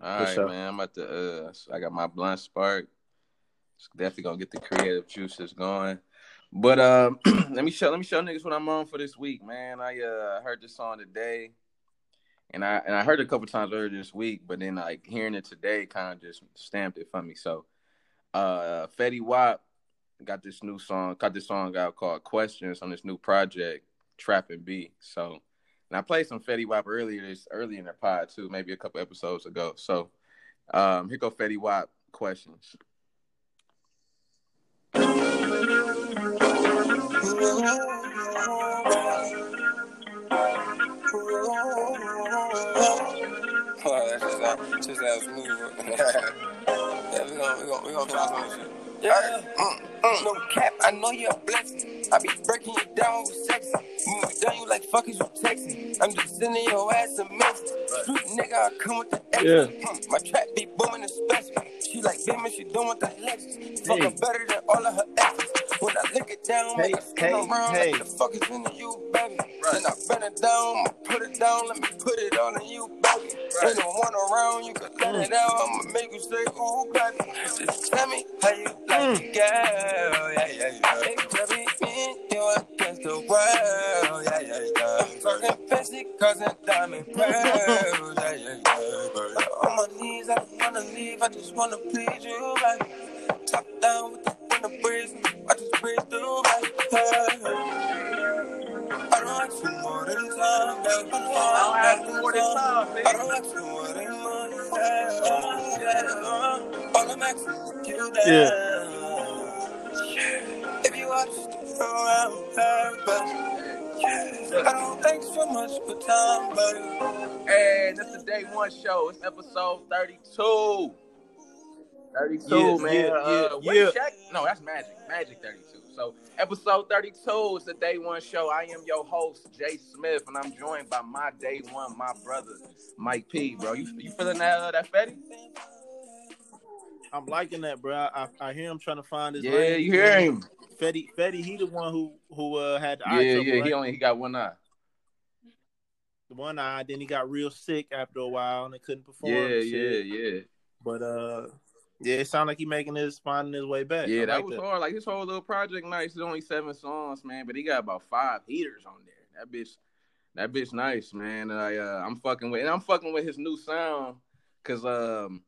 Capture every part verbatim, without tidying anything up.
All What's right, up? man. I'm about to. Uh, I got my blunt spark. It's definitely gonna get the creative juices going. But uh, let me show let me show niggas what I'm on for this week, man. I uh heard this song today, and I and I heard it a couple times earlier this week, but then like hearing it today kind of just stamped it for me. So, uh, Fetty Wap got this new song, got this song out called "Questions" on this new project, Trap and B. So. And I played some Fetty Wap earlier this early in the pod too, maybe a couple episodes ago. So um, here go Fetty Wap questions. Oh, that's just that, that's just that smooth. Yeah, we gonna we gonna we gonna try some shit. Yeah, mm, mm. No cap, I know you're a blessing. I be breaking you down with sex. Moving down you like fuckers with Texas. I'm just sending your ass a message. Street nigga, I come with the X. Yeah. Mm, my trap be booming and special. She like women, she don't want the Lexus. Fuck her better than all of her exes. When I lick it down, hey, make it spin hey, around hey. Like the fuck is into you, baby. Right. Then I bend it down, I'ma put it down, let me put it on in you, baby. Right. Ain't no one around, you can let mm. it out, I'ma make you say, ooh, baby. Just tell me how you like mm. it, girl, yeah, yeah, yeah. Hey, baby, me and you against the world, yeah, yeah, yeah. Fucking fancy, cousin, diamond, pearl, yeah, yeah, yeah. I'm on my knees, I don't wanna leave, I just wanna please you, baby. Top down with the I just breathe through my head. I don't like you more than time. I don't like you more than time. I don't like you more than money. All I'm asking is to kill them. If you are just around her, but I don't think so much for time, buddy. Hey, this is the Day One Show. It's episode thirty-two. thirty-two, yeah, man. Yeah, uh, yeah, yeah. Check? No, that's Magic. Magic thirty-two. So, episode thirty-two is the Day One Show. I am your host, Jay Smith, and I'm joined by my Day One, my brother, Mike P. Bro, you you feeling that uh, that Fetty? I'm liking that, bro. I, I hear him trying to find his. Yeah, lane. You hear him. Fetty, Fetty, he the one who who uh, had the eye yeah, trouble. Yeah, yeah. Right? He only he got one eye. The one eye. Then he got real sick after a while and couldn't perform. Yeah, yeah, yeah. But uh. Yeah, it sounds like he making his finding his way back. Yeah, I that like was that. hard. Like his whole little project nice is only seven songs, man, but he got about five heaters on there. That bitch, that bitch nice, man. I uh, I'm fucking with, and I'm fucking with his new sound, cause um,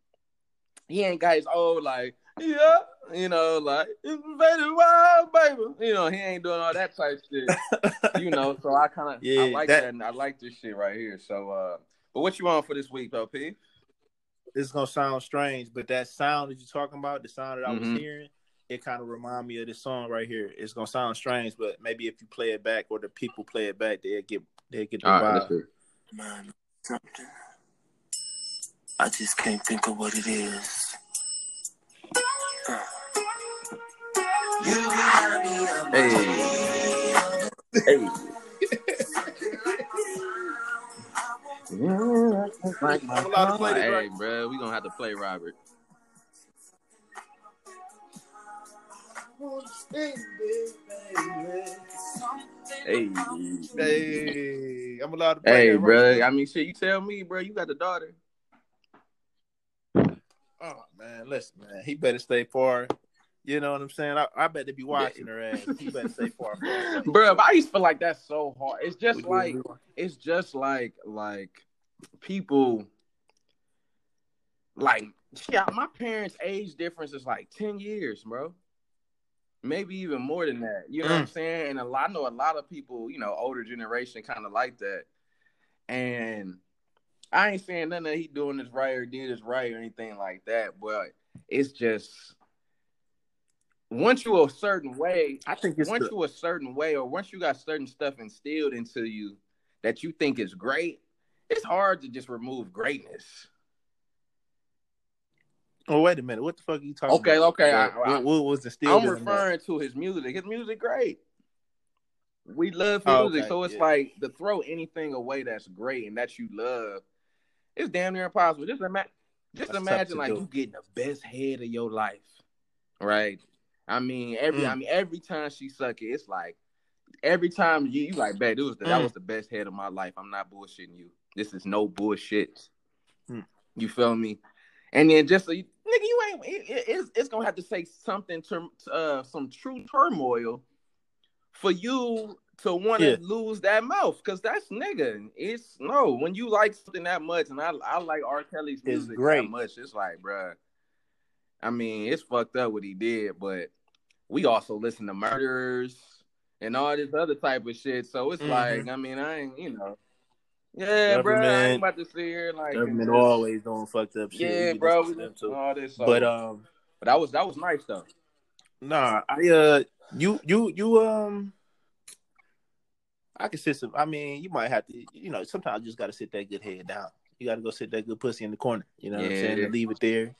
he ain't got his old like yeah, you know, like it's very wild, baby. You know, he ain't doing all that type shit. You know, so I kind of yeah, I like that. that, and I like this shit right here. So, uh, but what you on for this week, though, P? It's gonna sound strange, but that sound that you're talking about, the sound that I was mm-hmm. hearing, it kind of remind me of this song right here. It's gonna sound strange, but maybe if you play it back or the people play it back, they get they get the right, vibe. Man, something. I just can't think of what it is. Uh. Hey, hey. Yeah, like my to play hey, right. bro, we gonna have to play Robert. Hey, hey, I'm allowed to play. Hey, bro, right. I mean, shit, you tell me, bro, you got the daughter. Oh man, listen, man, he better stay far. You know what I'm saying? I, I better be watching yeah. her ass. You better stay far from her. Bro, I used to feel like that's so hard. It's just like it's just like like people like yeah, my parents' age difference is like ten years, bro. Maybe even more than that. You know mm. what I'm saying? And a lot I know a lot of people, you know, older generation kind of like that. And I ain't saying nothing that he doing this right or did this right or anything like that, but it's just once you a certain way, I think it's once the, you a certain way, or once you got certain stuff instilled into you that you think is great, it's hard to just remove greatness. Oh, wait a minute. What the fuck are you talking okay, about? Okay, okay. What, what was instilled? I'm referring that? to his music. His music great. We love his oh, music. Okay, so it's yeah. like to throw anything away that's great and that you love, it's damn near impossible. Just, ima- just imagine like do. you getting the best head of your life, right? I mean, every mm. I mean, every time she suck it, it's like every time you, you like, babe, that was the, mm. that was the best head of my life. I'm not bullshitting you. This is no bullshit. Mm. You feel me? And then just so you, nigga, you ain't. It, it's it's gonna have to say something to uh, some true turmoil for you to want to yeah. lose that mouth, because that's nigga. It's no when you like something that much, and I I like R. Kelly's music that much. It's like, bruh, I mean, it's fucked up what he did, but we also listen to Murders and all this other type of shit. So it's mm-hmm. like, I mean, I ain't, you know. Yeah, bro, I ain't about to sit here like government always doing fucked up shit. Yeah, bro, we listen to all this. So. But um, but that was that was nice though. Nah, I uh, you you you um, I can sit some. I mean, you might have to, you know, sometimes you just gotta sit that good head down. You gotta go sit that good pussy in the corner. You know yeah. what I'm saying? And leave it there,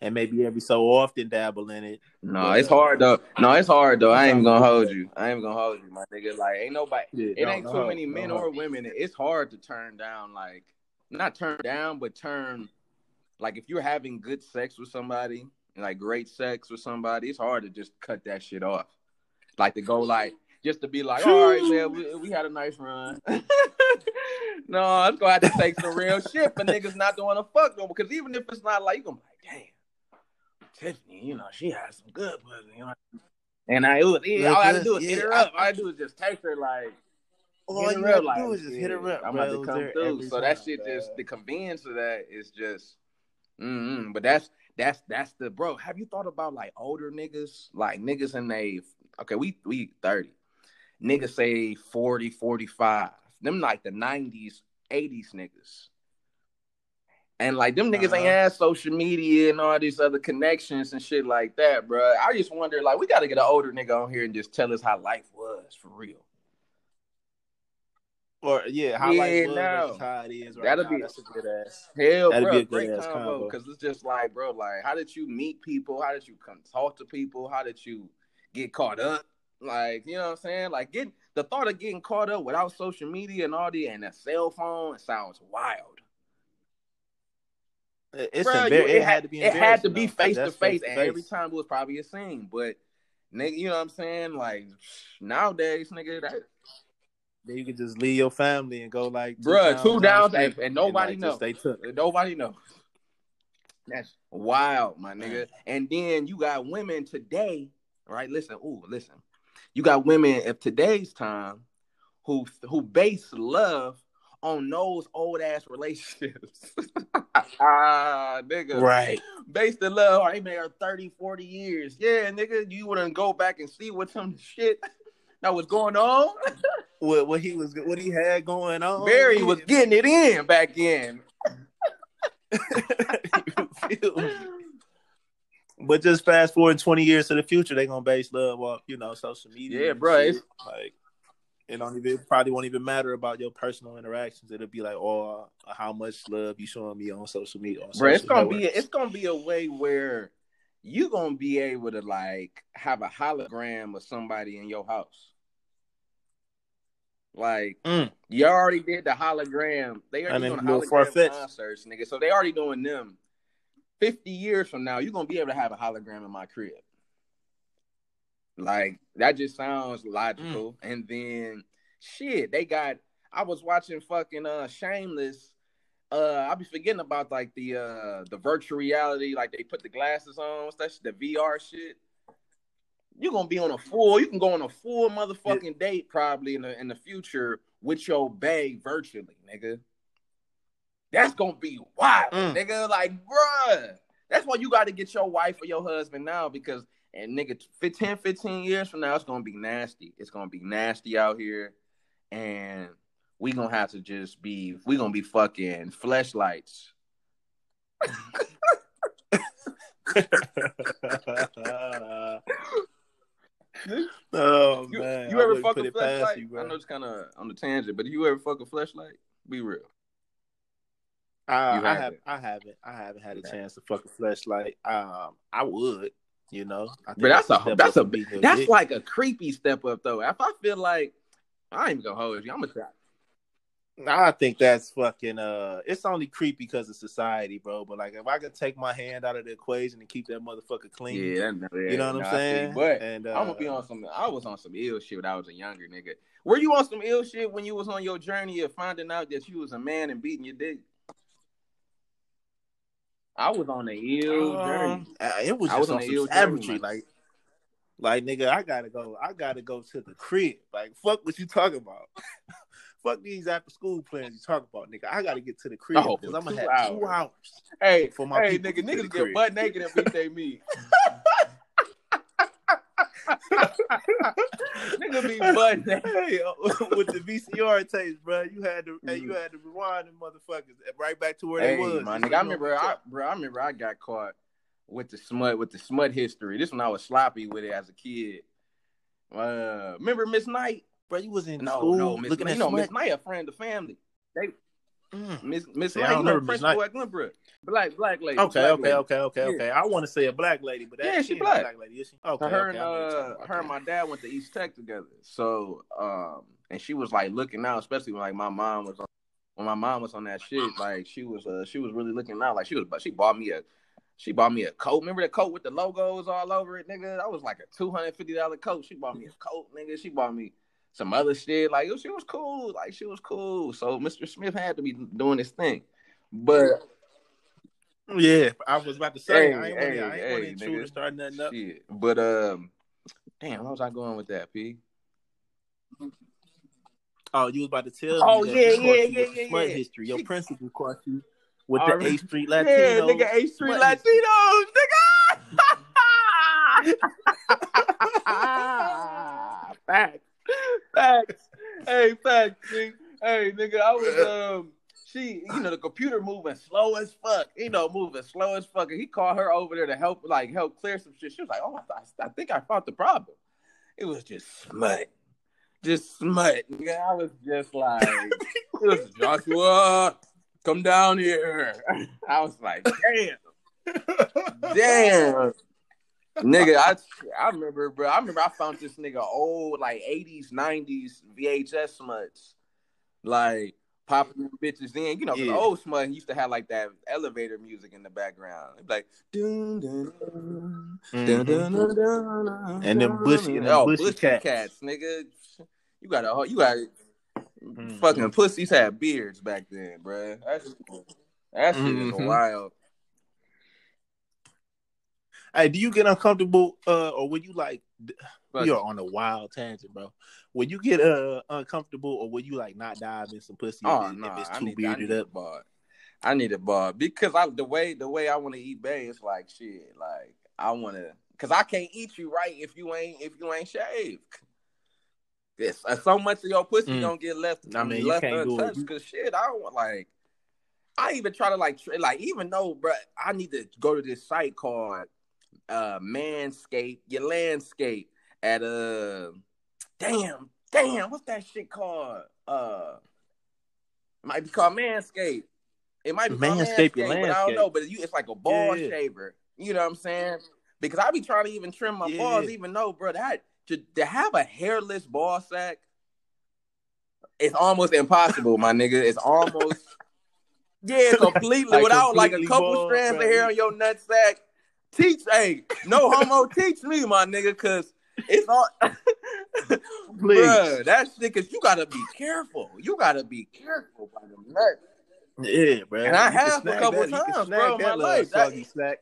and maybe every so often dabble in it. No, but, it's uh, hard though. No, it's hard though. I ain't gonna hold you. I ain't gonna hold you, my nigga. Like, ain't nobody. Yeah, it ain't too hold, many men or women. It's hard to turn down. Like, not turn down, but turn. Like, if you're having good sex with somebody, like great sex with somebody, it's hard to just cut that shit off. Like to go like just to be like, all right, man, we, we had a nice run. No, I'm gonna have to take some real shit for niggas not doing a fuck no, because even if it's not like you gonna be like, damn. Tiffany, you know, she has some good pussy, you know? And I, it was, yeah, all I had to do is yeah, hit her up. All I had to do is just text her, like, all you had to do is just hit her up. I'm about to come through. So that shit, just the convenience of that is just, mm-hmm. But that's that's that's the bro. Have you thought about like older niggas, like niggas in they okay, we we thirty, niggas say forty, forty-five, them like the nineties, eighties niggas. And, like, them niggas uh-huh. ain't had social media and all these other connections and shit like that, bro. I just wonder, like, we got to get an older nigga on here and just tell us how life was for real. Or, yeah, how yeah, life was no. versus how it is right That'll now. Be, That's a good ass. Hell, That'll bro, be a great ass combo. Because it's just like, bro, like, how did you meet people? How did you come talk to people? How did you get caught up? Like, you know what I'm saying? Like, get, the thought of getting caught up without social media and all the and a cell phone sounds wild. It's Bruh, embar- you, it had to be. It had to be face to face, and every time it was probably a scene. But nigga, you know what I'm saying? Like nowadays, nigga, that you could just leave your family and go like, bruh, two downs, and, and nobody and, like, knows. They took. Nobody knows. That's wild, my nigga. And then you got women today, right? Listen, ooh, listen. You got women of today's time who who base love on those old ass relationships. Ah, nigga. Right. Based in love, or they made her thirty, forty years. Yeah, nigga, you wouldn't go back and see what some shit that was going on. what what he was what he had going on. Barry was getting it in back in. But just fast forward twenty years to the future, they're gonna base love off, you know, social media. Yeah, bro. It's- like It don't even it probably won't even matter about your personal interactions. It'll be like, oh, how much love you showing me on social media. On Bro, social it's gonna networks. be a, it's gonna be a way where you gonna be able to like have a hologram of somebody in your house. Like mm. you already did the hologram. They are doing hologram concerts, nigga. So they already doing them. Fifty years from now, you're gonna be able to have a hologram in my crib. Like, that just sounds logical. Mm. And then, shit, they got... I was watching fucking uh, Shameless. Uh, I'll be forgetting about, like, the uh, the virtual reality. Like, they put the glasses on. That's the V R shit. You're going to be on a full... You can go on a full motherfucking yeah. date, probably, in the, in the future with your bae virtually, nigga. That's going to be wild, mm. nigga. Like, bruh. That's why you got to get your wife or your husband now, because... And nigga, ten, fifteen years from now, it's gonna be nasty. It's gonna be nasty out here, and we gonna have to just be. We gonna be fucking fleshlights. oh you, man! You ever fuck a fleshlight? You, I know it's kind of on the tangent, but you ever fuck a fleshlight? Be real. I, I haven't. I haven't. I haven't had a okay. chance to fuck a fleshlight. Um, I would. You know, I think but that's, that's a that's a that's, that's like a creepy step up though. If I feel like I ain't gonna hold you, I'm gonna try. I think that's fucking uh, it's only creepy because of society, bro. But like, if I could take my hand out of the equation and keep that motherfucker clean, yeah, yeah you know what no, I'm saying. But and, uh, I'm gonna be on some. I was on some ill shit when I was a younger nigga. Were you on some ill shit when you was on your journey of finding out that you was a man and beating your dick? I was on the ill um, journey. It was just was on, on some savagery. Like, like, nigga, I gotta go. I gotta go to the crib. Like, fuck what you talking about. Fuck these after school plans you talk about, nigga. I gotta get to the crib because oh, I'm gonna have hours. two hours. Hey, for my hey, nigga, niggas get butt naked and beat they meat. Nigga be butt naked with the V C R tapes, bro. You had to, mm-hmm. hey, you had to rewind them motherfuckers right back to where hey, they was. My nigga, I remember, I, bro. I remember I got caught with the smut, with the smut history. This one I was sloppy with it as a kid. Uh, remember Miss Knight? Bro, you was in no, school no, Miss looking Knight, at you know, Miss Knight, a friend of family. They mm. Miss Miss yeah, Knight, you know, Miss Knight. Glenbrook. Black black lady. Okay, black okay, lady. okay, okay, yeah. okay. I want to say a black lady, but that yeah, she, she black. black lady, is she? Okay, her okay, and uh, okay. her and my dad went to East Tech together. So, um, and she was like looking out, especially when like my mom was on, when my mom was on that shit. Like she was, uh, she was really looking out. Like she was, she bought me a, she bought me a coat. Remember that coat with the logos all over it, nigga? That was like a two hundred fifty dollar coat. She bought me a coat, nigga. She bought me some other shit. Like, she was cool. Like, she was cool. So, Mister Smith had to be doing his thing. But, yeah, I was about to say, hey, I ain't hey, want hey, to intrude or start nothing up. Shit. But, um, damn, where was I going with that, P? Oh, you was about to tell oh, me. Oh, yeah, yeah, yeah, yeah, yeah. Smart history. Your principal caught you with all the right. A Street Latinos. Yeah, nigga, A Street Latinos, nigga! Facts. Facts. Hey, facts, nigga. Hey, nigga, I was, um, she, you know, the computer moving slow as fuck. You know, moving slow as fuck. And he called her over there to help, like, help clear some shit. She was like, oh, I, I think I found the problem. It was just smut. Just smut. Nigga, I was just like, it was Joshua, come down here. I was like, damn. Damn. Nigga, I I remember, bro. I remember I found this nigga old, like eighties, nineties V H S smuts, like popping bitches in. You know, yeah. The old smut used to have like that elevator music in the background. It'd be like, dun dun dun, dun, dun, dun, dun, and them bushy, and oh, bushy, bushy cats. cats, nigga. You got a, you got mm-hmm. fucking pussies had beards back then, bro. That's, that shit mm-hmm. is wild. Hey, do you get uncomfortable, uh, or when you like, you're on a wild tangent, bro. When you get uh uncomfortable, or when you like not dive in some pussy, oh, if nah, it's too need, bearded up, bar. I need a bar because I the way the way I want to eat bae is like shit. Like I want to, cause I can't eat you right if you ain't if you ain't shaved. It's, uh, so much of your pussy mm. don't get left, I mean, left untouched because shit, I don't want like. I even try to like tra- like even though, bro, I need to go to this site called. Uh, manscape your landscape at uh damn damn what's that shit called? Uh, might be called Manscape. It might be Manscape, Manscape your landscape. But I don't know. But you, it's like a ball yeah. shaver. You know what I'm saying? Because I be trying to even trim my yeah. balls, even though, bro, that to, to have a hairless ball sack, it's almost impossible, my nigga. It's almost yeah, completely like, without completely like a couple bald, strands bro. Of hair on your nut sack. Teach, hey, no homo, teach me, my nigga, cause it's all, bruh, that shit, cause you gotta be careful. You gotta be careful by the neck. Yeah, bro. And I you have a couple that, times, bro, in my life. Soggy that... snack.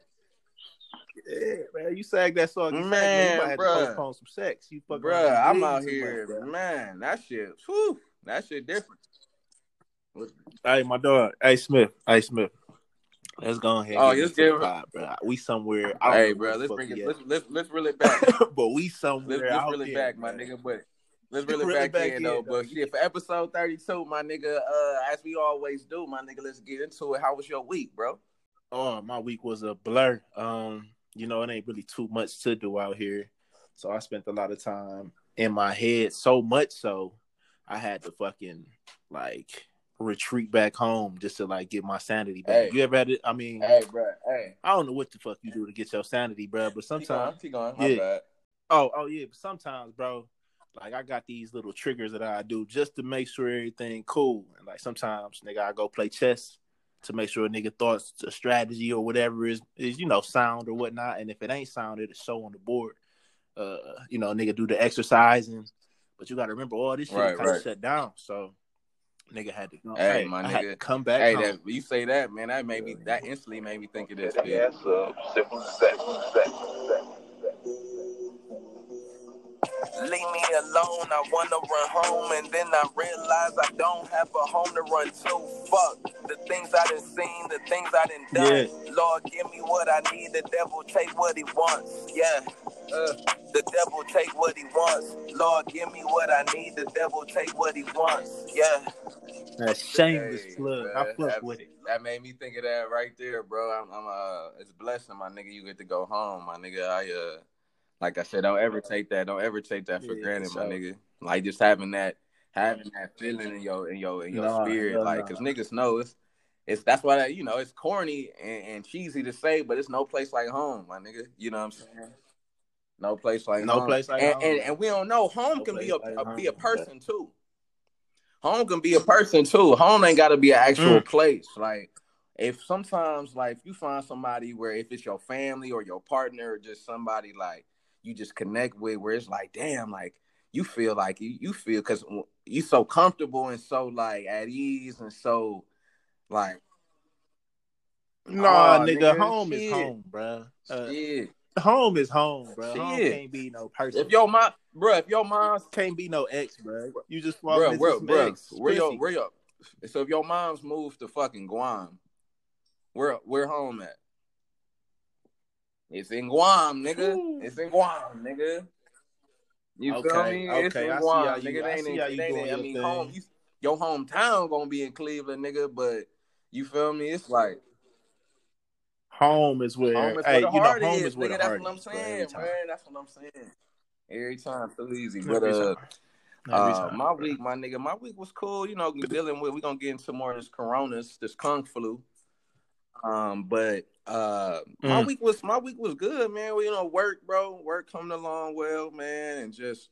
Yeah, man, you sag that soggy man, snack, man. You might have to postpone some sex. You fucking, bruh, I'm out here, like that. Man. That shit, whew, that shit different. Hey, my dog. Hey, Smith. Hey, Smith. Let's go ahead. Oh, let's give it. Vibe, bro. We somewhere. Out hey, bro, let's bring it. Yet. Let's let's let's reel it back. But we somewhere. Let's, let's reel it back, man. My nigga. But let's reel it back, back in, in though. But yeah, for episode thirty-two, my nigga. Uh, as we always do, my nigga. Let's get into it. How was your week, bro? Oh, my week was a blur. Um, you know, it ain't really too much to do out here, so I spent a lot of time in my head. So much so, I had to fucking like. retreat back home just to like get my sanity back. Hey. You ever had it? I mean, hey, bro. Hey, I don't know what the fuck you do to get your sanity, bro. But sometimes, keep going, keep going. Yeah. Bad. Oh, oh yeah. But sometimes, bro, like I got these little triggers that I do just to make sure everything cool. And like sometimes, nigga, I go play chess to make sure a nigga thoughts, a strategy or whatever is is you know sound or whatnot. And if it ain't sound, it'll show on the board. Uh, you know, nigga do the exercising, but you got to remember all this shit right, right. shut down. So. Nigga had to. Hey, hey my I nigga, had to come back. Hey, that, you say that, man. That made me. That instantly made me think of this. Yeah, so simple step, step, step. Leave me alone, I wanna run home, and then I realize I don't have a home to run to. Fuck the things I done seen, the things I done done. Yeah. Lord, give me what I need. The devil take what he wants. Yeah, uh, the devil take what he wants. Lord, give me what I need. The devil take what he wants. Yeah, that shameless hey, plug. I fuck with it. That made me think of that right there, bro. I'm, I'm uh, it's a blessing, my nigga. You get to go home, my nigga. I uh. Like I said, don't ever take that. Don't ever take that for yeah, granted, so. my nigga. Like just having that, having that feeling in your in your in your nah, spirit, nah, like because nah. niggas know it's it's that's why that, you know it's corny and, and cheesy to say, but it's no place like home, my nigga. You know what I'm saying? No place like no home. place like and, home. And, and we don't know home no can be a, like a home, be a person but... too. Home can be a person too. Home ain't got to be an actual mm. place, like. If sometimes like you find somebody where if it's your family or your partner or just somebody like you just connect with where it's like, damn, like you feel like you, you feel because you so comfortable and so like at ease and so like. Nah, oh, nigga, nigga, home shit. is home, bro. Uh, shit. Home is home, bro. Shit. Home can't be no person. If your mom, bro, if your mom can't be no ex, bro. You just walk bro, bro, bro. Ex. Where your, where your, so if your mom's moved to fucking Guam. We're we're home at. It's in Guam, nigga. Ooh. It's in Guam, nigga. You okay, feel me? Okay. It's in Guam, nigga. It ain't in, it ain't in, I mean, home. You, your hometown gonna be in Cleveland, nigga. But you feel me? It's like home is where. Home is hey, where the you heart know, home is, is where nigga. The heart That's what I'm saying, man. That's what I'm saying. Every time, so easy, but uh. Uh, my week, my nigga, my week was cool. You know, dealing with. We gonna get into more of this coronas, this kung flu. Um, but uh, my mm. week was my week was good, man. We, you know, work, bro, work coming along well, man, and just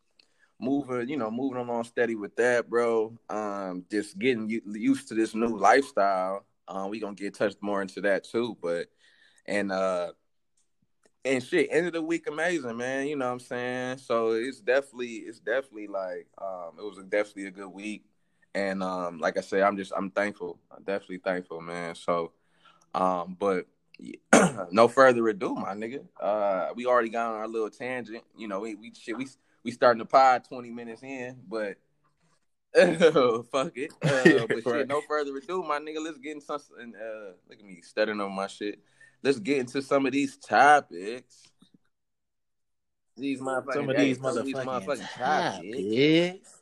moving, you know, moving along steady with that, bro. Um, just getting used to this new lifestyle. Um, we gonna get touched more into that too, but and uh. And shit, end of the week, amazing, man. You know what I'm saying? So it's definitely, it's definitely like, um, it was definitely a good week. And um, like I said, I'm just, I'm thankful. I'm definitely thankful, man. So, um, but no further ado, my nigga. Uh, we already got on our little tangent. You know, we we shit, we we starting the pod twenty minutes in, but fuck it. Uh, but shit, no further ado, my nigga. Let's get into something. Uh, look at me stuttering on my shit. Let's get into some of these topics. These motherfucking, some of these hey, motherfucking, these motherfucking topics. topics.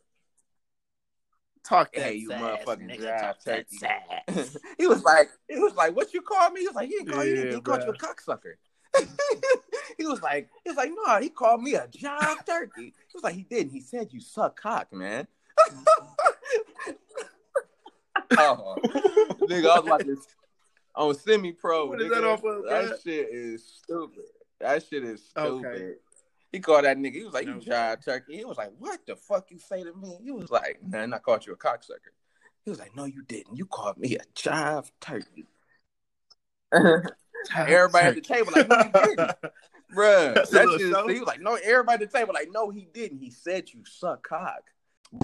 Talk that hey, you sass, motherfucking drive turkey. He was like, he was like, what you call me? He was like, he didn't call yeah, you, he called you a cocksucker. He was like, he was like, no, he called me a jive turkey. He was like, he didn't. He said you suck cock, man. Oh, nigga, I was like this. On semi pro, what is that, off of, that shit is stupid. That shit is stupid. Okay. He called that nigga. He was like, "You jive turkey." He was like, "What the fuck you say to me?" He was like, "Man, I called you a cocksucker." He was like, "No, you didn't. You called me a jive turkey." Jive everybody turkey. At the table like, "No, he didn't, bro." That shit. So he was like, "No." Everybody at the table like, "No, he didn't. He said you suck cock."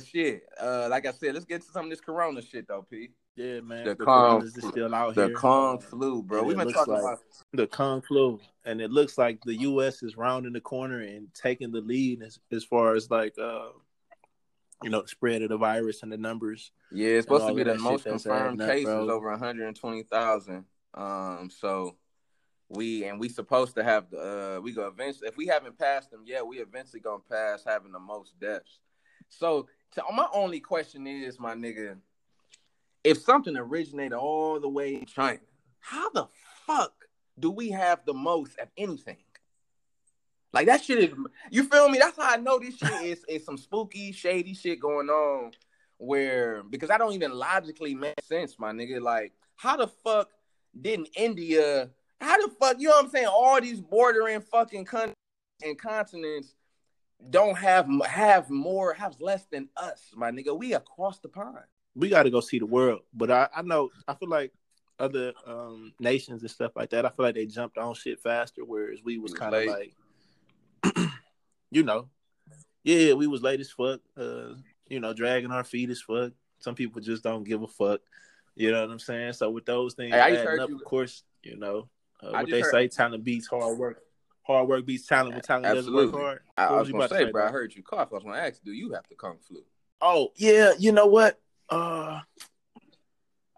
Shit. Uh, like I said, let's get to some of this corona shit though, P. Yeah, man. The, the Kung is still out the here. The Kung flu, bro. We've been talking like about the Kung flu, and it looks like the U S is rounding the corner and taking the lead as, as far as like, uh, you know, the spread of the virus and the numbers. Yeah, it's supposed to be the most confirmed cases up, over one hundred twenty thousand. Um, so we and we supposed to have the uh, we go eventually if we haven't passed them yet, we eventually gonna pass having the most deaths. So to, my only question is, my nigga. If something originated all the way in China, how the fuck do we have the most of anything? Like that shit is, you feel me? That's how I know this shit is, is some spooky, shady shit going on where, because I don't even logically make sense, my nigga. Like how the fuck didn't India, how the fuck, you know what I'm saying? All these bordering fucking countries and continents don't have, have more, have less than us, my nigga. We across the pond. We got to go see the world. But I, I know, I feel like other um, nations and stuff like that, I feel like they jumped on shit faster, whereas we was kind of like, you know, yeah, we was late as fuck, uh, you know, dragging our feet as fuck, Some people just don't give a fuck. You know what I'm saying? So with those things hey, adding up, you, of course, you know, uh, what they heard, say, talent beats hard work. Hard work beats talent when talent absolutely. doesn't work hard. What I was, was going to say, bro, that? I heard you cough. I was going to ask, do you have to Kung Flu? Oh, yeah. You know what? Uh,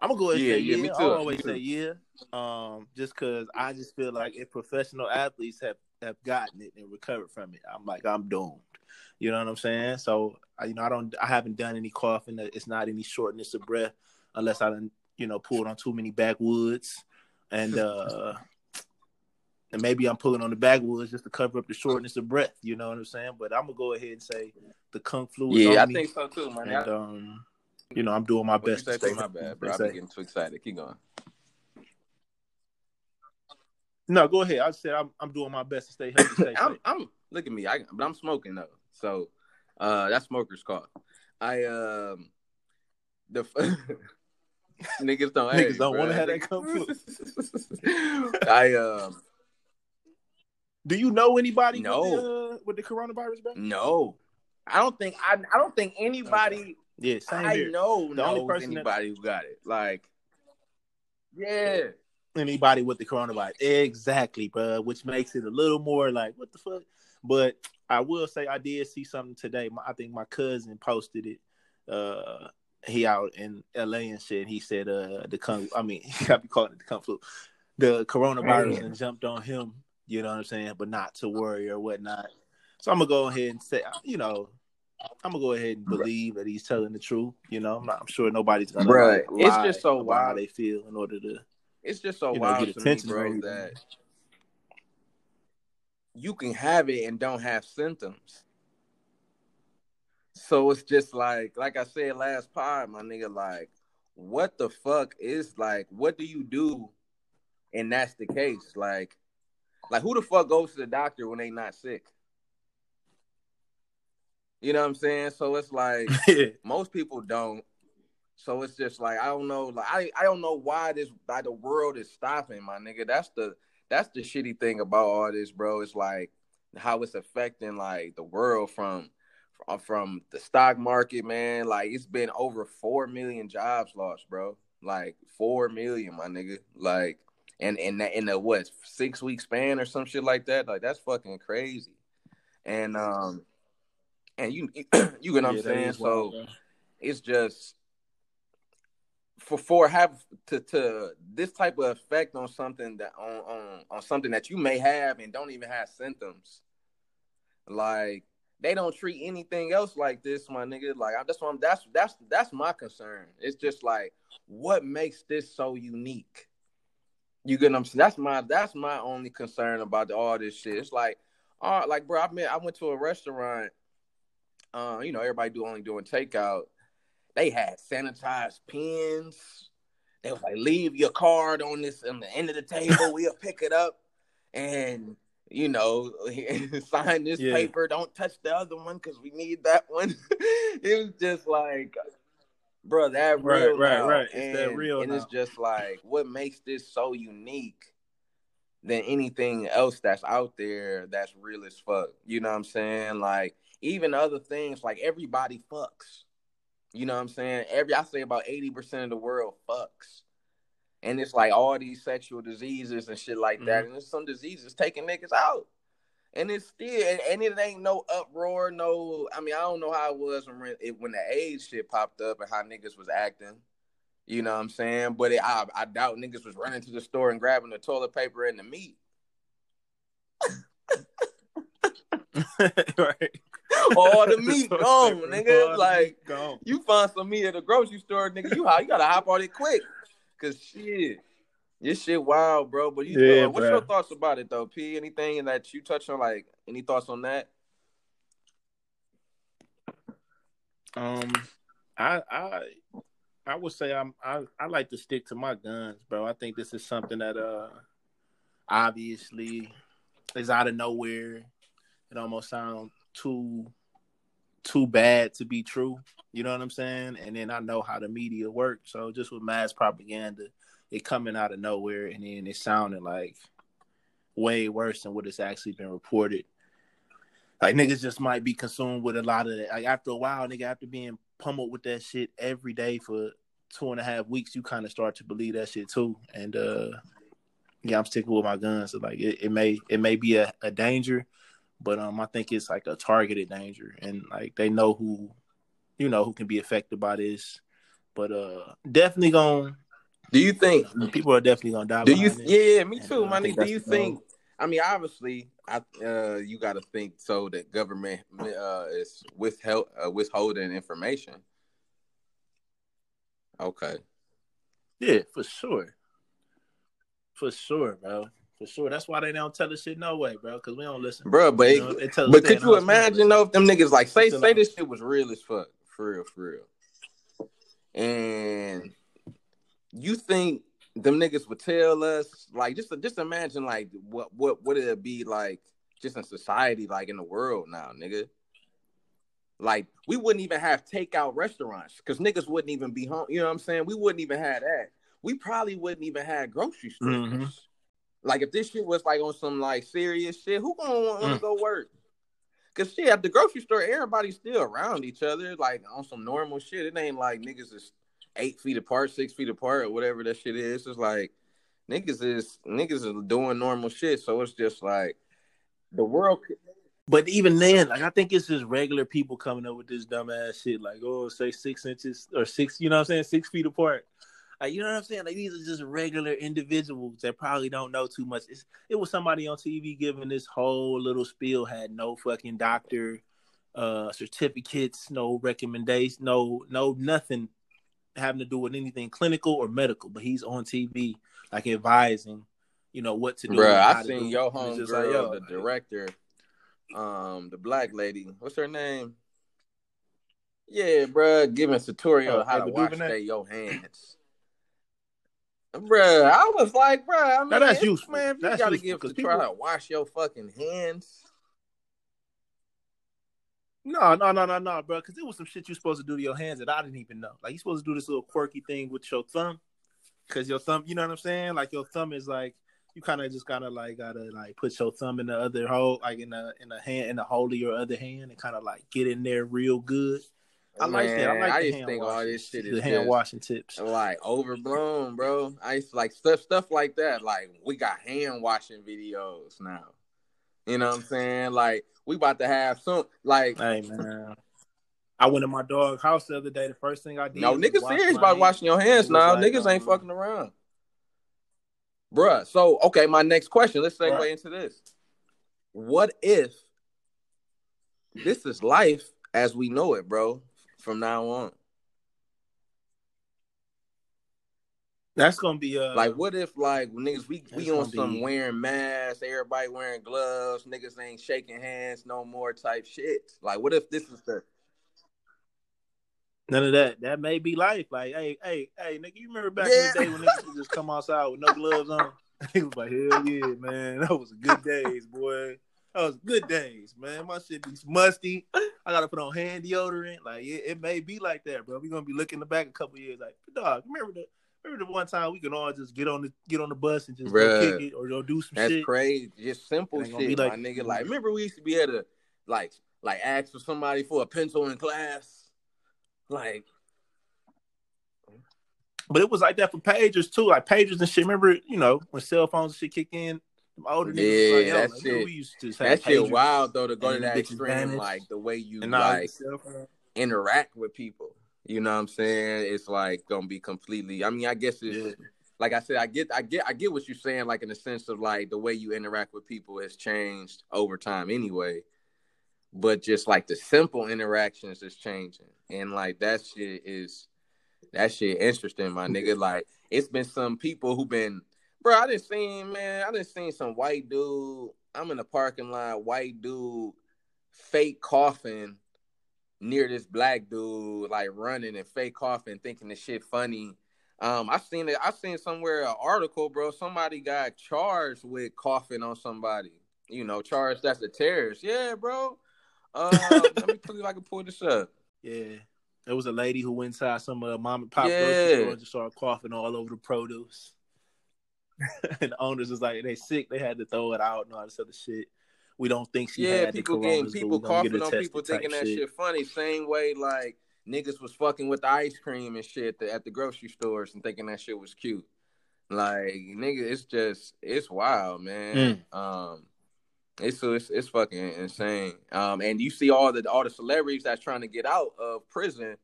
I'm going to go ahead and yeah, say yeah. yeah. Me too. I always me too. say yeah. Um, just because I just feel like if professional athletes have, have gotten it and recovered from it, I'm like, I'm doomed. You know what I'm saying? So, you know, I don't, I haven't done any coughing. It's not any shortness of breath unless I done, you know, pulled on too many backwoods. And, uh, and maybe I'm pulling on the backwoods just to cover up the shortness of breath. You know what I'm saying? But I'm going to go ahead and say the Kung Flu is yeah, on Yeah, I me. think so too, man. And, um, you know, I'm doing my what best. You say, to my bad, bro. I'm getting too excited. Keep going. No, go ahead. I said I'm I'm doing my best to stay healthy. Stay I'm, I'm look at me. I but I'm smoking though, so uh, that's smoker's cough. I um the niggas don't niggas hey, don't want to have that Kung Flu. I um. Do you know anybody? No. With the, uh, with the coronavirus, bro? No, I don't think I I don't think anybody. Okay. Yeah, same I here. know the only person anybody that... who got it. Like, yeah. Anybody with the coronavirus, exactly, bro, which makes it a little more like what the fuck. But I will say I did see something today. My, I think my cousin posted it. Uh, he out in L A and shit. He said, "Uh, the Kung, I mean, I be calling it the Kung Flu, the coronavirus, Man. and jumped on him." You know what I'm saying? But not to worry or whatnot. So I'm gonna go ahead and say, you know, I'm gonna go ahead and believe right. that he's telling the truth. You know, I'm not. I'm sure nobody's gonna. Right. Lie it's just so wild they feel in order to. It's just so you know, wild to me, bro, that you can have it and don't have symptoms. So it's just like, like I said last pod, my nigga, like, what the fuck is, like, what do you do? And that's the case. Like, like who the fuck goes to the doctor when they not sick? You know what I'm saying? So it's like, most people don't. So it's just like I don't know, like I, I don't know why this like the world is stopping, my nigga. That's the that's the shitty thing about all this, bro. It's like how it's affecting like the world from from the stock market, man. Like it's been over four million jobs lost, bro. Like four million, my nigga. Like and and in a what six week span or some shit like that. Like that's fucking crazy. And um and you you get what I'm yeah, saying. So wild, it's just. For for have to, to this type of effect on something that on, on on something that you may have and don't even have symptoms, like they don't treat anything else like this, my nigga. Like I, that's what I'm, that's that's that's my concern. It's just like what makes this so unique. You get what I'm saying? That's my that's my only concern about all this shit. It's like, all right, like bro, I met I went to a restaurant. Uh, you know, everybody do only doing takeout. They had sanitized pens. They was like, leave your card on this on the end of the table. We'll pick it up and, you know, sign this yeah. paper. Don't touch the other one because we need that one. It was just like, bro, that right, real. Right, right, right. It's that real. And now. It's just like, what makes this so unique than anything else that's out there that's real as fuck? You know what I'm saying? Like, even other things, like everybody fucks. You know what I'm saying? Every I say about eighty percent of the world fucks. And it's like all these sexual diseases and shit like that. Mm-hmm. And there's some diseases taking niggas out. And it's still, and, and it ain't no uproar, no, I mean, I don't know how it was when, it, when the AIDS shit popped up and how niggas was acting. You know what I'm saying? But it, I, I doubt niggas was running to the store and grabbing the toilet paper and the meat. Right. All the meat gone, nigga. Like gone. You find some meat at a grocery store, nigga. You you gotta hop on it quick, cause shit, this shit wild, bro. But you, yeah, know, what's your thoughts about it though, P? Anything that you touch on, like any thoughts on that? Um, I I I would say I'm I I like to stick to my guns, bro. I think this is something that uh obviously is out of nowhere. It almost sounds too too bad to be true, you know what I'm saying? And then I know how the media works, so just with mass propaganda, it coming out of nowhere, and then it sounded like way worse than what it's actually been reported. Like niggas just might be consumed with a lot of that. Like after a while, nigga, after being pummeled with that shit every day for two and a half weeks, you kind of start to believe that shit too. And uh, yeah, I'm sticking with my guns. So like, it, it may it may be a, a danger, but um, I think it's like a targeted danger, and like they know who, you know, who can be affected by this. But uh, definitely gonna. Do you think people are definitely gonna die? Do you? It. Yeah, me too. And, uh, I think do you think? I mean, obviously, I uh, you got to think so that government uh, is withheld uh, withholding information. Okay. Yeah, for sure. For sure, bro. For sure. That's why they don't tell us shit no way, bro. Because we don't listen, bro. But you know, it, but, but could you imagine though if them niggas like say say this shit was real as fuck, for real, for real, and. You think them niggas would tell us like just just imagine like what what would it be like just in society like in the world now, nigga? Like we wouldn't even have takeout restaurants because niggas wouldn't even be home. You know what I'm saying? We wouldn't even have that. We probably wouldn't even have grocery stores. Mm-hmm. Like if this shit was like on some like serious shit, who gonna want mm. to go work? Cause shit at the grocery store, everybody's still around each other like on some normal shit. It ain't like niggas is. Eight feet apart, six feet apart, or whatever that shit is. It's like niggas is niggas is doing normal shit, so it's just like the world. But even then, like I think it's just regular people coming up with this dumbass shit. Like, oh, say six inches or six, you know what I'm saying, six feet apart. Like, you know what I'm saying? Like these are just regular individuals that probably don't know too much. It's, it was somebody on T V giving this whole little spiel, had no fucking doctor uh, certificates, no recommendations, no no nothing. Having to do with anything clinical or medical, but he's on T V like advising, you know, what to do. Bro, I seen your homegirl, like, yo, the director, um, the black lady. What's her name? Yeah, bro, giving tutorial oh, how to wash they your hands. Bro, I was like, bro, I mean, now that's useful. Man, you that's gotta useful, give tutorial people... how to wash your fucking hands. No, no, no, no, no, bro. Because it was some shit you supposed to do to your hands that I didn't even know. Like, you supposed to do this little quirky thing with your thumb. Because your thumb, you know what I'm saying? Like, your thumb is like, you kind of just kind of like, got to like put your thumb in the other hole, like in a, in a hand, in the hole of your other hand and kind of like get in there real good. I Man, like that. I like I the hand think washing, all this shit is the hand washing tips. Like, overblown, bro. I used to like stuff, stuff like that. Like, we got hand washing videos now. You know what I'm saying? Like, we about to have some, like... Hey, man. I went to my dog's house the other day. The first thing I did... No, niggas serious about hands. Washing your hands now. Like, niggas um, ain't fucking around. Bruh, so, okay, my next question. Let's segue right. into this. What if this is life as we know it, bro, from now on? That's gonna be uh like what if like niggas we, we on some be... wearing masks, everybody wearing gloves, niggas ain't shaking hands no more type shit. Like what if this is the none of that? That may be life. Like hey, hey, hey, nigga, you remember back yeah. in the day when niggas would just come outside with no gloves on? He was like, hell yeah, man, that was good days, boy. That was good days, man. My shit be musty. I gotta put on hand deodorant. Like it, it may be like that, bro. We gonna be looking back a couple years like dog, remember that. Remember the one time we can all just get on the get on the bus and just go kick it or go do some that's shit. That's crazy. Just simple shit, like, my nigga. Like, remember we used to be able to like like ask for somebody for a pencil in class? Like but it was like that for pagers too, like pagers and shit. Remember, you know, when cell phones and shit kick in, them older yeah, niggas like, yo, that like, shit. We used to that shit wild though to go to that extreme, manage, like the way you like interact with people. You know what I'm saying? It's like gonna be completely. I mean, I guess it's yeah. like I said. I get, I get, I get what you're saying. Like in the sense of like the way you interact with people has changed over time, anyway. But just like the simple interactions is changing, and like that shit is that shit interesting, my nigga. Like it's been some people who been, bro. I done seen man. I done seen some white dude. I'm in the parking lot. White dude, fake coughing. Near this black dude, like running and fake coughing, thinking this shit funny. Um, I seen it. I seen somewhere an article, bro. Somebody got charged with coughing on somebody. You know, charged that's a terrorist. Yeah, bro. Uh, let me see if I can pull this up. Yeah, there was a lady who went inside some uh, mom and pop grocery store and just started coughing all over the produce. And the owners was like, they sick. They had to throw it out and all this other shit. We don't think she yeah, had people the coronavirus. Yeah, people coughing on people thinking that shit funny. Same way, like niggas was fucking with the ice cream and shit at the grocery stores and thinking that shit was cute. Like, nigga, it's just, it's wild, man. Mm. Um, it's, it's it's fucking insane. Um, and you see all the all the celebrities that's trying to get out of prison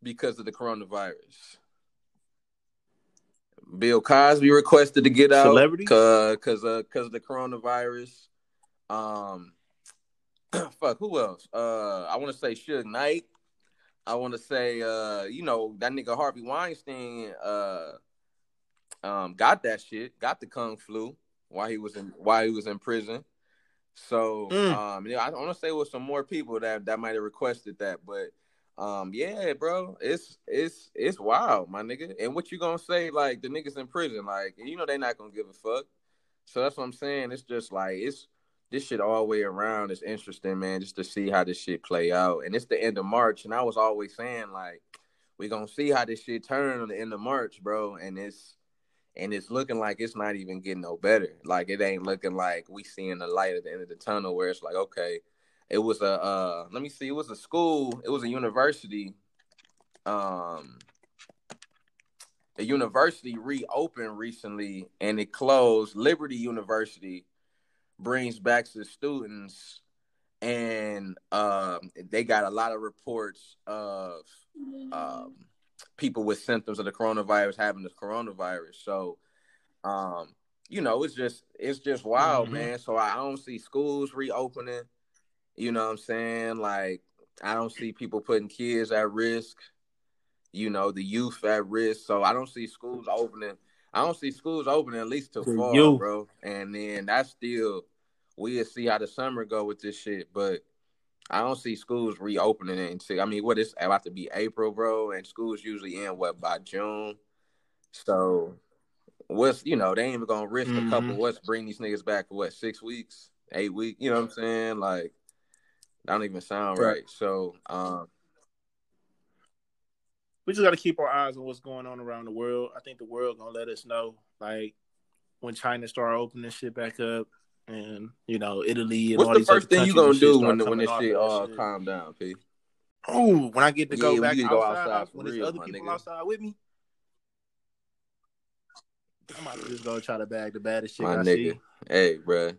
because of the coronavirus. Bill Cosby requested to get out celebrities because uh, because of the coronavirus. Um, fuck, who else? Uh, I want to say Suge Knight. I want to say, uh, you know, that nigga Harvey Weinstein. Uh. Um, got that shit. Got the Kung Flu while he was in while he was in prison. So mm. um, yeah, I want to say it was some more people that that might have requested that, but um, yeah, bro, it's it's it's wild, my nigga. And what you gonna say? Like the niggas in prison, like you know they not gonna give a fuck. So that's what I'm saying. It's just like it's this shit all the way around. It's interesting, man, just to see how this shit play out. And it's the end of March, and I was always saying like we gonna see how this shit turn on the end of March, bro. And it's And it's looking like it's not even getting no better. Like, it ain't looking like we seeing the light at the end of the tunnel where it's like, okay, it was a, uh, let me see, it was a school, it was a university. Um, a university reopened recently and it closed. Liberty University brings back the students and um, they got a lot of reports of... Um, people with symptoms of the coronavirus having the coronavirus. So, um, you know, it's just, it's just wild, mm-hmm. man. So I don't see schools reopening, you know what I'm saying? Like, I don't see people putting kids at risk, you know, the youth at risk. So I don't see schools opening. I don't see schools opening at least till fall, you. bro. And then that's still, we'll see how the summer go with this shit, but I don't see schools reopening until, I mean, what is about to be April, bro, and schools usually end, what, by June? So, what's, you know, they ain't even going to risk mm-hmm. a couple, what's bring these niggas back, what, six weeks, eight weeks, you know what I'm saying? Like, that don't even sound right. right. So, um. We just got to keep our eyes on what's going on around the world. I think the world going to let us know, like, when China start opening shit back up. And, you know, Italy and what's all these other countries. What's the first thing you going to do when, when this shit all uh, calm down, P? Oh, when I get to yeah, go back outside, go outside when real, there's other people nigga. outside with me, I might just go try to bag the baddest shit my I nigga. see. Hey, bro.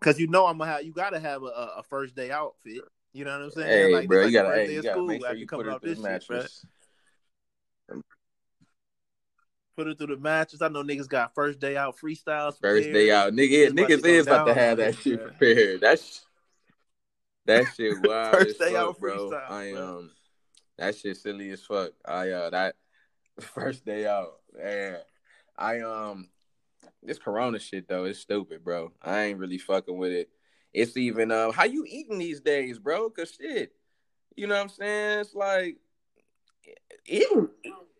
Because you know I'm gonna have, you got to have a, a first day outfit. You know what I'm saying? Hey, like, bro, like you got hey, to sure make sure you put out this mattress. Shit, Put it through the matches. I know niggas got first day out freestyles. Prepared. First day out. Nigga, yeah, niggas is about to have that shit prepared. That's that shit wild. First day out freestyle. I um that shit silly as fuck. I uh that first day out. Yeah. I um this corona shit though, it's stupid, bro. I ain't really fucking with it. It's even um uh, how you eating these days, bro? Cause shit. You know what I'm saying? It's like eating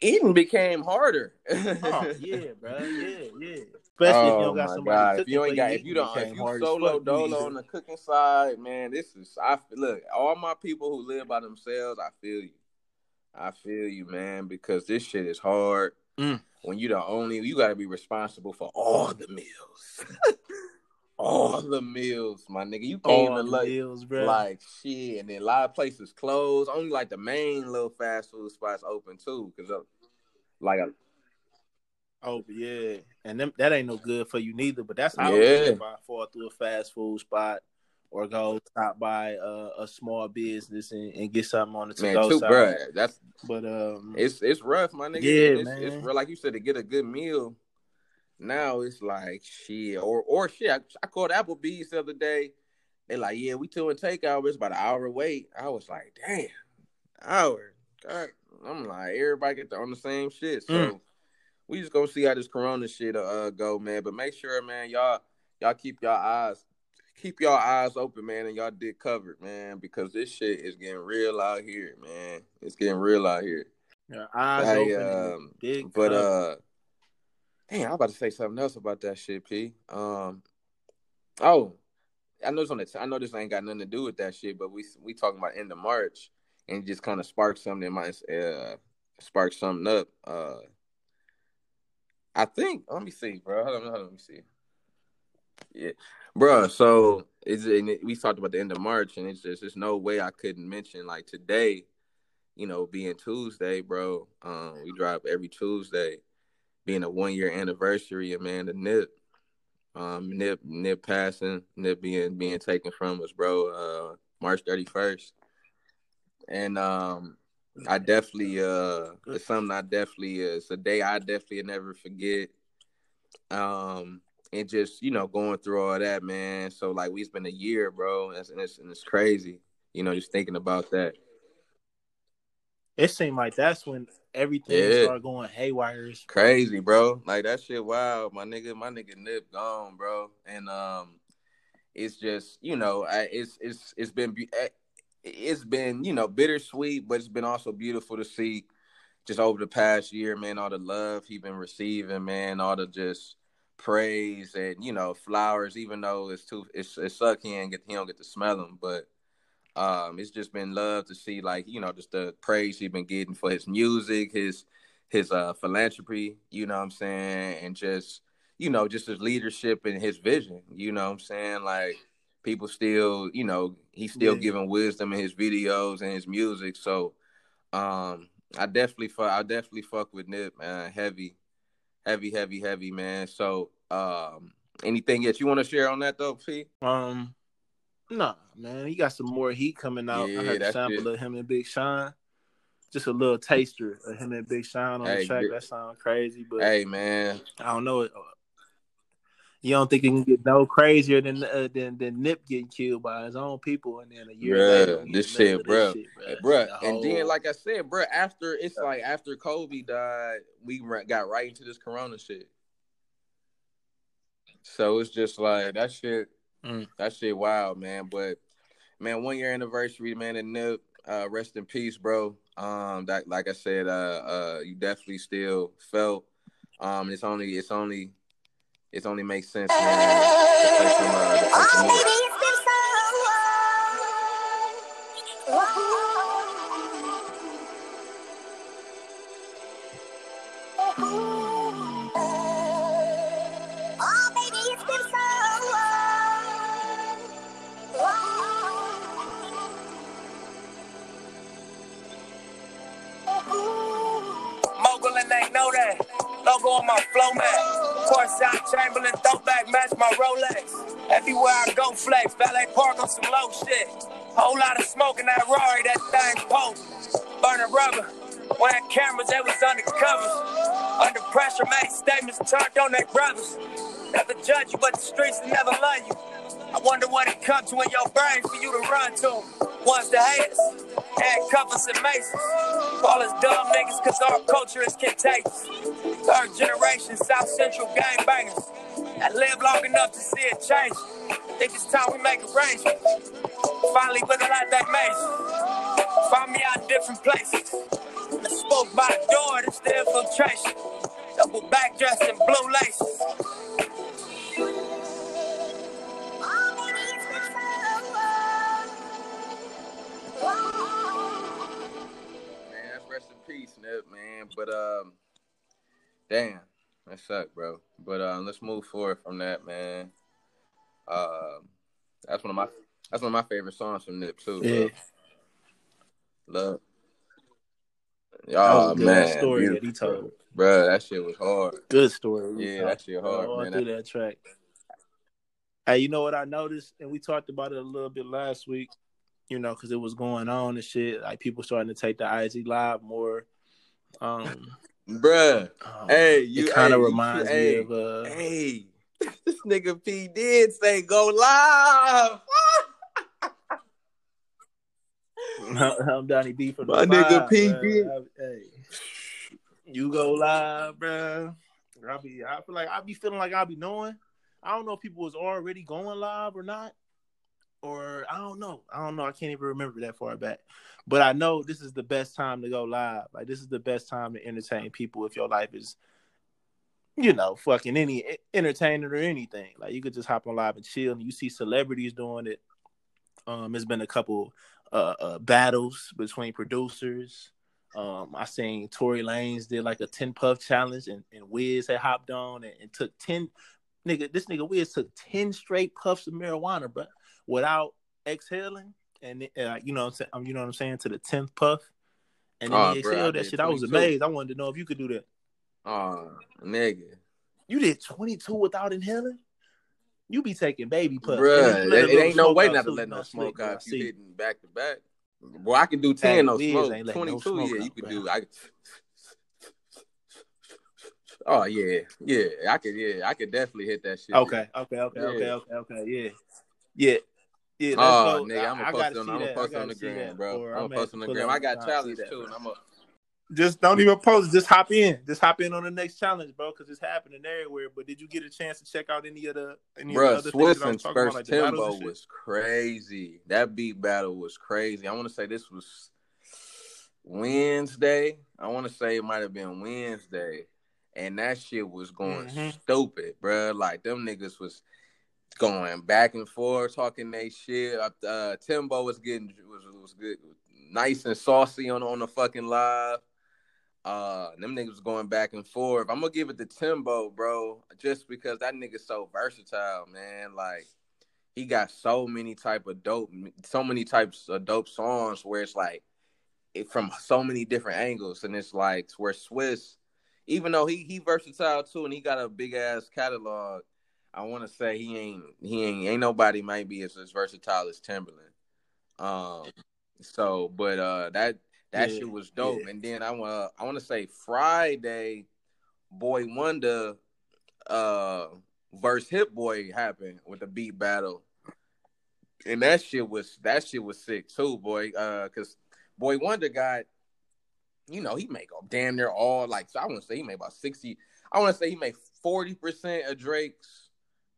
Eating became harder. oh yeah, bro. Yeah, yeah. Especially oh, if you don't got somebody God. cooking. If you ain't got, if you don't, if you solo dolo on the cooking side, man, this is. I look, all my people who live by themselves, I feel you. I feel you, man, because this shit is hard. Mm. When you the only, you got to be responsible for all the meals. all the meals, my nigga. You can't all even look meals, bro. Like shit, and then a lot of places closed. Only like the main little fast food spots open too, because. Like a, oh yeah, and them, that ain't no good for you neither. But that's how yeah. if I fall through a fast food spot or go stop by a, a small business and, and get something on the to go side. Bro, that's but um, it's it's rough, my nigga. Yeah, it's, man. It's real, like you said, to get a good meal. Now it's like shit, or or shit. I, I called Applebee's the other day. They're like, yeah, we doing takeout. It's about an hour wait. I was like, damn, hour. God. I'm like, everybody get on the same shit. So mm. we just gonna see how this corona shit uh go, man. But make sure, man, y'all y'all keep y'all eyes keep y'all eyes open, man, and y'all dick covered, man, because this shit is getting real out here, man. It's getting real out here. Your eyes I, open, um, dick but covered. uh, damn, I was about to say something else about that shit, P. Um, oh, I know it's on the t- I know this ain't got nothing to do with that shit, but we we talking about end of March. And just kind of spark something in my uh, spark something up. Uh, I think. Let me see, bro. Hold on, hold on. Let me see. Yeah, bro. So it's it, we talked about the end of March, and it's just there's no way I couldn't mention like today, you know, being Tuesday, bro. Um, we drive every Tuesday, being a one year anniversary, and man, the Nip, um, Nip, Nip passing, Nip being being taken from us, bro. Uh, March thirty-first, and um. I definitely, uh, it's something I definitely, uh, it's a day I definitely never forget. Um, and just, you know, going through all that, man. So, like, we spent a year, bro, and it's, and it's crazy, you know, just thinking about that. It seemed like that's when everything yeah. started going haywire. Crazy, bro. Like, that shit wild. My nigga, my nigga Nip gone, bro. And um, it's just, you know, I, it's, it's, it's been... Be- It's been, you know, bittersweet, but it's been also beautiful to see just over the past year, man, all the love he's been receiving, man, all the just praise and, you know, flowers, even though it's too, it's, it sucks he, ain't get, he don't get to smell them, but um, it's just been love to see, like, you know, just the praise he's been getting for his music, his, his uh, philanthropy, you know what I'm saying, and just, you know, just his leadership and his vision, you know what I'm saying, like, people still, you know, he's still yeah. giving wisdom in his videos and his music. So, um, I definitely fuck, I definitely fuck with Nip, man. Heavy, heavy, heavy, heavy, man. So, um, anything yet you want to share on that though, P? Um, nah, man. He got some more heat coming out. Yeah, I heard a sample it. of him and Big Sean. Just a little taster of him and Big Sean on hey, the track. Big... That sounds crazy, but hey, man, I don't know. You don't think it can get no crazier than uh, than than Nip getting killed by his own people, and then a year bruh, later, this shit, bro, bro. And then, like I said, bro, after it's yeah. like after Kobe died, we got right into this Corona shit. So it's just like that shit, mm. that shit, wild, man. But man, one year anniversary, man, and Nip, uh, rest in peace, bro. Um, that like I said, uh, uh, you definitely still felt. Um, it's only, it's only. It only makes sense, man. To play some, uh, to play some music. Chamberlain throwback match my Rolex. Everywhere I go flex, valet park on some low shit. Whole lot of smoke in that Rari, that thing potent. Burning rubber, wearing cameras, they was undercover. Under pressure, made statements turned on their brothers. Never judge you, but the streets will never love you. I wonder what it comes to in your brain for you to run to. One's the haters, handcuffers and maces. All us dumb niggas, cause our culture is contagious. Third generation South Central gangbangers that live long enough to see it change. Think it's time we make arrangements. Finally with a lot that made. Find me out in different places. I spoke by the door, that's the infiltration. Double back dressed in blue laces. Man, that's rest in peace, Nip, man. But um damn, that sucked, bro. But uh, let's move forward from that, man. Uh, that's one of my that's one of my favorite songs from Nip too. Yeah. Love. Oh good, man, story beautiful. That he told, bro. That shit was hard. Good story. Yeah, told. That shit hard, oh, man. I threw that track. Hey, you know what I noticed, and we talked about it a little bit last week. You know, because it was going on and shit. Like people starting to take the I G live more. Um. Bruh, oh, hey, you kind of hey, reminds you, me hey, of uh, hey, this nigga P did say go live. I'm Donnie B from my the nigga five, P bruh. Did. Hey, you go live, bruh. I be, I feel like I be feeling like I be knowing. I don't know if people was already going live or not, or I don't know. I don't know. I can't even remember that far back. But I know this is the best time to go live. Like, this is the best time to entertain people if your life is, you know, fucking any entertainment or anything. Like, you could just hop on live and chill. And you see celebrities doing it. Um, there's been a couple uh, uh, battles between producers. Um, I seen Tory Lanez did, like, a ten-puff challenge, and, and Wiz had hopped on and, and took ten nigga, this nigga Wiz took ten straight puffs of marijuana, bro, without exhaling, and uh, you know, what I'm saying, um, you know what I'm saying, to the tenth puff, and then oh, he exhaled bro, that shit. twenty-two I was amazed. I wanted to know if you could do that. Oh, nigga, you did twenty-two without inhaling. You be taking baby puffs, bro. It, it ain't no way not to let no smoke out. If you didn't back to back. Boy, I can do ten no smoke. twenty-two, yeah, you could do. I. Oh yeah, yeah, I could, yeah, I could definitely hit that shit. Okay, okay, okay, yeah. okay, okay, okay, yeah, yeah, yeah. Oh, nigga, I'm gonna post on, I'm gonna post on the gram, bro. I'm gonna post on the gram. I got challenge too, and I'm a. Just don't even post. Just hop in. Just hop in on the next challenge, bro, because it's happening everywhere. But did you get a chance to check out any of the any Bruh, of the other Swiss things? Bruh, Swiss and first like Timbo was crazy. That beat battle was crazy. I want to say this was Wednesday. I want to say it might have been Wednesday, and that shit was going mm-hmm. stupid, bro. Like them niggas was going back and forth, talking they shit. Uh, Timbo was getting was was good, nice and saucy on on the fucking live. Uh, them niggas going back and forth. I'm gonna give it to Timbo, bro, just because that nigga's so versatile, man. Like he got so many type of dope, so many types of dope songs where it's like it from so many different angles, and it's like where Swiss, even though he he versatile too, and he got a big ass catalog. I want to say he ain't he ain't ain't nobody might be as, as versatile as Timberland. Um, so but uh that. That yeah, shit was dope. Yeah. And then I want uh, I want to say Friday, Boy Wonder uh, versus Hit Boy happened with a beat battle, and that shit was that shit was sick too, boy. Uh, cause Boy Wonder got, you know, he made damn near all like so I want to say he made about sixty. I want to say he made forty percent of Drake's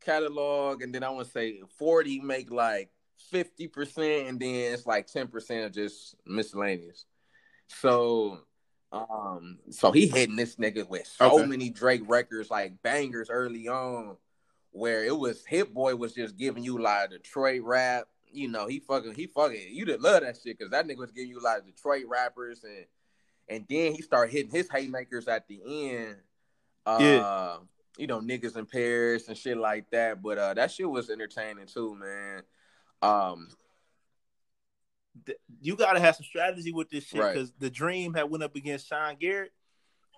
catalog, and then I want to say forty make like fifty percent, and then it's like ten percent of just miscellaneous. So, um, so he hitting this nigga with so okay. many Drake records, like bangers early on, where it was Hit Boy was just giving you like Detroit rap. You know, he fucking, he fucking, you didn't love that shit because that nigga was giving you like Detroit rappers, and and then he started hitting his haymakers at the end. Uh, yeah. You know, niggas in Paris and shit like that. But uh, that shit was entertaining too, man. Um. You gotta have some strategy with this shit because right. The Dream had went up against Sean Garrett,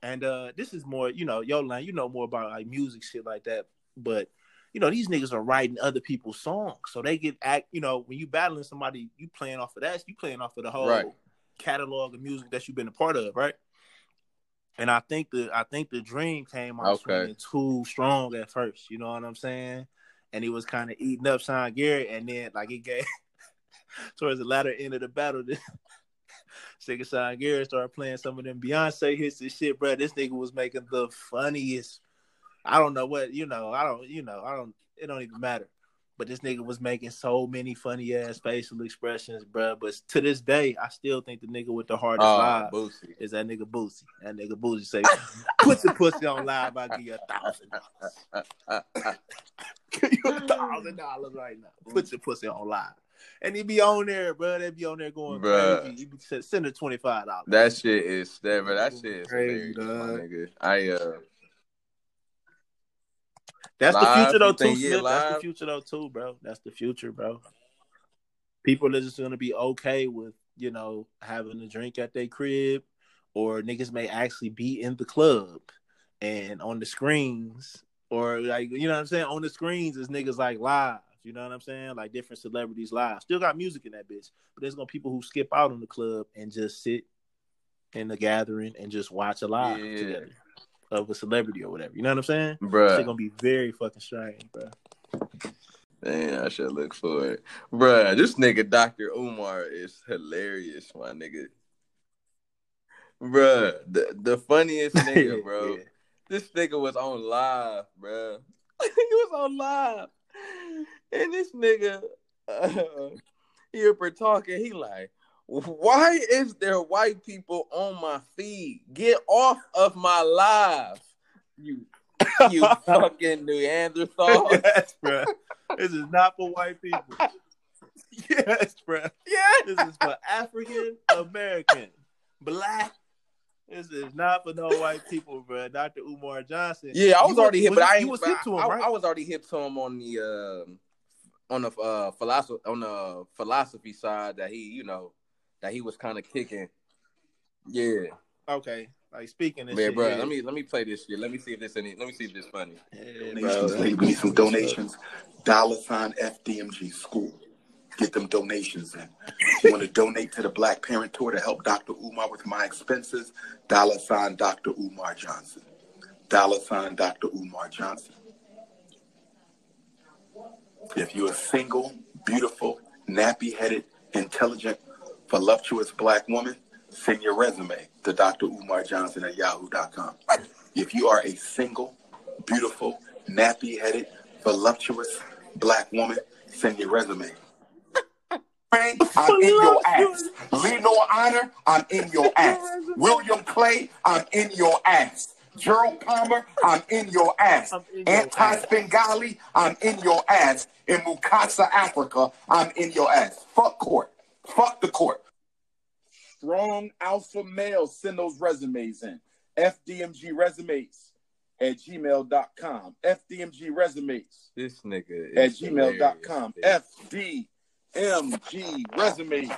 and uh, this is more, you know, yo, line, you know more about like music shit like that. But you know, these niggas are writing other people's songs, so they get act. You know, when you battling somebody, you playing off of that, you playing off of the whole right. catalog of music that you've been a part of, right? And I think the I think the Dream came out okay. swinging too strong at first. You know what I'm saying? And he was kind of eating up Sean Garrett, and then like it gave. Towards the latter end of the battle, this nigga Sean Garrett started playing some of them Beyonce hits and shit, bro. This nigga was making the funniest. I don't know what you know. I don't, you know, I don't. It don't even matter. But this nigga was making so many funny ass facial expressions, bro. But to this day, I still think the nigga with the hardest oh, live Boosie. Is that nigga Boosie. That nigga Boosie say, "Put your pussy on live, I give you a thousand dollars. Give you a thousand dollars right now. Put your pussy on live." And he be on there, bro. They be on there going Bruh. crazy. He be sending twenty five dollars. That shit is that, bro. That shit is crazy, my nigga. I uh, that's live, the future though, too. Smith. That's the future though, too, bro. That's the future, bro. People are just gonna be okay with you know having a drink at their crib, or niggas may actually be in the club and on the screens, or like you know what I'm saying. On the screens is niggas like live. You know what I'm saying? Like different celebrities live. Still got music in that bitch. But there's gonna be people who skip out on the club and just sit in the gathering and just watch a live yeah. together of a celebrity or whatever. You know what I'm saying? Bruh. It's gonna be very fucking strange, bro. Man, I should look for it. Bruh, this nigga Doctor Umar is hilarious, my nigga. Bruh, the, the funniest nigga, bro. yeah. This nigga was on live, bro. He was on live. And this nigga uh, here for talking, he like, why is there white people on my feed? Get off of my live, you you fucking Neanderthal. Yes, bro. This is not for white people. Yes, bro. Yes. This is for African American, Black, This is not for no white people, bro. Doctor Umar Johnson. Yeah, I was you already hip, but I ain't, was hip to him, I, right? I was already hip to him on the uh, on the uh, philosophy on the philosophy side that he, you know, that he was kind of kicking. Yeah. Okay. Like speaking this, man, shit, bro. Yeah. Let me let me play this shit. Let me see if this any. Let me see if this funny. Yeah, donations, bro. We need some donations. Dollar sign F D M G school. Get them donations in. You want to donate to the Black Parent Tour to help Doctor Umar with my expenses? Dollar sign Doctor Umar Johnson. Dollar sign Doctor Umar Johnson. If you're a single, beautiful, nappy-headed, intelligent, voluptuous Black woman, send your resume to Doctor Umar Johnson at yahoo dot com. If you are a single, beautiful, nappy-headed, voluptuous Black woman, send your resume. I'm in your ass. Lenore Honor, I'm in your ass. William Clay, I'm in your ass. Gerald Palmer, I'm in your ass. Anti-Spengali, I'm in your ass. In Mukasa, Africa, I'm in your ass. Fuck court. Fuck the court. Strong alpha males, send those resumes in. F D M G resumes at gmail dot com. F D M G resumes. This nigga is at gmail dot com. F D M G resumes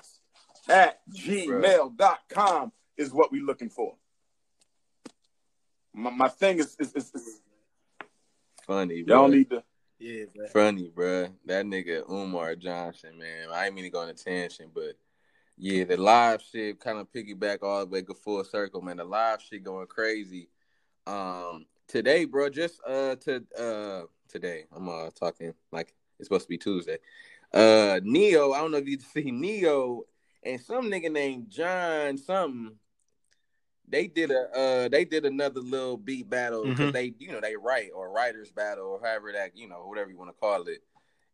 at gmail dot com is what we're looking for. My, my thing is, is, is, is funny, bro. Y'all need to, yeah, bro. Funny, bro. That nigga Umar Johnson, man. I ain't mean to go on a tangent, but yeah, the live shit kind of piggyback all the way to full circle, man. The live shit going crazy. Um, today, bro, just uh, to uh, today, I'm uh, talking like it's supposed to be Tuesday. Uh, Neo, I don't know if you see Neo and some nigga named John something. They did a uh, they did another little beat battle because mm-hmm. they, you know, they write or writers battle or however that, you know, whatever you want to call it.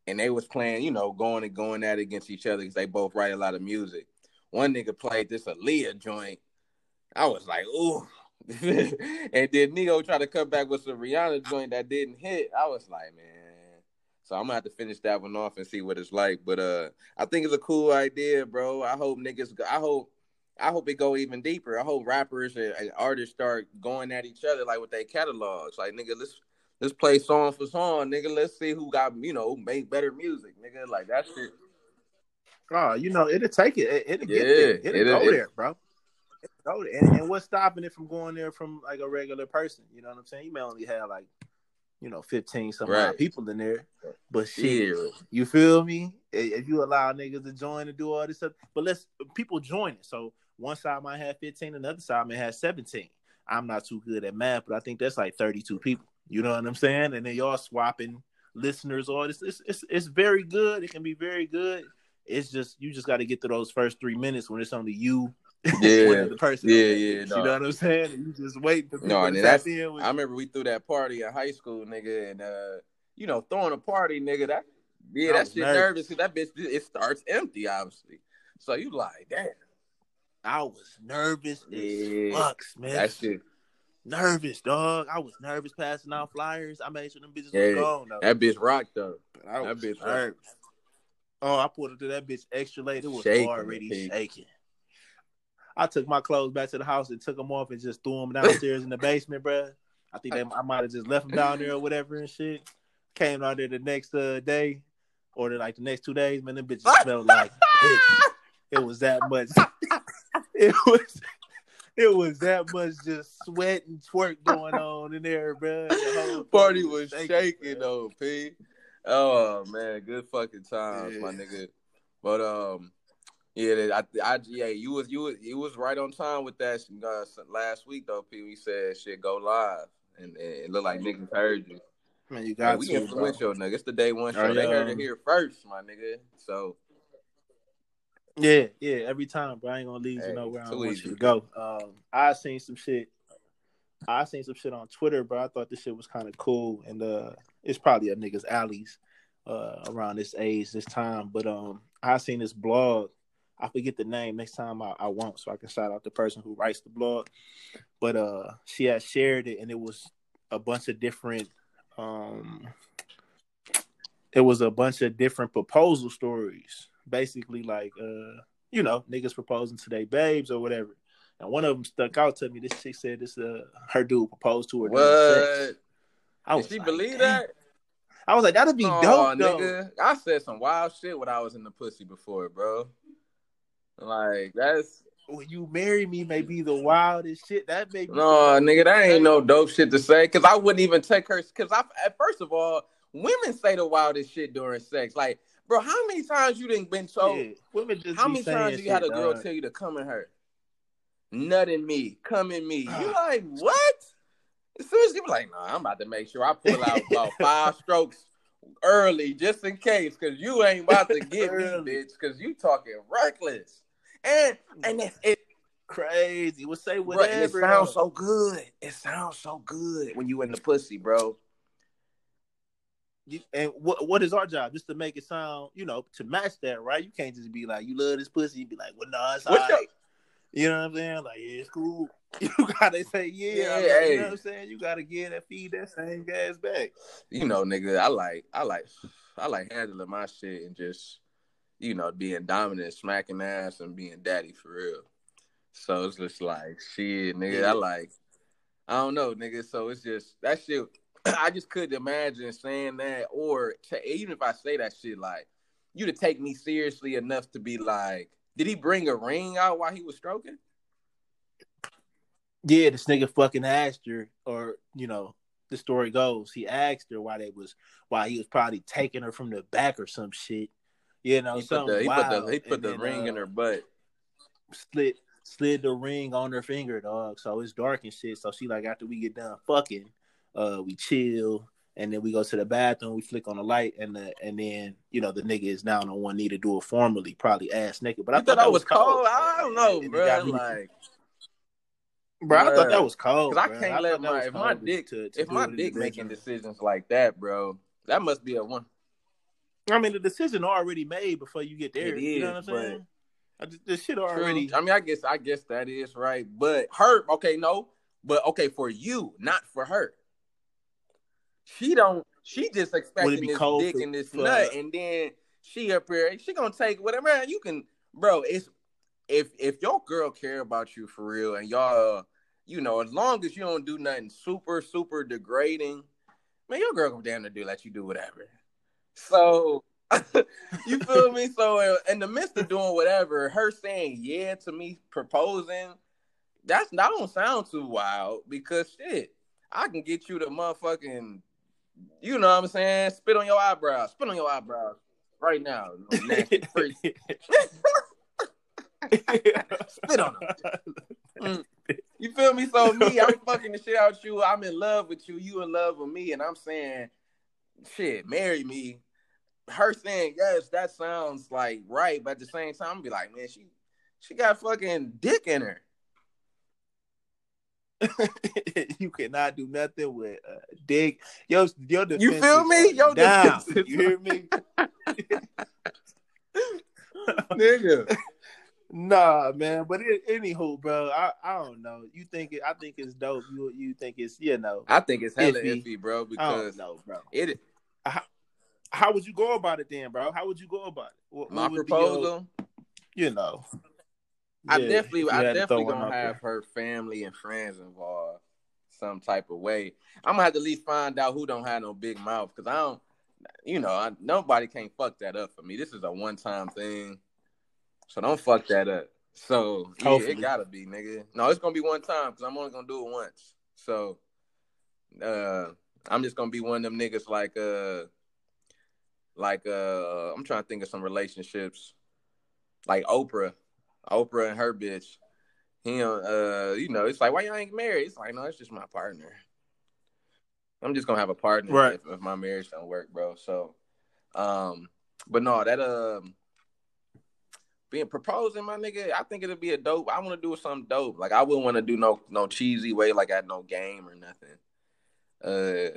And they was playing, you know, going and going at it against each other because they both write a lot of music. One nigga played this Aaliyah joint. I was like, ooh. And then Neo tried to come back with some Rihanna joint that didn't hit. I was like, man. So I'm going to have to finish that one off and see what it's like. But uh, I think it's a cool idea, bro. I hope niggas – I hope I hope it go even deeper. I hope rappers and, and artists start going at each other, like, with their catalogs. Like, nigga, let's let's play song for song. Nigga, let's see who got, you know, made better music. Nigga, like, that shit. Oh, you know, it'll take it. it it'll yeah, get there. It'll, it'll go it, there, bro. It'll go there. And, and what's stopping it from going there from, like, a regular person? You know what I'm saying? You may only have, like – you know, fifteen some right. people in there, but shit, yeah. You feel me? If you allow niggas to join and do all this stuff, but let's people join it. So one side might have fifteen, another side might have seventeen. I'm not too good at math, but I think that's like thirty-two people. You know what I'm saying? And they all swapping listeners. All this, it's it's it's very good. It can be very good. It's just you just got to get through those first three minutes when it's only you. Yeah, the person yeah, yeah. No. You know what I'm saying? And you just wait for people no, to tap in with you. I remember we threw that party in high school, nigga, and uh, you know, throwing a party, nigga. That yeah, that shit nervous because that bitch it starts empty, obviously. So you like, damn. I was nervous yeah. as fuck, man. That shit. Nervous, dog. I was nervous passing out flyers. I made sure them bitches yeah. was gone though. That bitch rocked though. I was that bitch nervous. Rocked. Oh, I pulled it to that bitch extra late. It was shaking, already pig. shaking. I took my clothes back to the house and took them off and just threw them downstairs in the basement, bro. I think they, I might have just left them down there or whatever and shit. Came down there the next uh, day or the, like the next two days, man, them bitches smelled like it. It was that much. It was it was that much just sweat and twerk going on in there, bro. The whole party was shaking, shaking though, P. Oh man, good fucking times, yeah. my nigga. But um. Yeah, I, I, yeah, you was you was, you was right on time with that uh, last week though. P, we said shit go live, and, and it looked like niggas heard you. Man, you got man, we to, influential, bro. Nigga. It's the day one show. Right, they um, heard it here first, my nigga. So yeah, yeah, every time, bro. I ain't gonna leave hey, you nowhere. I don't want easy. You to go. Um, I seen some shit. I seen some shit on Twitter, bro. I thought this shit was kind of cool, and uh, it's probably a nigga's alleys uh, around this age, this time. But um, I seen this blog. I forget the name. Next time I, I won't, so I can shout out the person who writes the blog. But uh, she had shared it, and it was a bunch of different. Um, it was a bunch of different proposal stories, basically like uh, you know, niggas proposing to their babes or whatever. And one of them stuck out to me. This chick said this uh, her dude proposed to her. What? I was Did she like, believe that? I was like, that'd be oh, dope, though. Nigga. I said some wild shit when I was in the pussy before, bro. Like, that's... When you marry me may be the wildest shit. That may be... No, nigga, that ain't no dope shit to say. Because I wouldn't even take her... Because, I, first of all, women say the wildest shit during sex. Like, bro, how many times you didn't been told... Yeah, women just how many times you shit, had a girl dog. tell you to come in her? Nut in me. Come in me. You like, what? As soon as you be like, nah, I'm about to make sure I pull out about five strokes early just in case, because you ain't about to get me, bitch, because you talking reckless. And and it's, it's crazy. We'll say whatever. It sounds so good. It sounds so good when you in the pussy, bro. You, and what what is our job? Just to make it sound, you know, to match that, right? You can't just be like, you love this pussy. You be like, well, nah, it's all right. You know what I'm saying? Like, yeah, it's cool. You gotta say, yeah. yeah you hey. know what I'm saying? You gotta get that feed that same gas back. You know, nigga, I like, I like, I like handling my shit and just, you know, being dominant, smacking ass, and being daddy for real. So it's just like, shit, nigga, yeah. I like, I don't know, nigga. So it's just, that shit, I just couldn't imagine saying that, or to, even if I say that shit, like, you to take me seriously enough to be like, did he bring a ring out while he was stroking? Yeah, this nigga fucking asked her, or, you know, the story goes, he asked her why they was, why he was probably taking her from the back or some shit. You know, he put the, he wild. Put the, he put the then, ring uh, in her butt. Slid, slid the ring on her finger, dog. So it's dark and shit. So she like, after we get done fucking, uh, we chill. And then we go to the bathroom, we flick on the light, and the, and then, you know, the nigga is down on one knee to do it formally, probably ass naked. But I thought, thought that I was cold. cold. I don't know, and bro. Really... Like, bro, I thought that was cold. Because I can't I let my, if my dick, to, to if my dick making decisions like that, bro, that must be a one. I mean, the decision already made before you get there. It you is, know what I'm saying? I just, this shit already. True. I mean, I guess, I guess that is right. But her, okay, no. But okay, for you, not for her. She don't. She just expecting this dick and this nut, and then she up here. She gonna take whatever you can, bro. It's if if your girl care about you for real, and y'all, uh, you know, as long as you don't do nothing super super degrading, man, your girl gonna damn near do let you do whatever. So you feel me? So in the midst of doing whatever, her saying yeah to me proposing, that's that don't sound too wild because shit, I can get you the motherfucking. You know what I'm saying? Spit on your eyebrows. Spit on your eyebrows right now. Spit on them. Mm. You feel me? So me, I'm fucking the shit out you. I'm in love with you. You in love with me. And I'm saying, shit, marry me. Her saying, yes, that sounds like right. But at the same time, I'm be like, man, she, she got fucking dick in her. You cannot do nothing with uh, dick. Yo, your defense. You feel me? Yo, down. Is... You hear me? Nigga. Nah, man. But it, anywho, bro, I, I don't know. You think it? I think it's dope. You you think it's you know? I think it's hella iffy, iffy bro. Because I don't know, bro. It. How, how would you go about it then, bro? How would you go about it? What, My what proposal. Your, you know. I yeah, definitely, I definitely gonna have there. Her family and friends involved some type of way. I'm gonna have to at least find out who don't have no big mouth because I don't, you know, I, nobody can't fuck that up for me. This is a one time thing, so don't fuck that up. So yeah, it gotta be, nigga. No, it's gonna be one time because I'm only gonna do it once. So uh, I'm just gonna be one of them niggas like, uh, like uh, I'm trying to think of some relationships like Oprah. Oprah and her bitch, him, uh, you know, it's like, why y'all ain't married? It's like, no, it's just my partner. I'm just gonna have a partner right. if, if my marriage don't work, bro. So, um, but no, that um, being proposing, my nigga, I think it'll be a dope. I want to do something dope. Like I wouldn't want to do no no cheesy way, like at no game or nothing.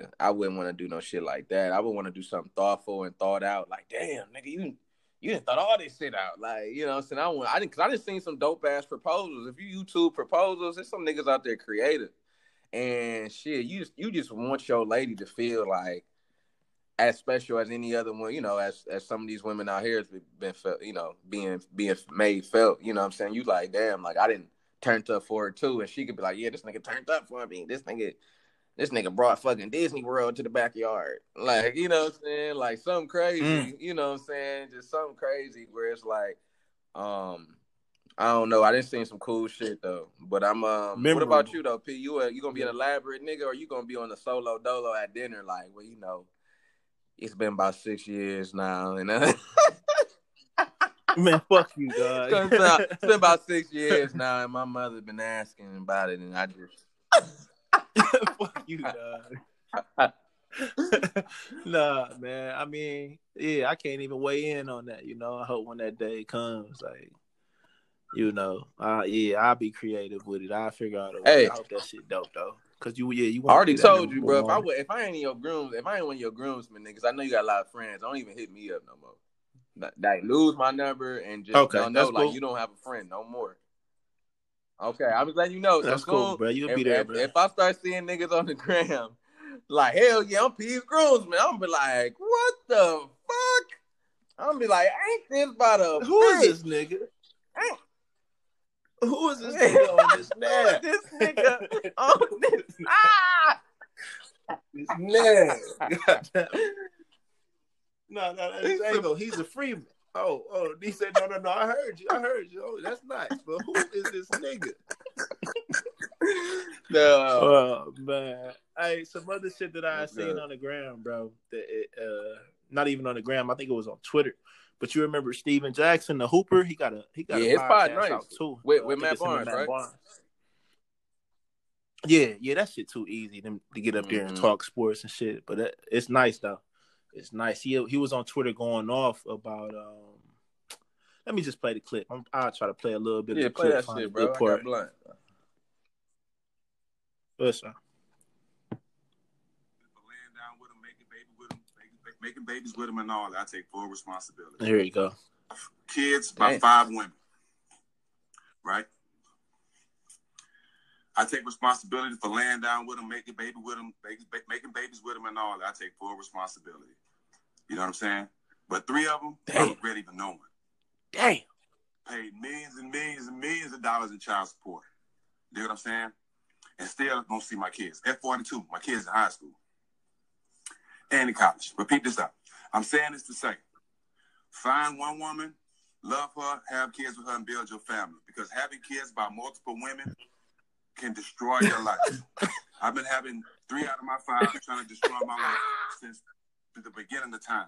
Uh, I wouldn't want to do no shit like that. I would want to do something thoughtful and thought out. Like, damn, nigga, you. You didn't thought all this shit out. Like, you know what I'm saying? I, went, I didn't, because I didn't seen some dope-ass proposals. If you YouTube proposals, there's some niggas out there creative. And shit, you just, you just want your lady to feel like as special as any other one, you know, as as some of these women out here has been felt, you know, being being made felt. You know what I'm saying? You like, damn, like, I didn't turned up for her too, and she could be like, yeah, this nigga turned up for me. This nigga, this nigga brought fucking Disney World to the backyard. Like, you know what I'm saying? Like something crazy, mm. you know what I'm saying? Just something crazy where it's like, um, I don't know. I done seen some cool shit though. But I'm um Memorable. What about you though, P? You uh, you gonna be an elaborate nigga, or you gonna be on the solo dolo at dinner, like, well, you know, it's been about six years now, and uh... man, fuck you, dog. It's been about six years now, and my mother's been asking about it, and I just fuck you, dog. Nah, man. I mean, yeah, I can't even weigh in on that, you know. I hope when that day comes, like, you know, uh, yeah, I'll be creative with it. I'll figure out a way. Hey. I hope that shit dope, though. Because you, yeah, you want I already to told you, bro. If I, would, if I ain't in your grooms, if I ain't one of your groomsmen, niggas, I know you got a lot of friends. Don't even hit me up no more. Like, lose my number and just okay, don't know, cool. Like, you don't have a friend no more. Okay, I'm glad you know. So that's cool, cool, bro. You'll if, be there, if, bro. If I start seeing niggas on the gram, like, hell yeah, I'm P's groomsman, I'm going to be like, what the fuck? I'm going to be like, ain't this about a Who bitch? Is this nigga? Ain't Who is this nigga on this man? This nigga on this ah! This man. No, no, that ain't go. He's a free man. Oh, oh. He said, no, no, no. I heard you. I heard you. Oh, that's nice. But who is this nigga? No, oh, man. Hey, some other shit that I that's seen good. On the ground, bro. That it, uh, not even on the gram. I think it was on Twitter. But you remember Steven Jackson, the Hooper? He got a he got yeah, a podcast nice. Out too with, with Matt Barnes, Matt right? Barnes. Yeah, yeah, that shit too easy to, to get up mm-hmm. there and talk sports and shit. But that, it's nice though. It's nice. He he was on Twitter going off about. Um, let me just play the clip. I'm, I'll try to play a little bit. Yeah, of the play clip, that shit, bro. I got blind. Listen. Making babies with them and all that. I take full responsibility. There you go. Kids by Dang. Five women. Right? I take responsibility for laying down with them, making baby with them, making babies with them and all that. I take full responsibility. You know what I'm saying? But three of them, I regret even knowing. Damn. Paid millions and millions and millions of dollars in child support. You know what I'm saying? And still don't see my kids. F forty-two, my kids in high school. And in college. Repeat this out. I'm saying this to say, find one woman, love her, have kids with her, and build your family. Because having kids by multiple women can destroy your life. I've been having three out of my five trying to destroy my life since the beginning of time.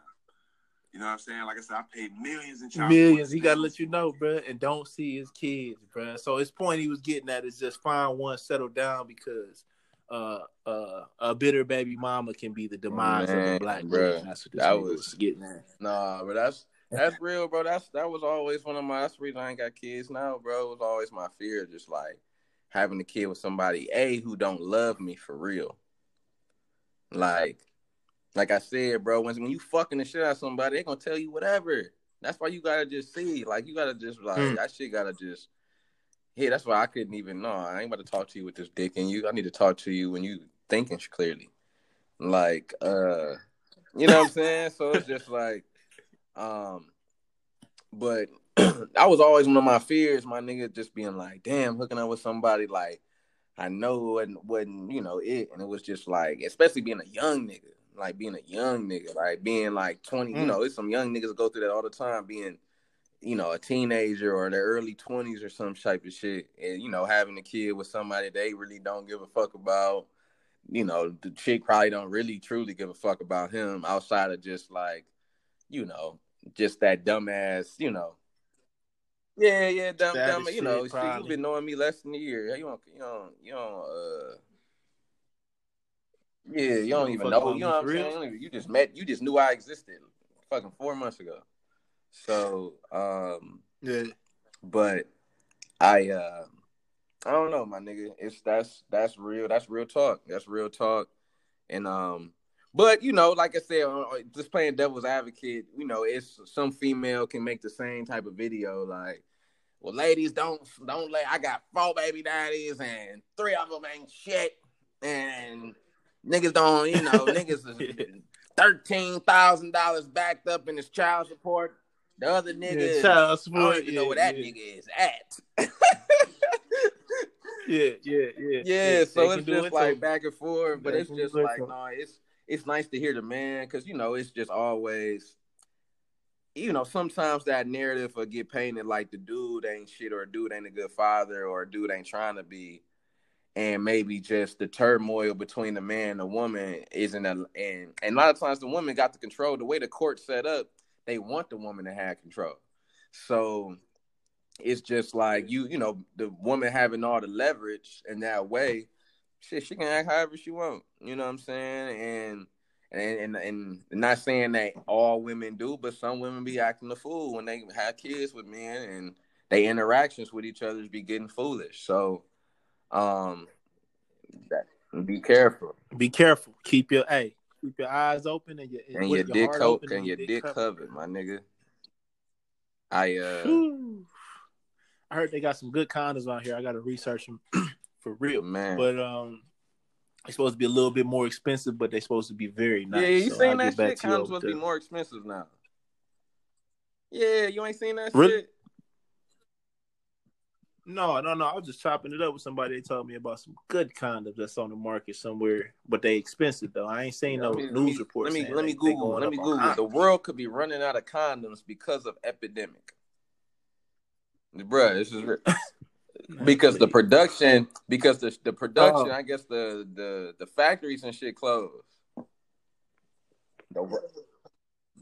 You know what I'm saying? Like I said, I paid millions in child Millions. He got to let you know, bro. And don't see his kids, bro. So his point he was getting at is just find one, settle down, because Uh, uh, a bitter baby mama can be the demise Man, of a black girl. That's what this that was, was getting at. Nah, but that's that's real, bro. That's that was always one of my. That's the reason I ain't got kids now, bro. It was always my fear, just like having a kid with somebody a who don't love me for real. Like, like I said, bro. When when you fucking the shit out of somebody, they gonna tell you whatever. That's why you gotta just see. Like you gotta just like mm. that shit gotta just. Yeah, that's why I couldn't even know. I ain't about to talk to you with this dick in you. I need to talk to you when you thinking clearly. Like, uh, you know what I'm saying? So it's just like, um, but I was always one of my fears, my nigga, just being like, damn, hooking up with somebody, like, I know it wasn't, you know, it. And it was just like, especially being a young nigga, like being a young nigga, like being like twenty, mm. you know, it's some young niggas go through that all the time, being you know, a teenager or their early twenties or some type of shit. And, you know, having a kid with somebody they really don't give a fuck about. You know, the chick probably don't really truly give a fuck about him outside of just like, you know, just that dumbass, you know. Yeah, yeah, dumb, dumb. You know, see, you've been knowing me less than a year. You don't, you don't, you don't, uh, yeah, you don't even know. You know what I'm saying? You just met, you just knew I existed fucking four months ago. So, um, yeah, but I, uh, I don't know, my nigga, it's, that's, that's real, that's real talk, that's real talk, and, um, but, you know, like I said, just playing devil's advocate, you know, it's, some female can make the same type of video, like, well, ladies, don't, don't let, I got four baby daddies, and three of them ain't shit, and niggas don't, you know, niggas is thirteen thousand dollars backed up in his child support. The other nigga, yeah, child support, I don't even yeah, know where that yeah. nigga is at. yeah, yeah, yeah. Yeah, so it's just like back and forth, but it's just like, no, it's it's nice to hear the man, because, you know, it's just always, you know, sometimes that narrative will get painted like the dude ain't shit, or dude ain't a good father, or dude ain't trying to be, and maybe just the turmoil between the man and the woman isn't, a, and, and a lot of times the woman got the control. The way the court's set up, they want the woman to have control. So it's just like, you, you know, the woman having all the leverage in that way, shit, she can act however she wants. You know what I'm saying? And and and, and not saying that all women do, but some women be acting a fool when they have kids with men, and their interactions with each other be getting foolish. So, um, that, be careful. Be careful. Keep your hey, keep your eyes open and your and, and your, your dick open and your dick covered, my nigga. I uh, Whew. I heard they got some good condoms out here. I got to research them. For real, man. But um, it's supposed to be a little bit more expensive, but they're supposed to be very nice. Yeah, you so seen that shit? Condoms supposed to be more expensive now. Yeah, you ain't seen that really? shit? No, no, no. I was just chopping it up with somebody. They told me about some good condoms that's on the market somewhere, but they expensive though. I ain't seen no me, news reports. Let me let me Google. Let me Google. Let me Google. The world could be running out of condoms because of epidemic. Bruh, this is real. Because the production, because the the production, oh. I guess the, the, the factories and shit closed.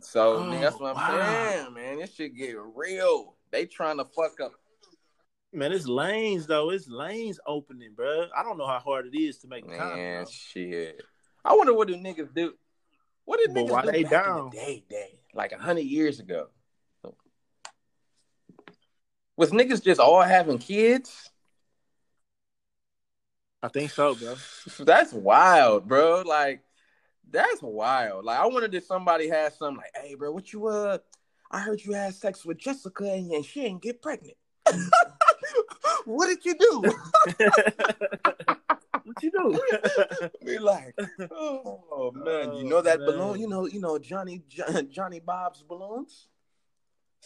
So oh, man, that's what I'm wow. saying, man. This shit get real. They trying to fuck up. Man, it's lanes though. It's lanes opening, bro. I don't know how hard it is to make. Man, time, shit. I wonder what do niggas do. What did niggas do they back down? in the day, day? Like a hundred years ago. Was niggas just all having kids? I think so, bro. That's wild, bro. Like, that's wild. Like, I wondered if somebody had something like, hey, bro, what you, uh, I heard you had sex with Jessica and, and she didn't get pregnant. What did you do? What you do? Be like, oh, oh man, you know that man. balloon? You know, you know Johnny John, Johnny Bob's balloons?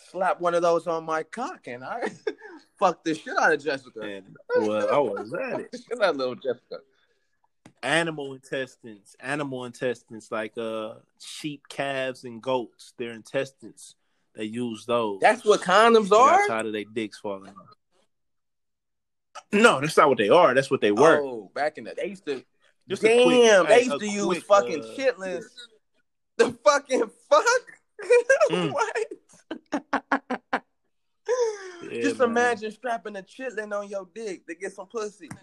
Slap one of those on my cock, and I fucked the shit out of Jessica. And, well, I was at it. Shit out of little Jessica. Animal intestines, animal intestines, like uh, sheep, calves, and goats. Their intestines, they use those. That's what condoms they are. Tired of their dicks falling off. No, that's not what they are. That's what they were. Oh, back in the they used to. Just damn, quick, they used to quick, use fucking uh, chitlins. Yeah. The fucking fuck. Mm. What? Yeah, just imagine man. strapping a chitlin on your dick to get some pussy. That's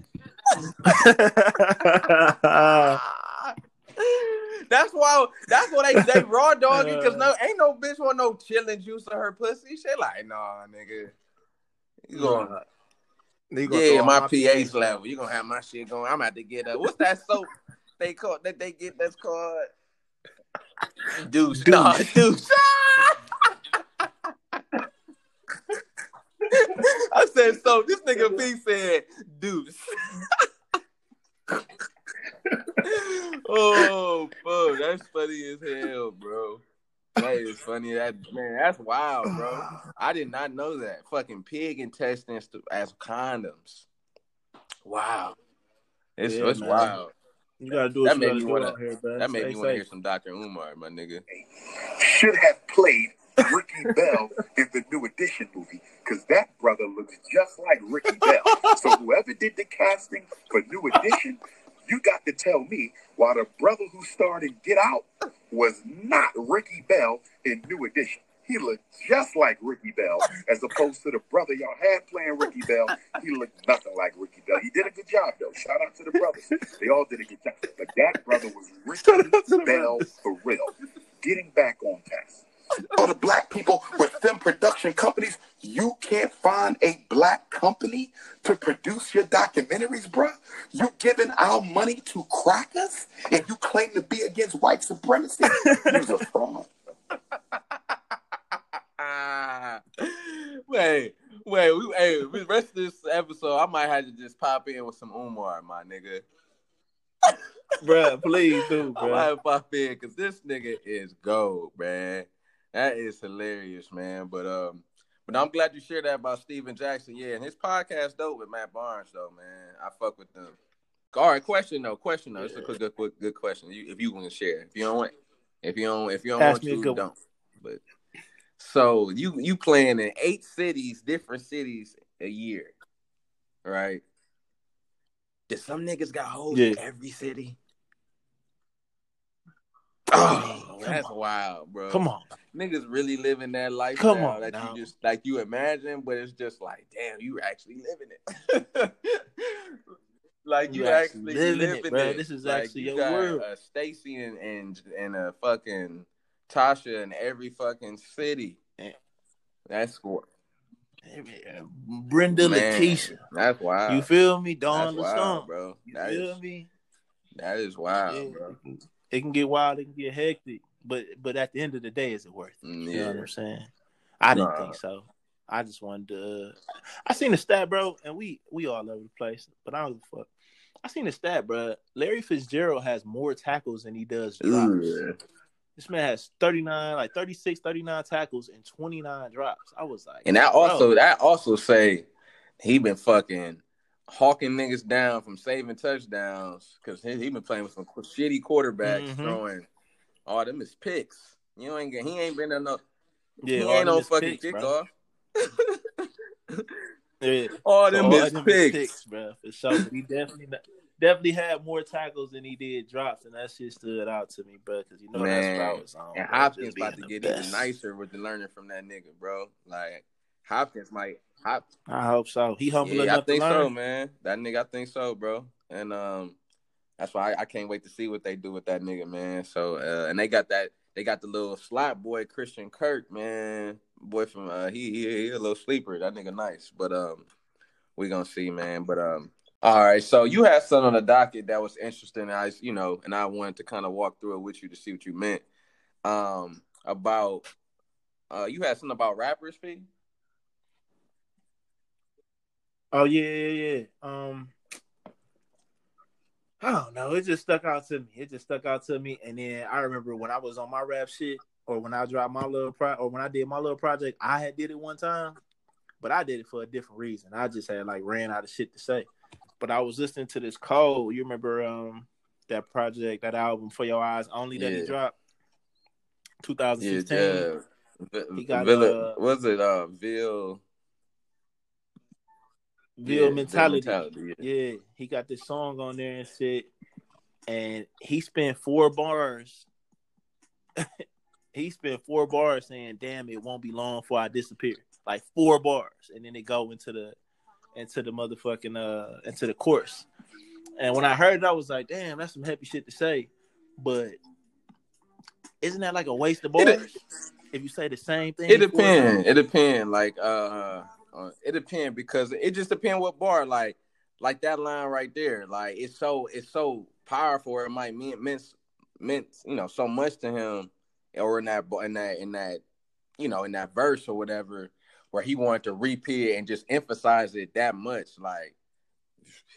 why. That's why they they raw dog you because no ain't no bitch want no chitlin juice on her pussy. She like nah, nigga. You gonna, you gonna yeah, my, my pH level. You gonna have my shit going. I'm about to get up. What's that soap they call that they get that's called Deuce? Deuce. Nah, Deuce. I said so. This nigga B said deuce. Oh fuck, that's funny as hell, bro. That is funny. That man, that's wild, bro. I did not know that. Fucking pig intestines as condoms. Wow, it's yeah, it's man. wild. You gotta do that. Made me want to. That made me want to hear some Doctor Umar, my nigga. Should have played Ricky Bell in the New Edition movie, because that brother looks just like Ricky Bell. So whoever did the casting for New Edition, you got to tell me why the brother who starred in Get Out was not Ricky Bell in New Edition. He looked just like Ricky Bell, as opposed to the brother y'all had playing Ricky Bell. He looked nothing like Ricky Bell. He did a good job, though. Shout out to the brothers. They all did a good job. But that brother was Ricky Bell for real. Getting back on task. For the black people with them production companies, you can't find a black company to produce your documentaries, bruh. You giving our money to crackers and you claim to be against white supremacy? You're a fraud. Wait, wait, we, hey, the rest of this episode, I might have to just pop in with some Umar, my nigga. Bruh, please do, bruh. I might have to pop in because this nigga is gold, man. That is hilarious, man. But um, But I'm glad you shared that about Steven Jackson. Yeah, and his podcast dope with Matt Barnes though, man. I fuck with them. All right, question though, question though. It's a good, good, good question. You, if you want to share, if you don't want, if you don't, if you don't Ask want to, don't. One. But so you you playing in eight cities, different cities a year, right? Did some niggas got hoes yeah. in every city? Oh, that's wild, bro. Come on. Niggas really living that lifestyle Come on, that now. you just like you imagine, but it's just like, damn, you actually living it. Like you, you actually, actually living, living it, bro. It. This is like, actually you your got, world. Uh, Stacy and and and a uh, fucking Tasha in every fucking city. Man. That's what. Brenda, man, Lakeisha. That's wild. You feel me, Dawn LaShawn, bro? You that feel is, me? That is wild, yeah. bro. It can get wild, it can get hectic, but but at the end of the day, is it worth it? You yeah. know what I'm saying? I didn't nah. think so. I just wanted to. Uh, I seen the stat, bro, and we we all over the place, but I don't give a fuck. I seen the stat, bro. Larry Fitzgerald has more tackles than he does drops. Ooh. This man has thirty-nine, like thirty-six, thirty-nine tackles and twenty-nine drops. I was like, and I also, I also say he been fucking hawking niggas down from saving touchdowns because he, he been playing with some shitty quarterbacks mm-hmm. throwing all oh, them is picks. You ain't get, he ain't been on no, yeah, he ain't no fucking kickoff. Yeah. All them is picks. picks, bro. For sure, he definitely not, definitely had more tackles than he did drops, and that shit stood out to me, bro. Because you know man. that's what I was on. And bro. Hopkins about to get best. even nicer with the learning from that nigga, bro. Like Hopkins might. I, I hope so. He humble yeah, enough. I think to learn. so, man. That nigga, I think so, bro. And um, that's why I, I can't wait to see what they do with that nigga, man. So, uh, and they got that, they got the little slot boy Christian Kirk, man. Boy from uh, he he he a little sleeper. That nigga nice, but um, we gonna see, man. But um, all right. So you had something on the docket that was interesting. And I, you know, and I wanted to kind of walk through it with you to see what you meant. Um, about uh, you had something about rappers, P. Oh yeah, yeah, yeah. Um, I don't know. It just stuck out to me. It just stuck out to me. And then I remember when I was on my rap shit, or when I dropped my little pro, or when I did my little project, I had did it one time, but I did it for a different reason. I just had like ran out of shit to say. But I was listening to this Cole. You remember um that project, that album For Your Eyes Only that yeah. he dropped, twenty sixteen. Yeah, yeah. He got Villa, uh, was it uh Ville. Bill yeah, mentality, mentality yeah. yeah. He got this song on there and shit, and he spent four bars. he spent four bars saying, "Damn, it won't be long before I disappear." Like four bars, and then it go into the, into the motherfucking uh, into the chorus. And when I heard it, I was like, "Damn, that's some heavy shit to say," but isn't that like a waste of bars it, if you say the same thing? It depends. It depends. Like uh. Uh, it depends because it just depends what bar, like, like that line right there, like it's so it's so powerful. It might mean meant meant you know so much to him, or in that in that in that you know in that verse or whatever, where he wanted to repeat it and just emphasize it that much, like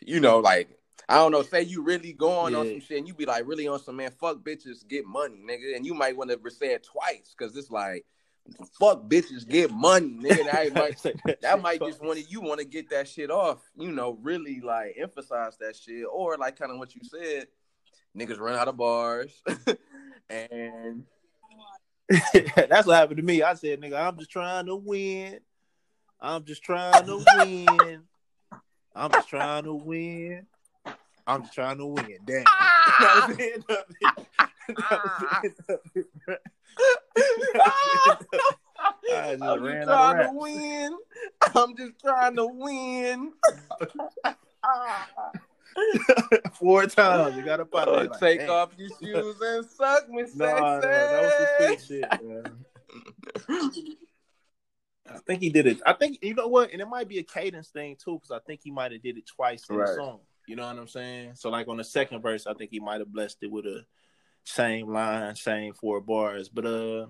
you know, like I don't know. Say you really going yeah. on some shit and you be like really on some man fuck bitches get money nigga, and you might want to say it twice because it's like. Fuck bitches, get money, nigga. That might, that might just want to, you want to get that shit off, you know, really like emphasize that shit, or like kind of what you said, niggas run out of bars, and that's what happened to me. I said, nigga, I'm just trying to win. I'm just trying to win. I'm just trying to win. I'm just trying to win. Damn. That was it. That was it. I just I'm ran just trying to win. I'm just trying to win. Four times you got to pop oh, like, take dang. off your shoes and suck me. No, no, that was the quick shit, man. I think he did it. I think you know what, and it might be a cadence thing too, because I think he might have did it twice in right. the song. You know what I'm saying? So like on the second verse, I think he might have blessed it with a. Same line, same four bars, but uh,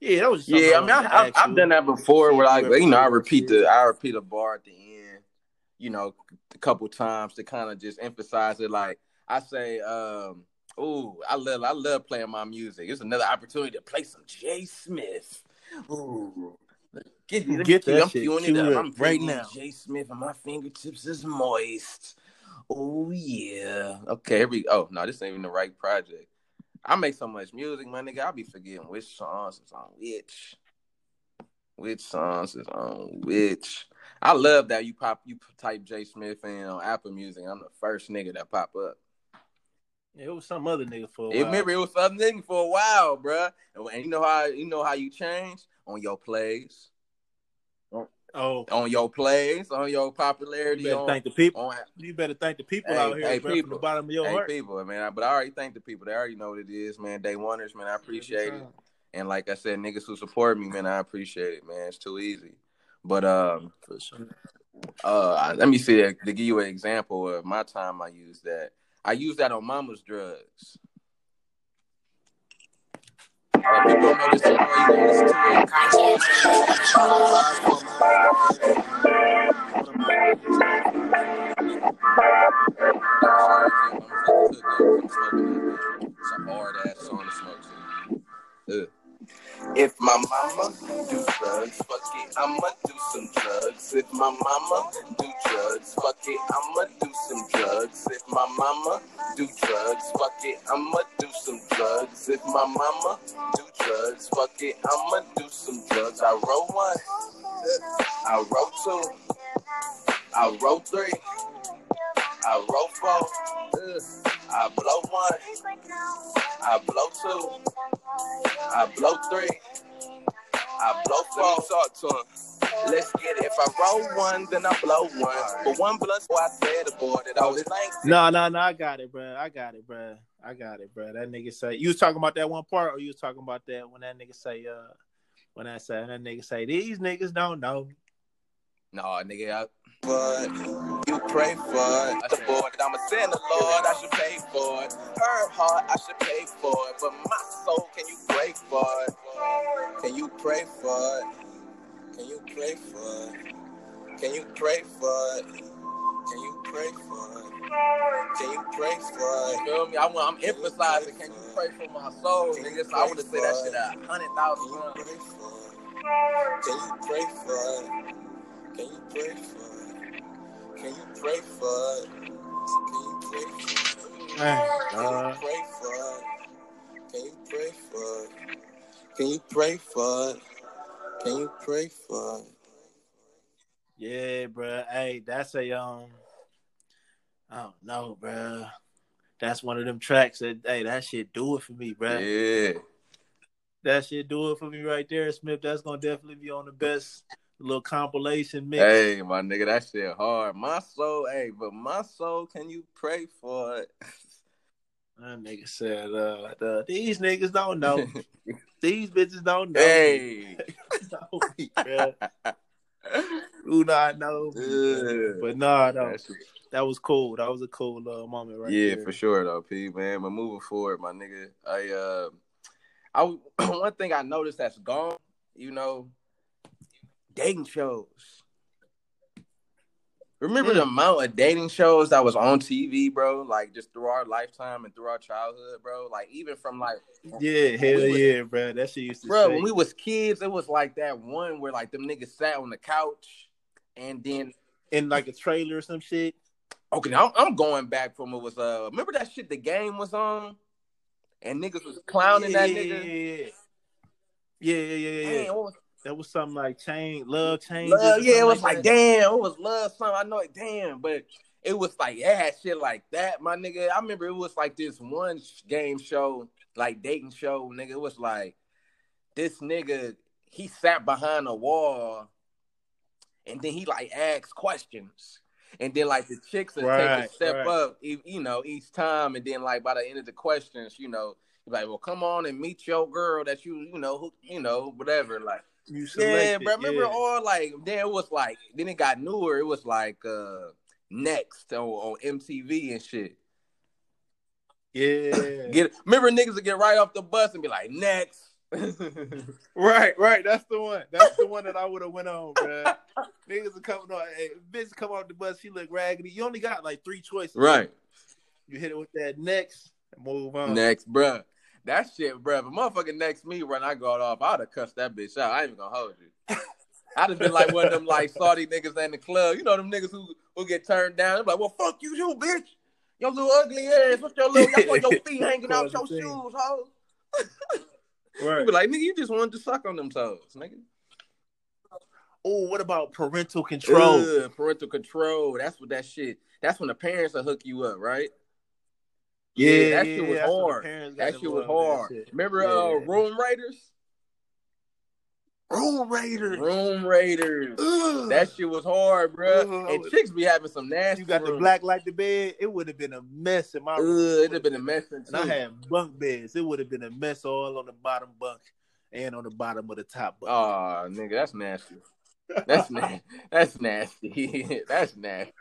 yeah, that was just yeah. I mean, I, I've done that before. Where I, you know, I repeat the, I repeat a bar at the end, you know, a couple times to kind of just emphasize it. Like I say, um, ooh, I love, I love playing my music. It's another opportunity to play some J. Smith. Ooh, Get, get, get that I'm shit. Feeling Chew it up. I'm right now. J. Smith and my fingertips is moist. Oh, yeah. Okay, here we go. Oh, no, this ain't even the right project. I make so much music, my nigga. I'll be forgetting which songs is on which. Which songs is on which. I love that you pop, you type J. Smith in on Apple Music. I'm the first nigga that pop up. It was some other nigga for a while. It, remember, it was some nigga for a while, bro. And you know how you know how you change? On your plays. Oh, on your plays, on your popularity. You better on, thank the people. On, you better thank the people hey, out here, hey, bro, people, from the bottom of your hey, heart. People, man. But I already thank the people. They already know what it is, man. Day Wonders, man. I appreciate it. And like I said, niggas who support me, man, I appreciate it, man. It's too easy. But um, For sure. uh, let me see that to give you an example of my time. I used that. I used that on Mama's Drugs. If my mama do drugs, fuck it, I'ma do some drugs. If my mama do drugs, fuck it, I'ma do some drugs. If my mama do drugs, fuck it, I'ma do some drugs. If my mama do drugs, fuck it, I'ma do some drugs. I roll one, I roll two, I roll three, I roll four, I blow one, I blow two, I blow three, I blow four. Talk to him. Let's get it. If I roll one, then I blow one. But one blunt, so I said about it. I was like, no, no, no, I got it, bro. I got it, bro. I got it, bro. That nigga say, you was talking about that one part, or you was talking about that when that nigga say, uh, when I said that nigga say, these niggas don't know. No, nigga, I... But you pray for it. The board, I'm a sinner, Lord, I should pay for it. Her heart, I should pay for it. But my soul, can you pray for it? Can you pray for it? Can you pray for it? Can you pray for it? Can you pray for it? Can you pray for it? You feel me? I'm, I'm can emphasizing, can you pray for my soul, nigga? I would have said that shit a hundred thousand times. Can you pray for it? Can you pray for it? Can you pray for it? Can you pray for it? Can you pray for it? Can you pray for it? Can you pray for it? Can you pray for it? Yeah, bro. Hey, that's a um. I don't know, bro. That's one of them tracks that hey, that shit do it for me, bro. Yeah. That shit do it for me right there, Smith. That's gonna definitely be on the best. Little compilation mix. Hey, my nigga, that shit hard. My soul, hey, but my soul, can you pray for it? That nigga said, uh, the, these niggas don't know. These bitches don't know. Hey. Who not know? Yeah. But nah, no, that, that was cool. That was a cool uh, moment right yeah, there. Yeah, for sure, though, P, man. But moving forward, my nigga, I, uh, I, one thing I noticed that's gone, you know, dating shows. Remember mm. the amount of dating shows that was on T V, bro? Like, just through our lifetime and through our childhood, bro? Like, even from, like... Yeah, hell was, yeah, bro. That shit used to Bro, say. When we was kids, it was like that one where, like, them niggas sat on the couch and then... In, like, a trailer or some shit? Okay, now I'm going back from it was... uh. Remember that shit The Game was on? And niggas was clowning yeah, that nigga? Yeah, yeah, yeah. Yeah, yeah, yeah, yeah. Man, that was something like change, love changes. Love, yeah, it was like, like damn, it was love something. I know it, damn, but it was like yeah, shit like that, my nigga. I remember it was like this one game show, like dating show, nigga. It was like this nigga, he sat behind a wall, and then he like asked questions, and then like the chicks would right, take a step right. up, you know, each time, and then like by the end of the questions, you know, like, well, come on and meet your girl that you, you know, who, you know, whatever, like. You yeah, bro. Remember yeah. all like then it was like then it got newer. It was like uh, Next on, on M T V and shit. Yeah, get remember niggas would get right off the bus and be like Next. right, right. That's the one. That's the one that I would have went on, bro. Niggas are coming on. Hey, bitch, come off the bus. She look raggedy. You only got like three choices, right? You hit it with that Next. And move on. Next, bro. That shit, bro. If a motherfucker next me when I got off, I'd have cussed that bitch out. I ain't even gonna hold you. I'd have been like one of them like Saudi niggas in the club. You know them niggas who, who get turned down. They're like, well, fuck you, you bitch. Your little ugly ass. What's your little? I want your feet hanging out your shoes, ho. Right. You be like, nigga, you just wanted to suck on them toes, nigga. Oh, what about parental control? Ugh, parental control. That's what that shit. That's when the parents will hook you up, right? Yeah, yeah that shit was hard. That shit was hard. Shit. Remember, yeah. uh, Room Raiders? Room Raiders. Room Raiders. Ugh. That shit was hard, bro. Ugh. And chicks be having some nasty. You got rooms. The black light the bed. It would have been a mess in my Ugh, room. It'd have been a mess. And too. I had bunk beds. It would have been a mess all on the bottom bunk and on the bottom of the top bunk. Oh, nigga, that's nasty. That's nasty. That's nasty. That's nasty.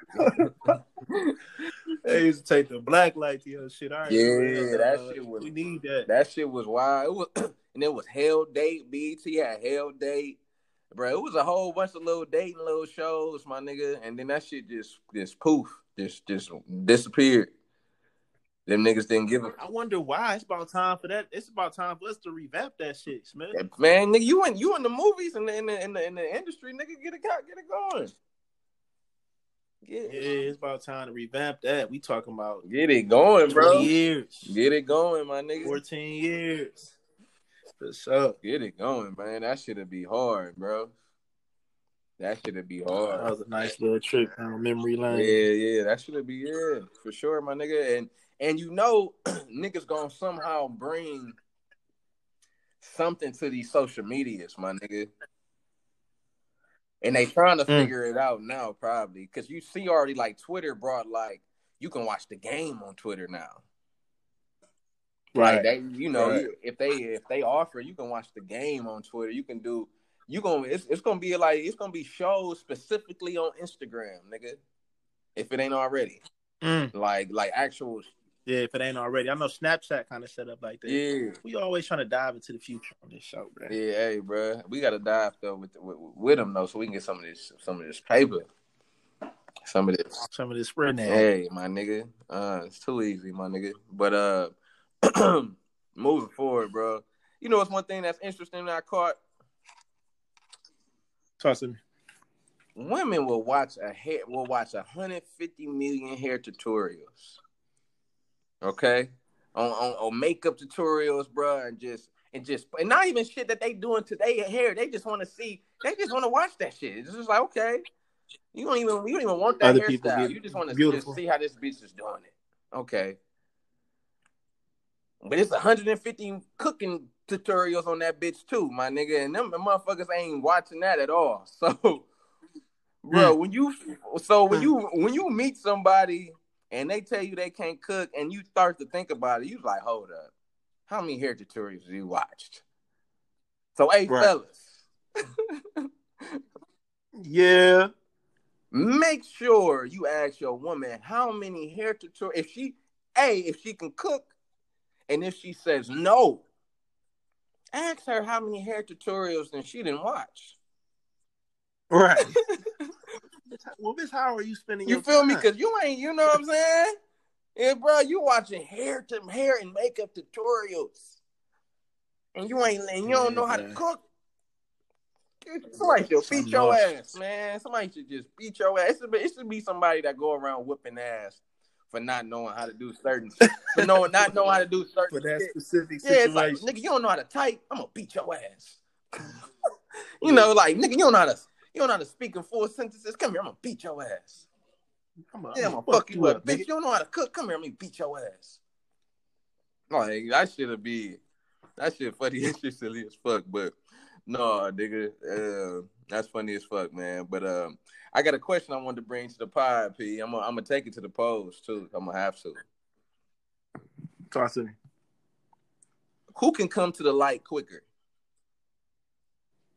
They used to take the black light to your shit. All right, yeah, man, that uh, shit was. We need that. That shit was wild. It was, and it was Hell Date. B T had Hell Date, bro. It was a whole bunch of little dating little shows, my nigga. And then that shit just, just poof, just, just disappeared. Them niggas didn't give a. I wonder why. It's about time for that. It's about time for us to revamp that shit, man. Man, nigga, you in you in the movies and in the in the in the industry, nigga, get it got get it going. Get it. Yeah, it's about time to revamp that. We talking about get it going, bro. Years, get it going, my nigga. Fourteen years. For sure, get it going, man. That shit'd be hard, bro. That should be hard. That was a nice little trip down memory lane. Yeah, yeah, that should be yeah for sure, my nigga. And and you know, niggas gonna somehow bring something to these social medias, my nigga. And they trying to figure mm. it out now, probably, because you see already like Twitter brought like you can watch the game on Twitter now. Right? Like they, you know, right. if they if they offer, you can watch the game on Twitter. You can do. You gonna it's, it's gonna be like it's gonna be shows specifically on Instagram, nigga. If it ain't already, mm. like like actual. Yeah, if it ain't already, I know Snapchat kind of set up like that. Yeah, we always trying to dive into the future on this show, bro. Yeah, hey, bro, we gotta dive though with with, with them though, so we can get some of this some of this paper, some of this some of this spread. Hey, my nigga, uh, it's too easy, my nigga. But uh, moving forward, bro, you know it's one thing that's interesting that I caught. Trust me. Women will watch a hair, will watch one hundred fifty million hair tutorials. Okay? On, on on makeup tutorials, bro, and just and just and not even shit that they doing today hair. They just want to see, they just want to watch that shit. It's just like, okay. You don't even you don't even want that hairstyle. You just want to see how this bitch is doing it. Okay. But it's one hundred fifty cooking tutorials on that bitch too, my nigga, and them motherfuckers ain't watching that at all. So, bro, when you so when you when you meet somebody and they tell you they can't cook, and you start to think about it, you like, hold up, how many hair tutorials you watched? So, hey, right. fellas, yeah, make sure you ask your woman how many hair tutorials if she, hey, if she can cook, and if she says no. Ask her how many hair tutorials and she didn't watch. Right. Well, Miss, how are you spending your You feel time? Me? Because you ain't, you know what I'm saying? Yeah, bro, you watching hair to hair and makeup tutorials. And you ain't, and you don't know how to cook. Somebody should beat your ass, man. Somebody should just beat your ass. It should be, it should be somebody that go around whipping ass. For not knowing how to do certain, for knowing not knowing how to do certain for that shit. Specific situation. Yeah, it's like, nigga, you don't know how to type. I'm gonna beat your ass. You know, like nigga, you don't know how to, you don't know how to speak in full sentences. Come here, I'm gonna beat your ass. Come on, yeah, I'm gonna fuck, fuck you up, bitch. You don't know how to cook. Come here, I'm gonna beat your ass. Like that should be, that shit funny. That shit silly as fuck. But no, nigga, uh, that's funny as fuck, man. But um. I got a question I wanted to bring to the pod, P. I'm gonna I'm gonna take it to the polls too. I'm gonna have to. Toss it. Who can come to the light quicker?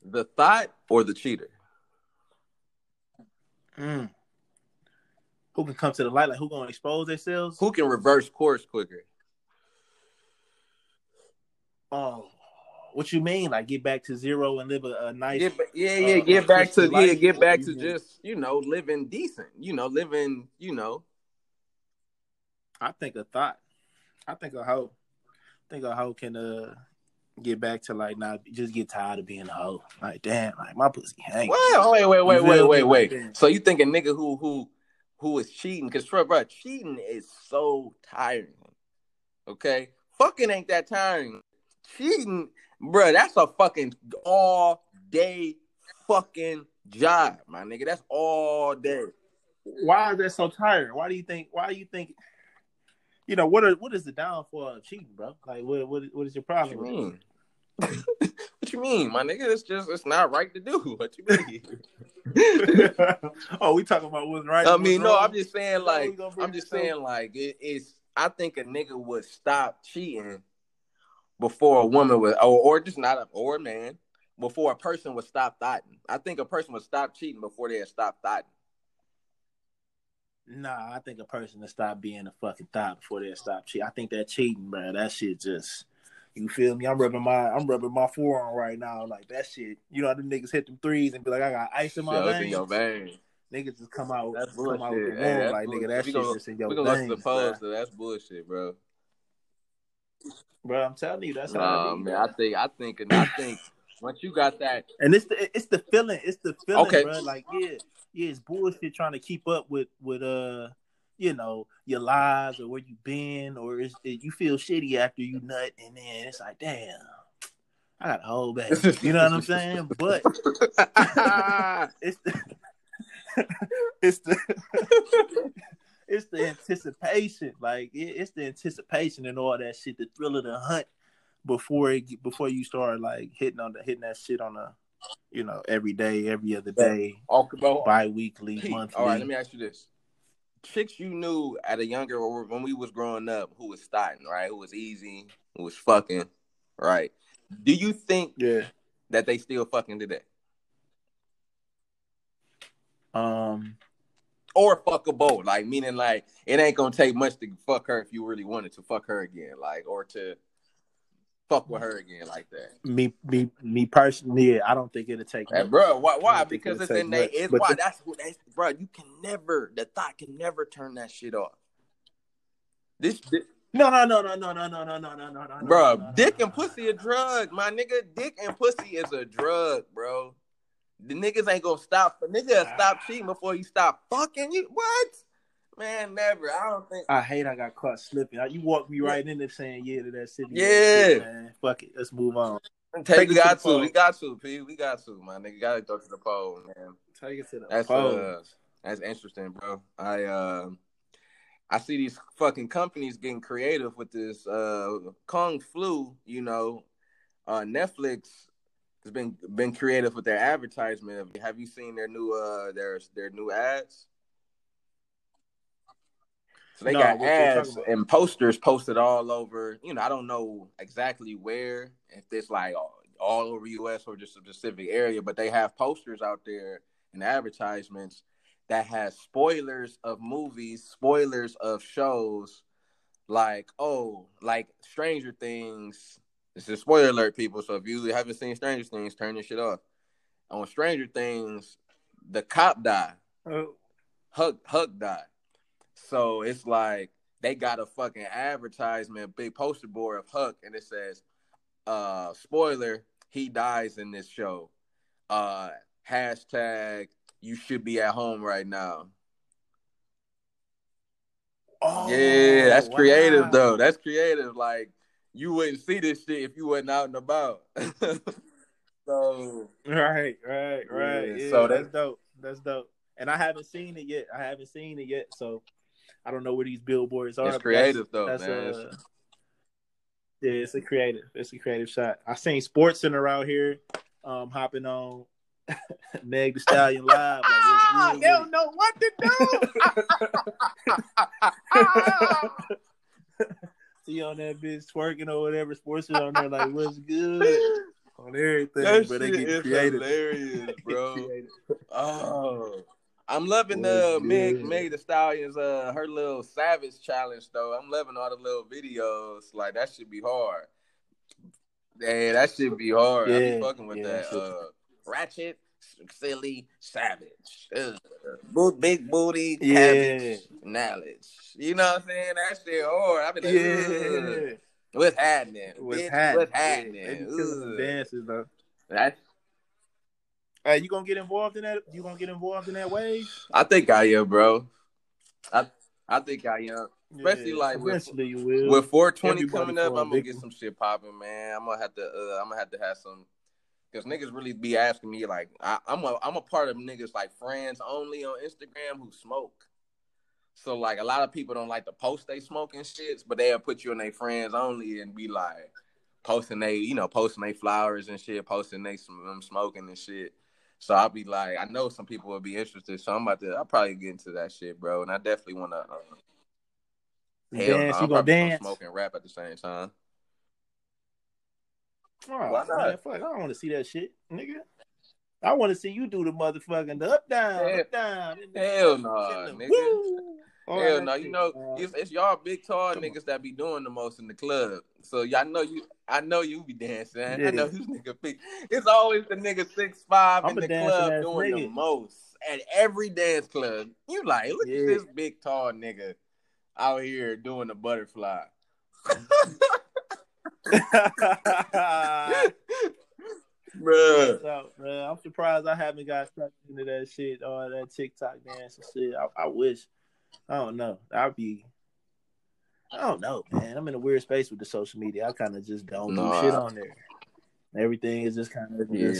The thought or the cheater? Mm. Who can come to the light? Like who gonna expose themselves? Who can reverse course quicker? Oh. What you mean? Like get back to zero and live a, a nice, get, yeah, yeah, uh, get back to life. yeah, get back to just you know living decent, you know living, you know. I think a thought. I think a hoe. I think a hoe can uh get back to like, nah, just get tired of being a hoe. Like, damn, like my pussy hang. Well, wait, wait, wait, wait, wait, wait. Like, so you think a nigga who who who is cheating? Because bro, cheating is so tiring. Okay, fucking ain't that tiring. Cheating, bro, that's a fucking all day fucking job, my nigga. That's all day. Why is that so tiring? Why do you think? Why do you think? You know what? Are, what is the downfall of cheating, bro? Like, what? What? What is your problem? What you mean? What you mean, my nigga? It's just it's not right to do. What you mean? Oh, we talking about what's right? I mean, no, wrong? I'm just saying, like, I'm just saying, up? like, it, it's. I think a nigga would stop cheating before a woman would, or, or just not, a, or a man before a person would stop thotting. I think a person would stop cheating before they had stopped thotting. Nah, I think a person to stop being a fucking thot before they stop cheating. I think that cheating, bro, that shit just, you feel me? I'm rubbing my, I'm rubbing my forearm right now, like that shit. You know how them niggas hit them threes and be like, I got ice in my veins. Yo, veins. Niggas just come out, that's come bullshit. Out with the hey, room like, bullshit. Nigga, that we shit just in your veins. We gonna go to the polls, so that's bullshit, bro. Bro, I'm telling you, that's nah, how it is. Man, I think, I think, I think once you got that, and it's the, it's the feeling, it's the feeling, okay. Bro. Like, yeah. Yeah, it's bullshit trying to keep up with, with uh, you know, your lives or where you been, or it's, it, you feel shitty after you nut, and then it's like, damn, I got a whole baby. You know what I'm saying? But it's the, it's the it's the anticipation, like it, it's the anticipation and all that shit, the thrill of the hunt before it before you start like hitting on the hitting that shit on a. You know, every day, every other day, okay, bi-weekly, Pete, monthly. All right, let me ask you this. Chicks you knew at a younger, or when we was growing up, who was starting, right? Who was easy, who was fucking, right? Do you think yeah. that they still fucking today? Um, Or fuckable, like, meaning like, it ain't gonna take much to fuck her if you really wanted to fuck her again, like, or to... fuck with her again like that. Me, me, me personally, yeah, I don't think it'll take. Hey, bro, why? Why? Because it's in their. It's why. The, that's what. That's, bro, you can never. The thought can never turn that shit off. This. this no, no, no, no, no, no, no, no, no, no, no, no. Bro, no, no, dick no, and pussy no, a drug, my nigga. Dick and pussy is a drug, bro. The niggas ain't gonna stop. The nigga ah. stop cheating before you stop fucking you. What? Man, never. I don't think. I hate I got caught slipping. You walked me right yeah. in there saying yeah to that city. Yeah. Shit, man. Fuck it. Let's move on. Take, Take we got to. to. We got to, P. We got to, my nigga. Got to go to the poll, man. Take it to the that's, poll. Uh, that's interesting, bro. I uh, I see these fucking companies getting creative with this uh, Kung Flu, you know. Uh, Netflix has been been creative with their advertisement. Have you seen their new uh their their new ads? So they no, got ads and posters posted all over. You know, I don't know exactly where, if it's like all, all over U S or just a specific area, but they have posters out there and advertisements that has spoilers of movies, spoilers of shows, like, oh, like Stranger Things. This is spoiler alert, people. So if you haven't seen Stranger Things, turn this shit off. On Stranger Things, the cop died. Oh. Huck, Huck died. So it's like they got a fucking advertisement, big poster board of Huck, and it says, uh, spoiler, he dies in this show. Uh, hashtag, you should be at home right now. Oh, yeah, that's wow. creative, though. That's creative. Like, you wouldn't see this shit if you wasn't out and about. So Right, right, right. Yeah, yeah, so that's, that's dope. That's dope. And I haven't seen it yet. I haven't seen it yet, so... I don't know where these billboards are. It's creative, though, man. A, yeah, it's a creative. It's a creative shot. I seen Sports Center out here um, hopping on Meg Thee Stallion live. Like, they don't know what to do. See on that bitch twerking or whatever. Sports Center on there like, what's good? On everything. That but shit they get is creative. Hilarious, bro. Creative. Oh. I'm loving the uh, Meg, Meg Thee Stallion's, uh, her little Savage challenge, though. I'm loving all the little videos. Like, that should be hard. Hey, that should be hard. Yeah, I be fucking with yeah, that. that uh, ratchet, silly, savage. Ugh. Big booty, cabbage, yeah. knowledge. You know what I'm saying? That shit hard. I be like, yeah. What's happening? What's happening? What's happening? Because of the dances, though. That's... Hey, you gonna get involved in that? You gonna get involved in that wave? I think I am, bro. I I think I am. Especially yeah, like with, you will. With four twenty everybody coming up, I'm gonna get some shit popping, man. I'm gonna have to, uh, I'm gonna have to have some, because niggas really be asking me like, I, I'm a, I'm a part of niggas like friends only on Instagram who smoke. So like a lot of people don't like to post they smoking shits, but they'll put you in their friends only and be like posting they, you know, posting they flowers and shit, posting they them smoking and shit. So I'll be like, I know some people will be interested, so I'm about to, I'll probably get into that shit, bro. And I definitely want to. Uh, Hell, dance, I'm you gonna dance, smoke and rap at the same time. Oh, why not? Man, fuck, I don't want to see that shit, nigga. I want to see you do the motherfucking the up down, hell, up down. Hell no, nah, nigga. Woo! Hell no, nah. You know it's, it's y'all big tall Come niggas on. That be doing the most in the club. So y'all know you, I know you be dancing. Yeah. I know who's nigga big. It's always the nigga six five I'm in the club doing nigga. The most at every dance club. You like look yeah. at this big tall nigga. Out here doing the butterfly. Bruh. Bruh. I'm surprised I haven't got stuck into that shit or that TikTok dance and shit. I, I wish. I don't know. I'd be. I don't know, man. I'm in a weird space with the social media. I kind of just don't nah. do shit on there. Everything is just kind of. Yeah.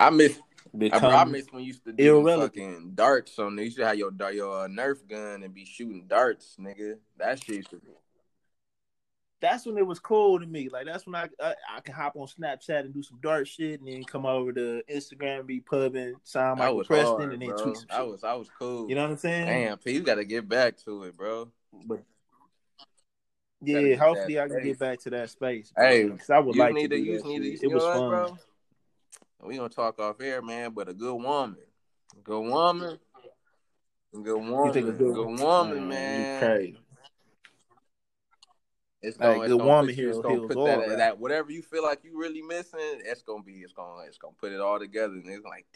I miss. Becomes I, I miss when you used to do fucking darts on there. You should have your your uh, Nerf gun and be shooting darts, nigga. That shit used to be. That's when it was cool to me. Like that's when I I, I could hop on Snapchat and do some dart shit, and then come over to Instagram and be pubbing, sound like Preston, hard, and then tweet some shit. I was I was cool. You know what I'm saying? Damn, P, you got to get back to it, bro. But yeah, hopefully I can space. Get back to that space. Bro, hey, because I would like to. to you need to. It was fun, bro. We gonna talk off air, man, but a good woman, a good woman, a good woman, a good, good woman, man. Okay. It's gonna, like, it's good gonna woman put, here. It's gonna put go that, right. that whatever you feel like you really missing, it's gonna be. It's gonna. It's gonna put it all together, and it's like,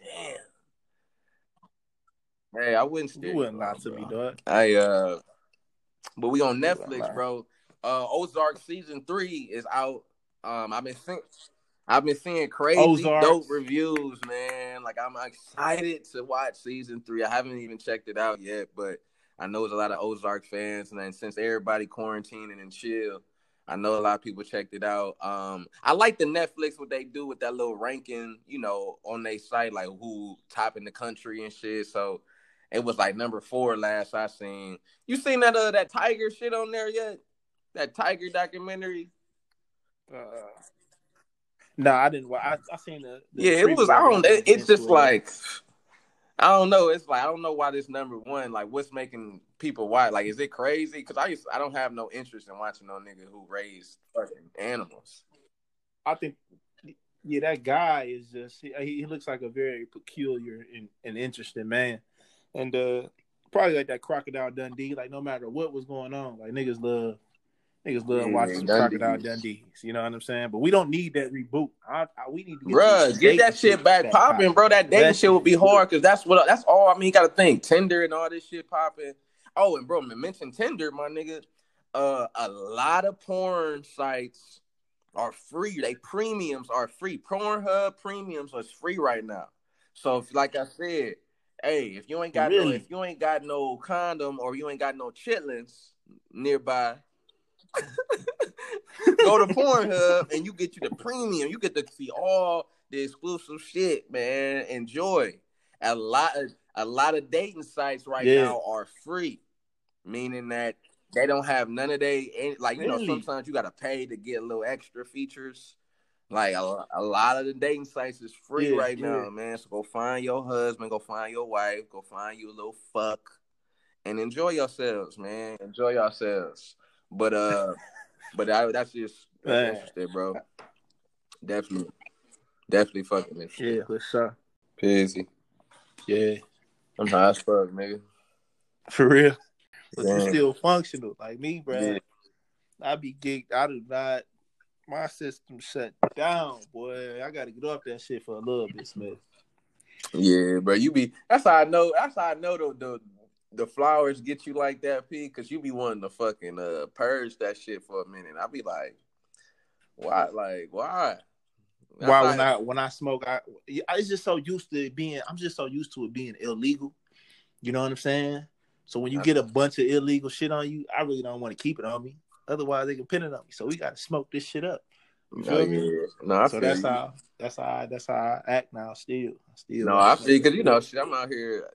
damn. Hey, I wouldn't steer. You wouldn't lie to bro. Me, dog. I uh, but we on Netflix, bro. Uh, Ozark season three is out. Um, I've been think. I've been seeing crazy Ozark. Dope reviews, man. Like, I'm excited to watch season three. I haven't even checked it out yet, but I know there's a lot of Ozark fans. And then since everybody quarantining and chill, I know a lot of people checked it out. Um, I like the Netflix, what they do with that little ranking, you know, on their site, like who top in the country and shit. So it was like number four last I seen. You seen that uh, that Tiger shit on there yet? That Tiger documentary? Uh No, nah, I didn't watch. I, I seen the, the yeah. It was. I don't. It, it's just like I don't know. It's like I don't know why this number one. Like, what's making people watch? Like, is it crazy? Because I used, I don't have no interest in watching no nigga who raised fucking animals. I think yeah, that guy is just he, he looks like a very peculiar and, and interesting man, and uh, probably like that Crocodile Dundee. Like, no matter what was going on, like niggas love. Niggas love yeah, watching some Crocodile Dundees, you know what I'm saying? But we don't need that reboot. I, I, we need to get, Bruh, get that shit back popping, bro. That dating shit would be hard because that's what that's all. I mean, you got to think Tinder and all this shit popping. Oh, and bro, mention Tinder, my nigga. Uh, a lot of porn sites are free. They premiums are free. Pornhub premiums are free right now. So, if, like I said, hey, if you ain't got really? no, if you ain't got no condom or you ain't got no chitlins nearby. Go to Pornhub and you get you the premium. You get to see all the exclusive shit, man. Enjoy. A lot of a lot of dating sites right yeah. now are free, meaning that they don't have none of they like you really? know. Sometimes you gotta pay to get a little extra features. Like a, a lot of the dating sites is free yeah, right yeah. now, man. So go find your husband, go find your wife, go find you a little fuck, and enjoy yourselves, man. Enjoy yourselves. But uh, but I, that's just that's interesting, bro. Definitely, definitely fucking interesting. Yeah, for sure. Crazy. Yeah, I'm high as fuck, nigga. For real. But you still functional like me, bro. Yeah. I be geeked. I do not. My system shut down, boy. I gotta get off that shit for a little bit, Smith. Yeah, bro. You be. That's how I know. That's how I know the. the The flowers get you like that, P, because you be wanting to fucking uh, purge that shit for a minute. I be like, Why? Like, why? That's why when I when I smoke, I I just so used to it being. I'm just so used to it being illegal. You know what I'm saying? So when you get a bunch of illegal shit on you, I really don't want to keep it on me. Otherwise, they can pin it on me. So we got to smoke this shit up. You feel oh, me? Yeah. No, I so feel that's you. how that's how I, that's how I act now. Still, still. No, I feel because you know, shit. I'm out here.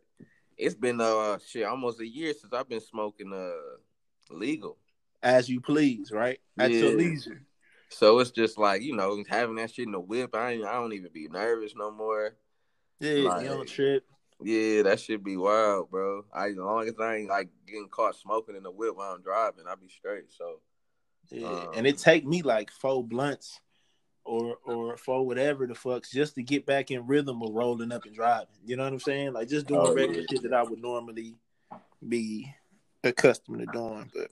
It's been uh shit almost a year since I've been smoking uh legal. As you please, right? At yeah. your leisure. So it's just like, you know, having that shit in the whip. I ain't, I don't even be nervous no more. Yeah, like, you don't trip. Yeah, that shit be wild, bro. I, as long as I ain't like getting caught smoking in the whip while I'm driving, I be straight. So yeah, um, and it take me like four blunts or or four whatever the fucks just to get back in rhythm of rolling up and driving. You know what I'm saying? Like just doing oh, regular yeah. shit that I would normally be accustomed to doing. But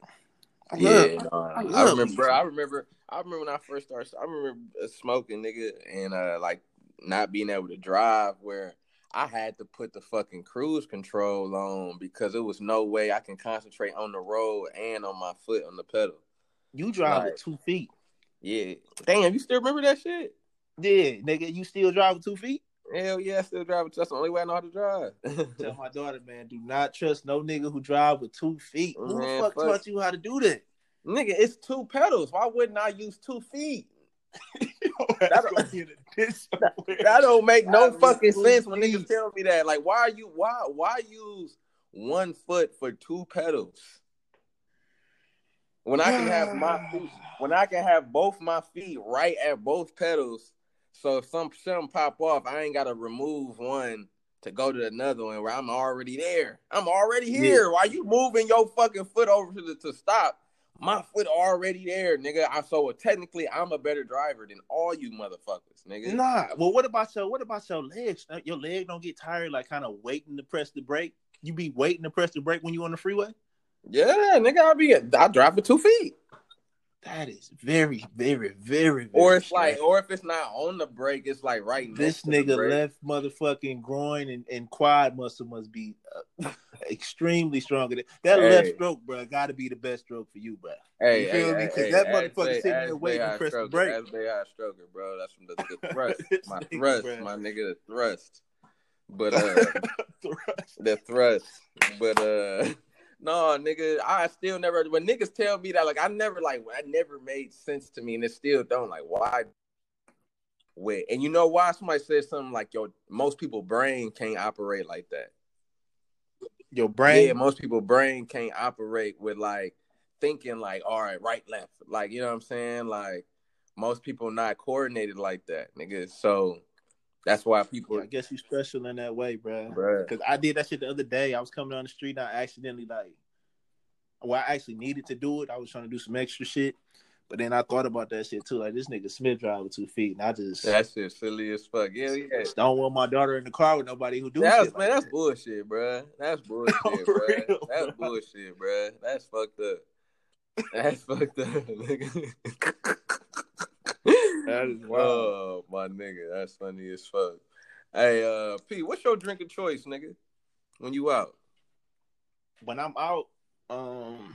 I love, yeah, I, I, love I remember. Bro, I remember. I remember when I first started. I remember smoking, nigga, and uh, like not being able to drive where. I had to put the fucking cruise control on because it was no way I can concentrate on the road and on my foot on the pedal. You drive like, with two feet. Yeah. Damn, you still remember that shit? Yeah, nigga, you still drive with two feet? Hell yeah, I still drive with two feet. That's the only way I know how to drive. Tell my daughter, man, do not trust no nigga who drive with two feet. Who man, the fuck, fuck taught you how to do that? Nigga, it's two pedals. Why wouldn't I use two feet? That don't, that don't make no fucking sense when niggas tell me that. Like, why are you why why use one foot for two pedals? When I can have my feet, when I can have both my feet right at both pedals, so if some something pop off, I ain't gotta remove one to go to another one where I'm already there. I'm already here. Yeah. Why you moving your fucking foot over to the to stop? My foot already there, nigga. I so technically I'm a better driver than all you motherfuckers, nigga. Nah. Well, what about your what about your legs? Your leg don't get tired, like kind of waiting to press the brake. You be waiting to press the brake when you on the freeway. Yeah, nigga. I be I drive with two feet. That is very, very, very. very or it's strange. Like, or if it's not on the brake, it's like right. This next nigga to the left motherfucking groin and, and quad muscle must be uh, extremely strong. That hey. left stroke, bro, got to be the best stroke for you, bro. Hey, you feel hey, me? Because hey, that hey, motherfucker sitting there waiting to press the brake. That's they are stroker, bro. That's from the, the thrust, my thrust, bro. my nigga, the thrust. But uh, thrust. the thrust, but uh. No, nigga, I still never. When niggas tell me that, like, I never, like, I never made sense to me, and it still don't. Like, why? Wait, and you know why? Somebody said something like, "Yo, most people brain can't operate like that." Your brain, yeah, most people brain can't operate with like thinking like, all right, right, left, like, you know what I'm saying? Like, most people not coordinated like that, nigga. So. That's why people. Yeah, I guess you special in that way, bro. Because I did that shit the other day. I was coming down the street and I accidentally like, well, I actually needed to do it. I was trying to do some extra shit, but then I thought about that shit too. Like this nigga Smith drive with two feet, and I just that shit silly as fuck. Yeah, yeah. Just don't want my daughter in the car with nobody who do that. Shit was, like man, that's that. bullshit, bro. That's bullshit, no, bro. Real, that's bro. bullshit, bro. That's fucked up. That's fucked up, nigga. That is wild. Oh, my nigga. That's funny as fuck. Hey, uh, P, what's your drink of choice, nigga? When you out? When I'm out, um,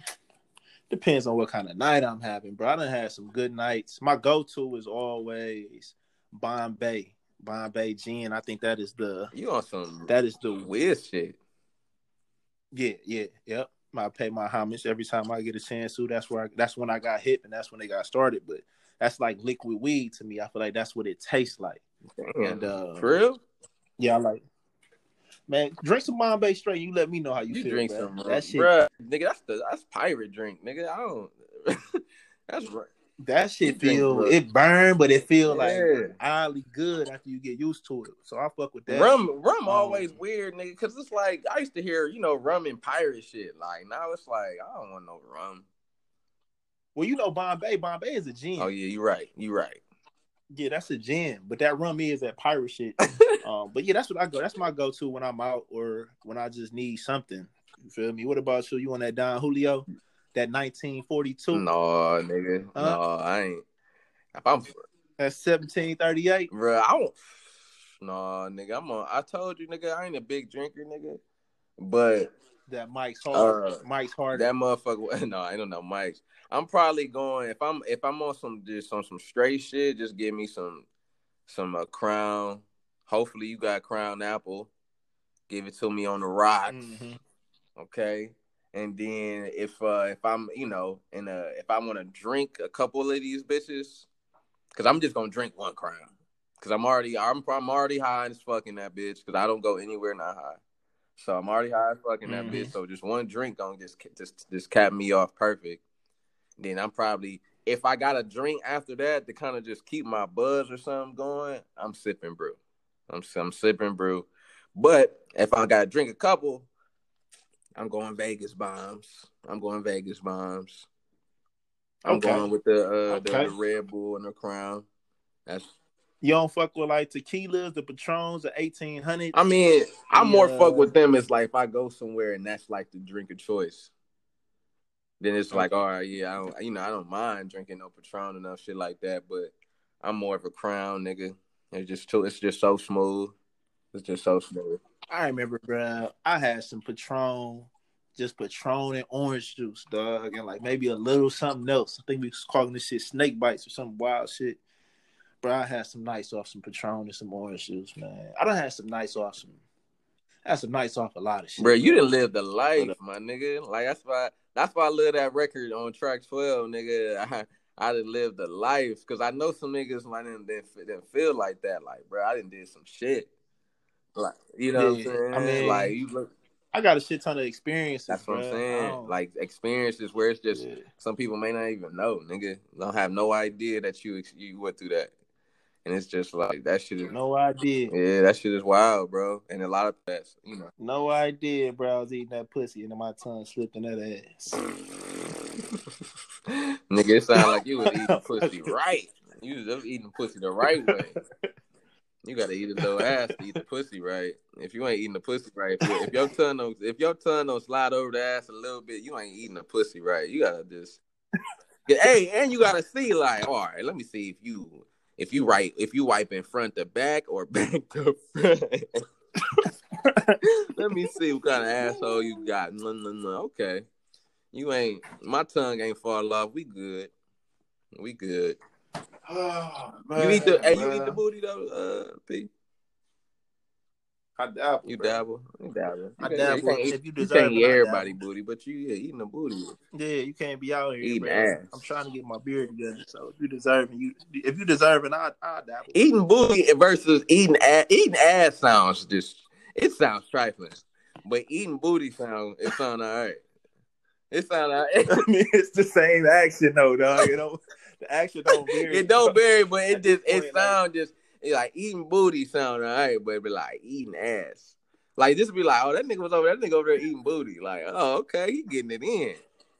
depends on what kind of night I'm having, bro. I done had some good nights. My go-to is always Bombay. Bombay gin. I think that is the... You on some that is the weird shit. Yeah, yeah, yep. I pay my homage every time I get a chance to. That's where I, that's when I got hip, and that's when they got started, but... That's like liquid weed to me. I feel like that's what it tastes like. Damn. And uh, for real? Yeah, I like it. Man, drink some Bombay straight. You let me know how you, you feel. Drink bro. Some, bro. That shit, bruh, nigga. That's the that's pirate drink, nigga. I don't. That's right. That shit feel drink, it burn, but it feel yeah. like oddly good after you get used to it. So I fuck with that. Rum, shit. rum um, always weird, nigga. Because it's like I used to hear, you know, rum and pirate shit. Like now it's like I don't want no rum. Well, you know, Bombay, Bombay is a gin. Oh, yeah, you're right. You're right. Yeah, that's a gin. But that rum is that pirate shit. um, but, yeah, that's what I go. That's my go-to when I'm out or when I just need something. You feel me? What about you? You on that Don Julio? That nineteen forty-two? No, nigga. Huh? No, I ain't. If I'm... That's seventeen thirty-eight? Bro, I don't... No, nigga, I'm on... I told you, nigga, I ain't a big drinker, nigga. But... that Mike's hard. Uh, Mike's hard. That motherfucker. No, I don't know Mike's. I'm probably going if I'm if I'm on some just on some straight shit. Just give me some some uh, Crown. Hopefully you got Crown Apple. Give it to me on the rocks. Mm-hmm. Okay. And then if uh, if I'm, you know, in a, if I want to drink a couple of these bitches, because I'm just going to drink one Crown. Because I'm already I'm, I'm already high as fucking that bitch because I don't go anywhere not high. So I'm already high as fucking mm-hmm. that bitch. So just one drink going to just, just, just cap me off perfect. Then I'm probably, if I got a drink after that to kind of just keep my buzz or something going, I'm sipping brew. I'm, I'm sipping brew. But if I got to drink a couple... I'm going Vegas bombs. I'm going Vegas bombs. I'm okay. going with the, uh, okay. the the Red Bull and the Crown. That's you don't fuck with like tequilas, the Patrons, the eighteen hundred. I mean, I uh, more fuck with them. It's like if I go somewhere and that's like the drink of choice. Then it's like, all right, yeah, I don't, you know, I don't mind drinking no Patron or no shit like that. But I'm more of a Crown nigga. It's just too. It's just so smooth. It's just so smooth. I remember, bro, I had some Patron, just Patron and orange juice, dog, and like maybe a little something else. I think we was calling this shit snake bites or some wild shit. Bro, I had some nights off some Patron and some orange juice, man. I done had some nights off some, I had some nights off a lot of shit. Bro, you done lived the life, my nigga. Like, that's why, that's why I love that record on track twelve, nigga. I, I done lived the life, because I know some niggas like, didn't, didn't feel like that. Like, bro, I done did some shit. Like, you know yeah. what I'm saying? I mean, like, you look, I got a shit ton of experiences. That's what bro. I'm saying. Like, experiences where it's just yeah. some people may not even know, nigga. Don't have no idea that you you went through that. And it's just like, that shit is... No idea. Yeah, that shit is wild, bro. And a lot of that's, you know. No idea, bro. I was eating that pussy and then my tongue slipped in that ass. Nigga, it sounded like you was eating pussy right. You was eating pussy the right way. You gotta eat a little ass to eat the pussy right. If you ain't eating the pussy right, if, if your tongue don't, if your tongue don't slide over the ass a little bit, you ain't eating the pussy right. You gotta just, yeah, hey, and you gotta see like, all right, let me see if you, if you right, if you wipe in front to back or back to front. Let me see what kind of asshole you got. No, no, no. Okay, you ain't. My tongue ain't fall off. We good. We good. Oh, man, you eat the hey, you eat the booty though, uh, P. I dabble. You dabble. You dabble. I dabble. You can't, if you deserve you can't eat everybody booty, but you yeah, eating the booty. Yeah, you can't be out here eating bro. Ass. I'm trying to get my beard together, so if you deserve it, you if you deserve it, I I dabble. Eating booty versus eating ass. Eating ass sounds just it sounds trifling, but eating booty sound it sound all right. It sound all right. I mean, it's the same action though, dog. You know. The action don't vary. It don't vary, but it just it sound just it like eating booty sound all right, but it be like eating ass. Like this be like, oh that nigga was over that nigga over there eating booty. Like, oh okay, he getting it in.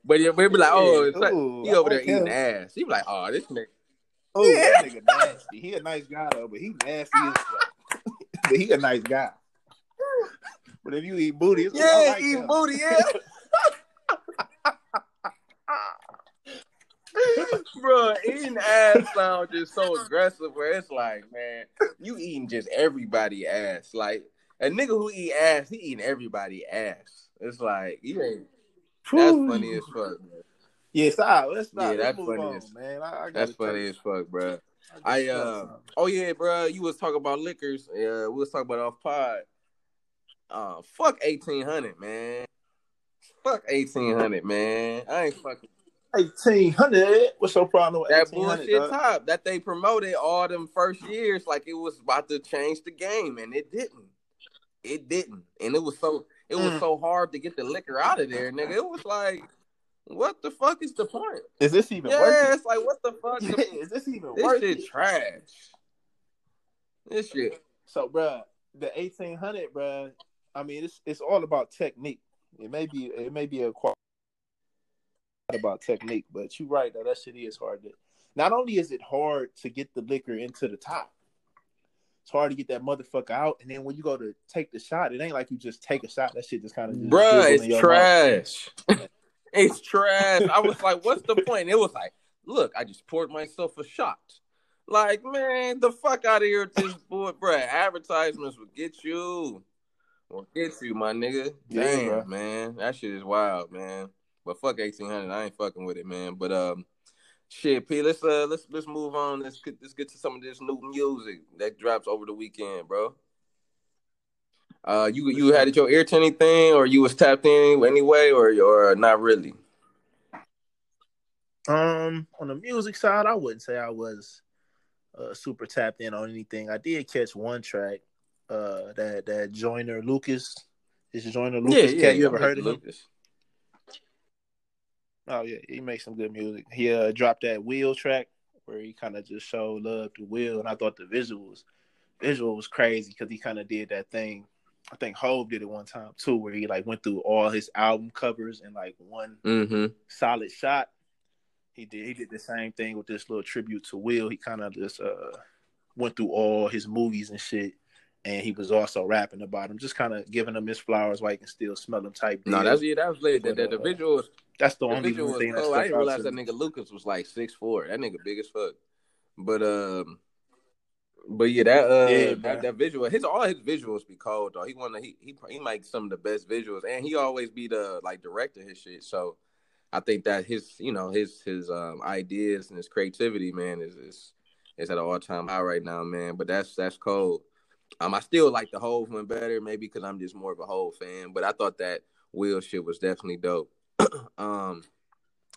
But it be like, oh it's like, Ooh, he over there eating ass. He be like, oh this nigga. Oh yeah. That nigga nasty. He a nice guy though, but he nasty as fuck. But he a nice guy. But if you eat booty, it's yeah, I like eating booty, yeah. Bro, eating ass sound just so aggressive where it's like, man, you eating just everybody ass. Like, a nigga who eat ass, he eating everybody ass. It's like, you ain't, that's funny as fuck, man. Yeah, stop, let's stop. Yeah, that's funny on, as, man. I, I that's funny as fuck, bro. I, I uh, oh yeah, bro, you was talking about liquors. Yeah, we was talking about off pod. Uh, fuck eighteen hundred, man. Fuck eighteen hundred, man. I ain't fucking. eighteen hundred. What's your problem with that bullshit dog? Top that they promoted all them first years like it was about to change the game and it didn't. It didn't. And it was so it mm. was so hard to get the liquor out of there, nigga. It was like, what the fuck is the point? Is this even yeah, worth it? Yeah, it's like what the fuck yeah, is this even this worth shit it? Trash. This shit. So, bruh, the eighteen hundred, bruh, I mean, it's it's all about technique. It may be it may be a quality about technique, but you're right though, that shit is hard to, not only is it hard to get the liquor into the top, it's hard to get that motherfucker out, and then when you go to take the shot, it ain't like you just take a shot, that shit just kind of bruh, it's trash. It's trash. I was like, what's the point? And it was like, look, I just poured myself a shot. Like, man, the fuck out of here with this boy, bruh. Advertisements will get you. We'll get you, my nigga. Damn, yeah, man. That shit is wild, man. But fuck eighteen hundred. I ain't fucking with it, man. But um, shit, P. Let's uh, let's let's move on. Let's get, let's get to some of this new music that drops over the weekend, bro. Uh, you you had it your ear to anything, or you was tapped in anyway, or or not really? Um, on the music side, I wouldn't say I was uh, super tapped in on anything. I did catch one track. Uh, that that Joyner Lucas is Joyner Lucas. Yeah, yeah, cat. You ever heard of Lucas? Him? Oh yeah, he makes some good music. He uh, dropped that Will track where he kind of just showed love to Will, and I thought the visuals visual was crazy because he kind of did that thing. I think Hov did it one time too, where he like went through all his album covers in like one mm-hmm. solid shot. He did he did the same thing with this little tribute to Will. He kind of just uh, went through all his movies and shit. And he was also rapping about him, just kind of giving him his flowers while you can still smell him type. No, that's yeah, that was late. That, that the visual was, that's the, the only visual thing. Was, oh, I didn't realize that nigga Lucas was like six foot four. That nigga big as fuck. But um, but yeah, that uh, yeah, that, that visual, his all his visuals be cold though. He wanna he he he makes some of the best visuals, and he always be the like director of his shit. So I think that his you know his his um ideas and his creativity, man, is is is at an all time high right now, man. But that's that's cold. Um, I still like the Hov one better, maybe because I'm just more of a Hov fan. But I thought that Will shit was definitely dope. um,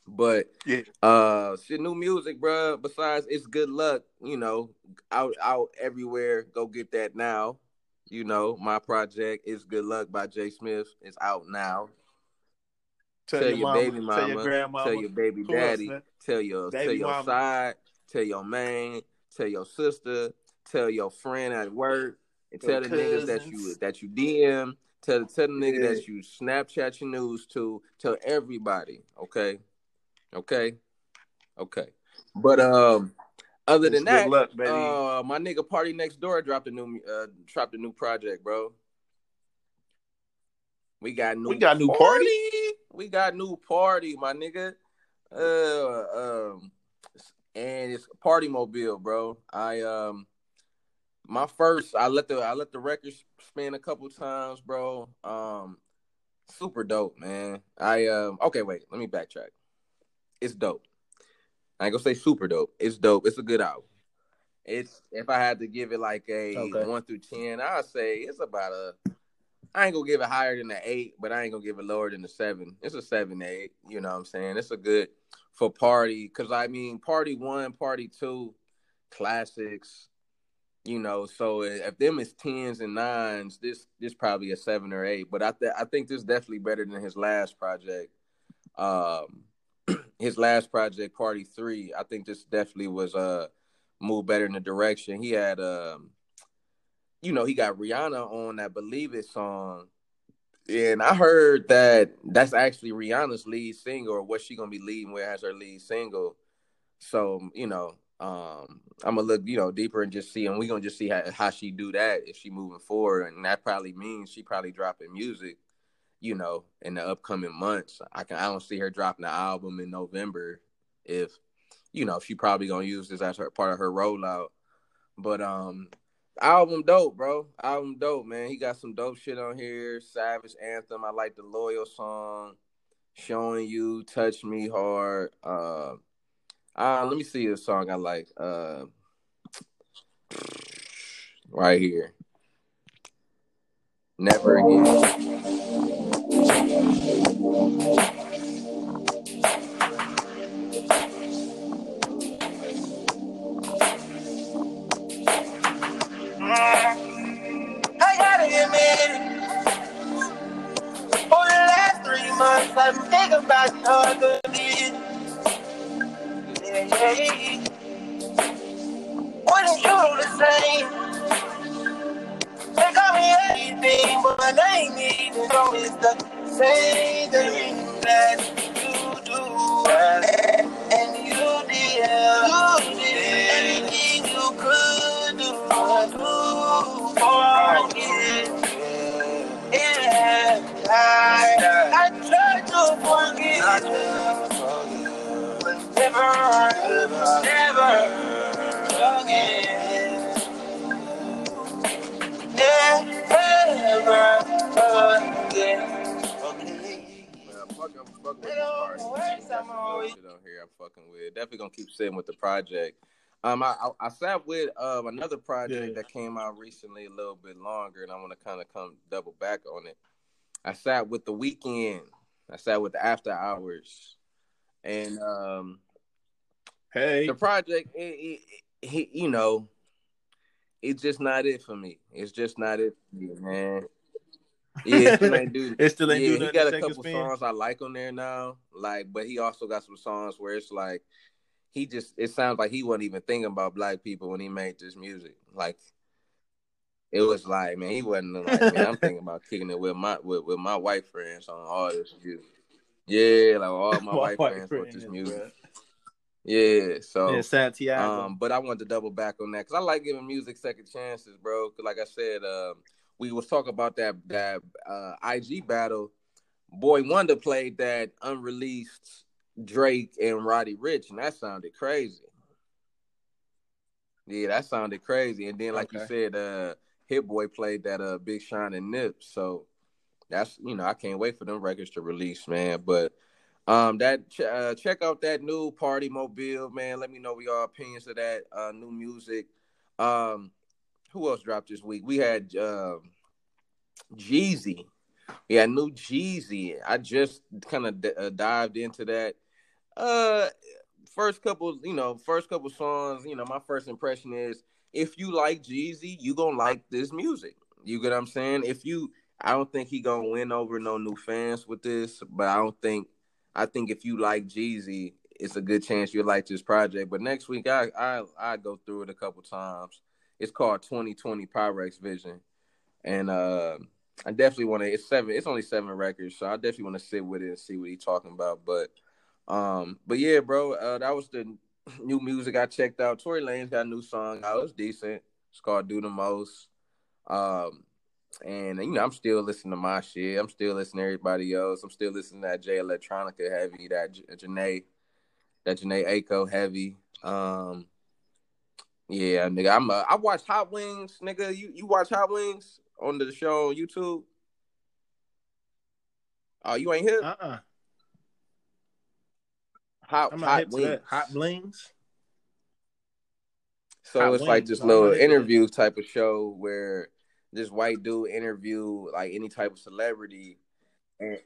but yeah, uh, shit, new music, bro. Besides, it's Good Luck, you know, out out everywhere. Go get that now. You know, my project is Good Luck by Jay Smith. It's out now. Tell, tell your, your mama, baby mama, tell your grandma, tell your baby daddy, else, tell your baby tell your mama. side, tell your man, tell your sister. Tell your friend at work, and tell the niggas that you that you D M, tell tell the nigga yeah. that you Snapchat your news to, tell everybody, okay, okay, okay. But um, other than that, luck, uh, my nigga Party Next Door dropped a new uh, dropped a new project, bro. We got new, we got new party. party, we got new party, my nigga. Uh, um, and it's Party Mobile, bro. I um. My first, I let the I let the record spin a couple times, bro. Um, super dope, man. I um, okay, wait, let me backtrack. It's dope. I ain't gonna say super dope. It's dope. It's a good album. It's if I had to give it like a okay. one through ten, I'd say it's about a. I ain't gonna give it higher than an eight, but I ain't gonna give it lower than a seven. It's a seven eight. You know what I'm saying? It's a good for Party because I mean Party One, Party Two, classics. You know, so if them is tens and nines, this this probably a seven or eight. But I th- I think this is definitely better than his last project. Um, his last project, Party Three, I think this definitely was a uh, move better in the direction. He had, um, you know, he got Rihanna on that Believe It song, and I heard that that's actually Rihanna's lead single, or what she gonna be leading with as her lead single. So you know. Um, I'm gonna look, you know, deeper and just see, and we're gonna just see how, how she do that if she moving forward, and that probably means she probably dropping music, you know, in the upcoming months. I can I don't see her dropping an album in November if, you know, she probably gonna use this as her part of her rollout. But um, album dope, bro. Album dope, man. He got some dope shit on here. Savage Anthem. I like the Loyal song. Showing You, Touch Me Hard. Uh, Uh, let me see a song I like. Uh, right here. Never Again. I gotta get married. For the last three months, I've been thinking about you hard to be. Hey, wouldn't you do the same? They call me anything, but my name is always the same thing that you do. And, and you did, you did anything you could do for me. Yeah, I, I tried to forget you. Never, never again. Never. fucking, I'm fucking with this part. Some more shit on here I'm fucking with. Definitely gonna keep sitting with the project. Um, I I, I sat with um uh, another project yeah. that came out recently a little bit longer, and I want to kind of come double back on it. I sat with The Weeknd. I sat with the After Hours, and um, hey, the project, it, it, it, it, you know, it's just not it for me. It's just not it for me, man. Yeah, it still ain't do it. Still ain't yeah, do he got a couple songs I like on there now, like, but he also got some songs where it's like he just, it sounds like he wasn't even thinking about black people when he made this music. Like, it was like, man, he wasn't like, man, I'm thinking about kicking it with my with, with my white friends on all this music. Yeah, like all my white, white friends with this music. Bro. Yeah, so yeah, Santiago. Um, but I wanted to double back on that because I like giving music second chances, bro. Because like I said, um, we was talking about that that uh, I G battle. Boy Wonder played that unreleased Drake and Roddy Ricch, and that sounded crazy. Yeah, that sounded crazy. And then, like okay. you said, uh, Hit Boy played that uh, Big Sean and Nip. So that's, you know, I can't wait for them records to release, man. But Um, that ch- uh, check out that new Party Mobile, man. Let me know your opinions of that uh, new music. Um, who else dropped this week? We had uh, Jeezy. We had new Jeezy. I just kind of d- uh, dived into that. Uh, first couple, you know, first couple songs. You know, my first impression is if you like Jeezy, you gonna like this music. You get what I'm saying? If you, I don't think he gonna win over no new fans with this, but I don't think. I think if you like Jeezy, it's a good chance you'll like this project. But next week, I I I go through it a couple times. It's called twenty twenty Pyrex Vision, and uh, I definitely want to. It's seven. It's only seven records, so I definitely want to sit with it and see what he's talking about. But um, but yeah, bro, uh, that was the new music I checked out. Tory Lanez got a new song. Oh, it was decent. It's called Do the Most. Um, And, you know, I'm still listening to my shit. I'm still listening to everybody else. I'm still listening to that J Electronica heavy, that J- Janae, that Janae Aiko heavy. Um, yeah, nigga, I'm a, I watch Hot Wings, nigga. You you watch Hot Wings on the show on YouTube? Oh, you ain't here? Uh-uh. Hot, I'm hot Wings. Hot Blings? So hot it's wings. Like this little interview it. Type of show where this white dude interview like any type of celebrity. And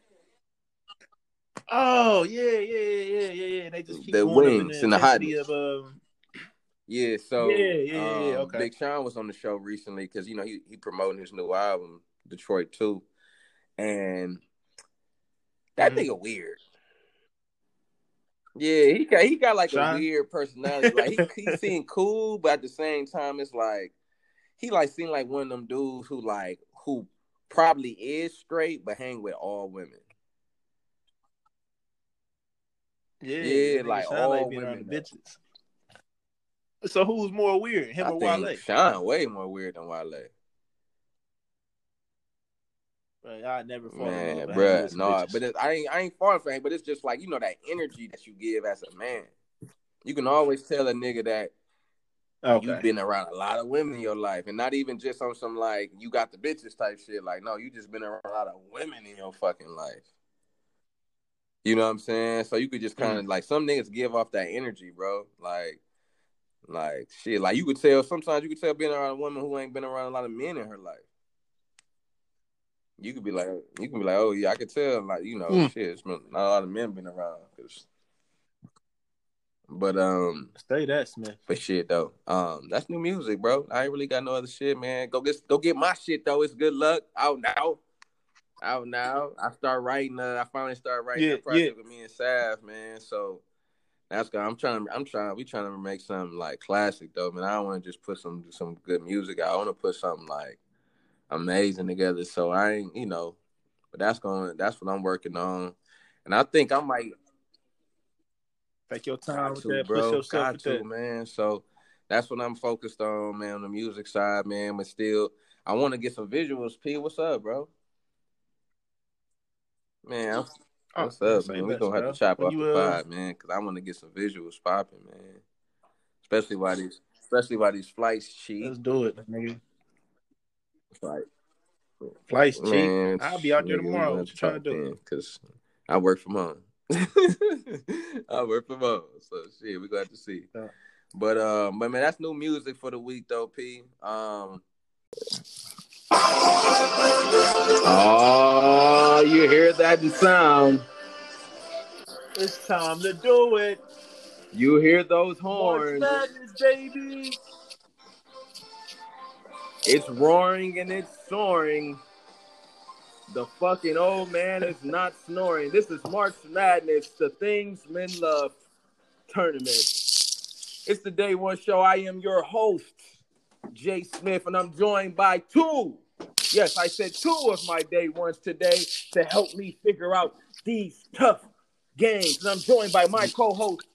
oh yeah, yeah, yeah, yeah, yeah. They just keep the wings and the hotness. Um... Yeah, so yeah, yeah, yeah, um, yeah. Okay. Big Sean was on the show recently because you know he he promoting his new album Detroit two, and that mm-hmm. nigga weird. Yeah, he got he got like Sean? a weird personality. Like he he seemed cool, but at the same time, it's like. He like seemed like one of them dudes who like who probably is straight but hang with all women. Yeah, yeah, like all women bitches. So who's more weird, him or Wale? Sean way more weird than Wale. Right, I never fall man, bro. No, but it, I ain't I ain't falling for him. But it's just like you know that energy that you give as a man. You can always tell a nigga that. Okay. You've been around a lot of women in your life, and not even just on some like you got the bitches type shit. Like, no, you just been around a lot of women in your fucking life. You know what I'm saying? So you could just kind of mm. like some niggas give off that energy, bro. Like, like shit. Like you could tell sometimes you could tell being around a woman who ain't been around a lot of men in her life. You could be like, you can be like, oh yeah, I could tell. Like you know, mm. shit, it's been, not a lot of men been around because. But um, stay that Smith. But shit though, um, that's new music, bro. I ain't really got no other shit, man. Go get go get my shit though. It's Good Luck out now, out now. I start writing. Uh, I finally start writing yeah, that project yeah. with me and Sav, man. So that's good. I'm trying. I'm trying. We trying to make something like classic though, man. I don't want to just put some some good music out. I want to put something like amazing together. So I ain't, you know. But that's going. That's what I'm working on, and I think I might. Take your time with that, bro. Push yourself with that, man. So that's what I'm focused on, man. On the music side, man. But still, I want to get some visuals. P, what's up, bro? Man, I'm, oh, what's up, man? We're gonna have to chop off the vibe, man, because I want to get some visuals popping, man. Especially while these, especially while these flights cheap. Let's do it, nigga. Flight, flights cheap. I'll be out there tomorrow. What you trying to do? Because I work from home. I work from home. So shit, we're gonna have to see. But um, but man, that's new music for the week though, P. Um Oh, you hear that sound. It's time to do it. You hear those horns. March Madness, baby. It's roaring and it's soaring. The fucking old man is not snoring. This is March Madness, the Things Men Love Tournament. It's the Day One Show. I am your host, Jay Smith, and I'm joined by two. Yes, I said two of my Day Ones today to help me figure out these tough games. And I'm joined by my co-host,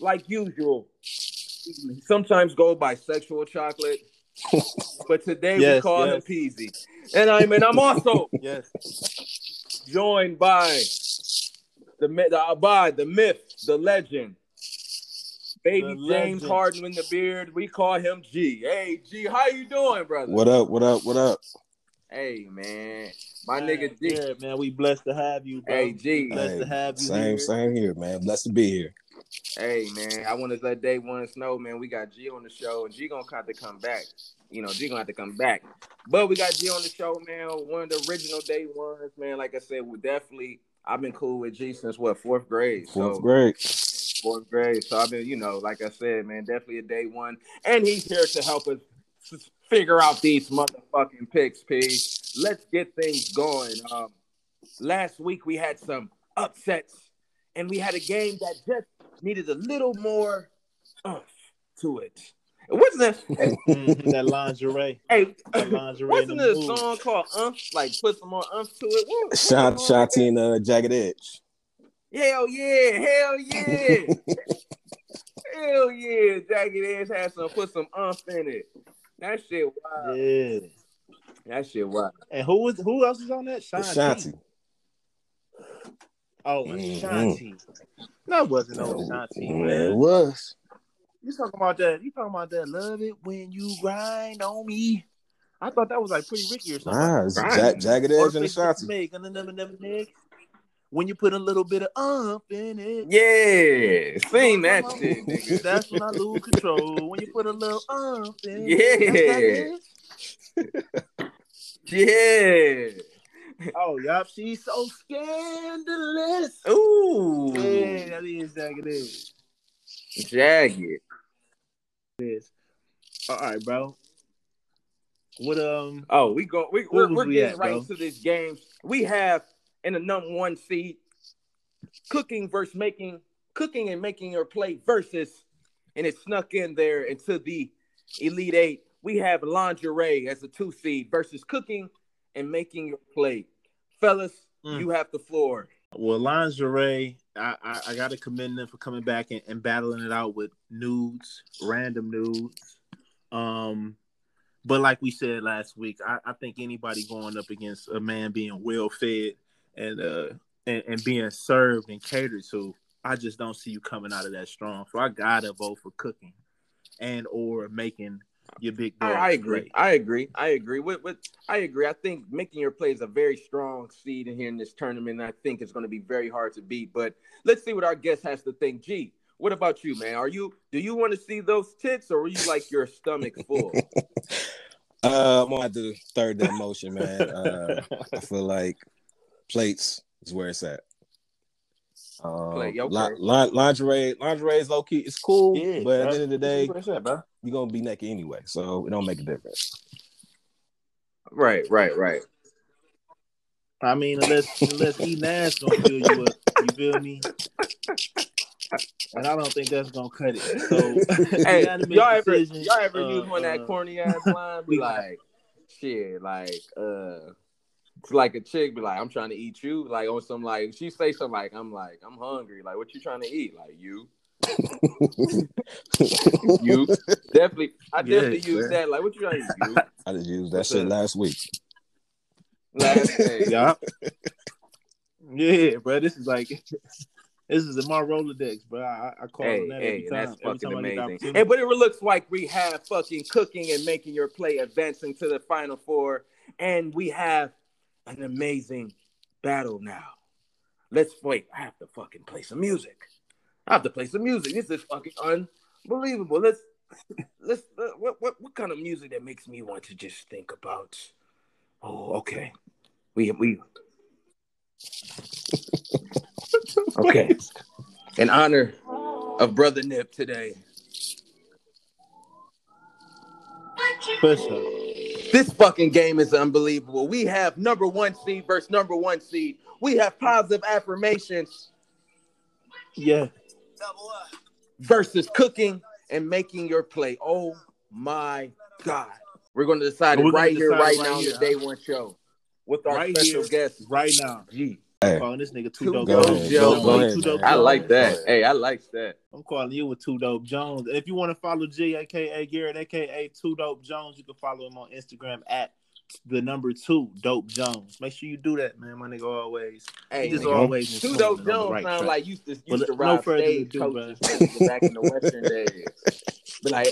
like usual. Sometimes go by Sexual Chocolate. But today yes, we call yes. him Peasy. And I'm and I'm also yes. joined by the, the by the myth, the legend, baby the James legend. Harden in the beard. We call him G. Hey G, how you doing, brother? What up? What up? What up? Hey man, my man, nigga G. Yeah, man, we blessed to have you. Bro. Hey G, blessed hey, to have you. Same, here. same here, man. Blessed to be here. Hey man, I want to let Day One know, man, we got G on the show, and G gonna have to come back. You know, G gonna have to come back. But we got G on the show, man. One of the original Day Ones, man. Like I said, we definitely. I've been cool with G since what fourth grade. Fourth so, grade. Fourth grade. So I've been, you know, like I said, man, definitely a Day One, and he's here to help us figure out these motherfucking picks, P. Let's get things going. Um, last week we had some upsets, and we had a game that just needed a little more oomph to it. Wasn't that mm, that lingerie? Hey, that lingerie wasn't there a mood. song called "Umph"? Like put some more umph to it. What, what Shot, Shotty and uh, Jagged Edge. Hell yeah! Hell yeah! Hell yeah! Jagged Edge had some put some umph in it. That shit wild. Yeah. That shit wild. And who was who else was on that? Shotty. Oh, mm-hmm. Shotty. That wasn't on Shanti, man. man. It was. You talking about that? You talking about that? Love it when you grind on me. I thought that was like Pretty Ricky or something. Nah, it's jagged, jagged edge and Shanti. When you put a little bit of ump in it. Yeah, sing that shit, nigga. That's when I lose control. When you put a little ump in it. Yeah. Yeah. Oh, y'all, she's so scandalous. Ooh. Yeah, that is Jagged Edge. Jagged. Yes. All right, bro. What, um... Oh, we go, we, we're, we're we getting at, right bro? into this game. We have, in the number one seed, cooking versus making, cooking and making your plate versus, and it snuck in there into the Elite Eight. We have lingerie as a two seed versus cooking and making your plate. Fellas, mm. you have the floor. Well, lingerie, I, I, I got to commend them for coming back and, and battling it out with nudes, random nudes. Um, but like we said last week, I, I think anybody going up against a man being well-fed and, uh, and and being served and catered to, I just don't see you coming out of that strong. So I got to vote for cooking and or making your big dog. I, I agree. I agree. I agree. With, with I agree. I think making your play is a very strong seed in here in this tournament. I think it's going to be very hard to beat. But let's see what our guest has to think. G, what about you, man? Are you do you want to see those tits, or are you like your stomach full? uh, I'm gonna do third that motion, man. Uh, I feel like plates is where it's at. Um, Play, yo, li- li- lingerie, lingerie is low key. It's cool, yeah, but bro. at the end of the day, at, bro? you're gonna be naked anyway, so it don't make a difference. Right, right, right. I mean, unless unless E Nash don't fill you up, you feel me? And I don't think that's gonna cut it. So hey, y'all ever decisions. y'all ever uh, use one uh, that corny ass line? Be like, shit, like uh. It's like a chick be like, I'm trying to eat you. Like on some like she say something like, I'm like, I'm hungry. Like, what you trying to eat? Like you. you definitely I yes, definitely use that. Like, what you trying to eat? You? I just used that What's shit up? last week. Last day. Yeah. Yeah, bro. This is like this is in my Rolodex, bro. I, I call hey, on that hey, every time. That's every fucking time amazing. Hey, but it looks like we have fucking cooking and making your play advancing to the Final Four, and we have an amazing battle now. Let's wait. I have to fucking play some music. I have to play some music. This is fucking unbelievable. Let's let's uh, what what what kind of music that makes me want to just think about? Oh, okay. We we okay. In honor of Brother Nip today. Listen. This fucking game is unbelievable. We have number one seed versus number one seed. We have positive affirmations. Yeah. Versus cooking and making your play. Oh my God. We're going to decide it right here, right now on the Day One Show with our right special guest right now. Gee. Hey. I'm calling this nigga two, two dope, dope Jones. Jones. Go ahead, two dope I like that. Jones. Hey, I like that. I'm calling you with Two Dope Jones. If you want to follow G, aka Garrett, aka Two Dope Jones, you can follow him on Instagram at the number two Dope Jones. Make sure you do that, man. My nigga always. Hey, he just nigga. always. Two Dope Jones right sound track. like used to used but to no ride stage do, coaches back in the Western days. Be like,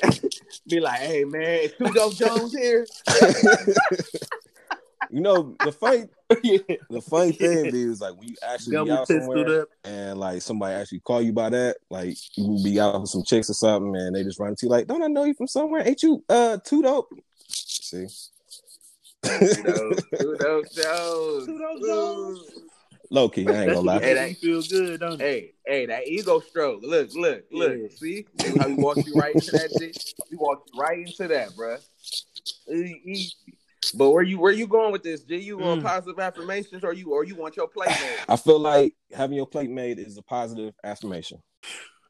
be like, hey man, is Two Dope Jones here? You know the funny, yeah. the funny thing yeah. is like when you actually be out somewhere and like somebody actually call you by that, like you will be out with some chicks or something, and they just run to you like, "Don't I know you from somewhere? Ain't you uh Two Dope?" See, Two Dope, Two Dope Jones, Two Dope Jones. Low key, I ain't gonna lie. Hey, that feel good, don't hey, it? hey, that ego stroke. Look, look, look. Yeah. See how we walked you right into that shit. We walked you right into that, bruh. Easy. But where you where you going with this? Do you want mm. positive affirmations, or you or you want your plate made? I feel like having your plate made is a positive affirmation.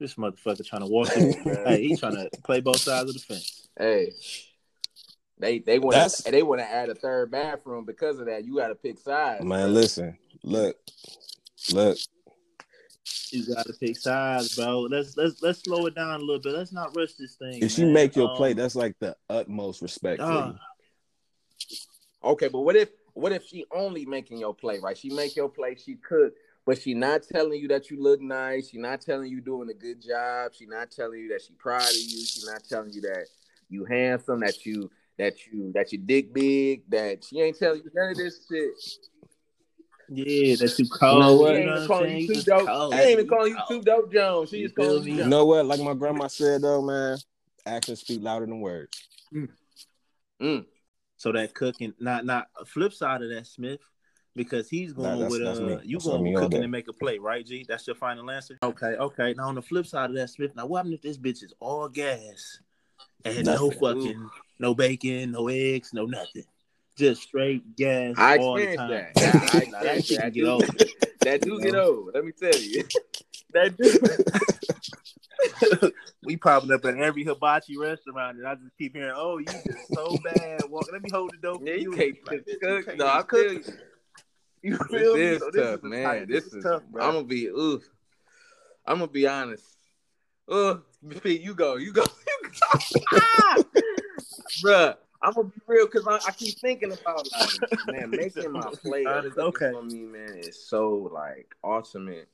This motherfucker trying to walk in. Hey, he trying to play both sides of the fence. Hey, they they want to they want to add a third bathroom because of that. You got to pick sides. Man, bro. listen, look, look. You gotta pick sides, bro. Let's let's let's slow it down a little bit. Let's not rush this thing. If man. you make your um, plate, that's like the utmost respect. Uh, Okay, but what if what if she only making your play, right? She make your play, she cook, but she not telling you that you look nice. She not telling you doing a good job. She not telling you that she proud of you. She not telling you that you handsome, that you that you that you dick big. That she ain't telling you none of this shit. Yeah, that you cold. She ain't even calling you Two Dope. She ain't even calling you Two Dope Jones. She just calling you. You know what? Like my grandma said though, man, actions speak louder than words. Mm. Mm. So that cooking, not not flip side of that, Smith, because he's going nah, with uh, you going with cooking and make a play, right, G? That's your final answer. Okay, okay. Now on the flip side of that, Smith, now what happens if this bitch is all gas and nothing. no fucking, Ooh. no bacon, no eggs, no nothing, just straight gas I all the time? That. Yeah, I, now, that shit can get old. That do get old. Let me tell you, that do. We popping up at every hibachi restaurant, and I just keep hearing, "Oh, you just so bad." Walk, let me hold the dope. Yeah, you can't like, cook. You no, I cook. You feel this me? Is so tough, this is man. Tight. This, this is, is tough, bro. I'm gonna be, oof. I'm gonna be honest. Ugh, Pete, you go, you go, you go. Ah! Bruh, I'm gonna be real because I, I keep thinking about like, man, making my play okay for me, man, is so like ultimate.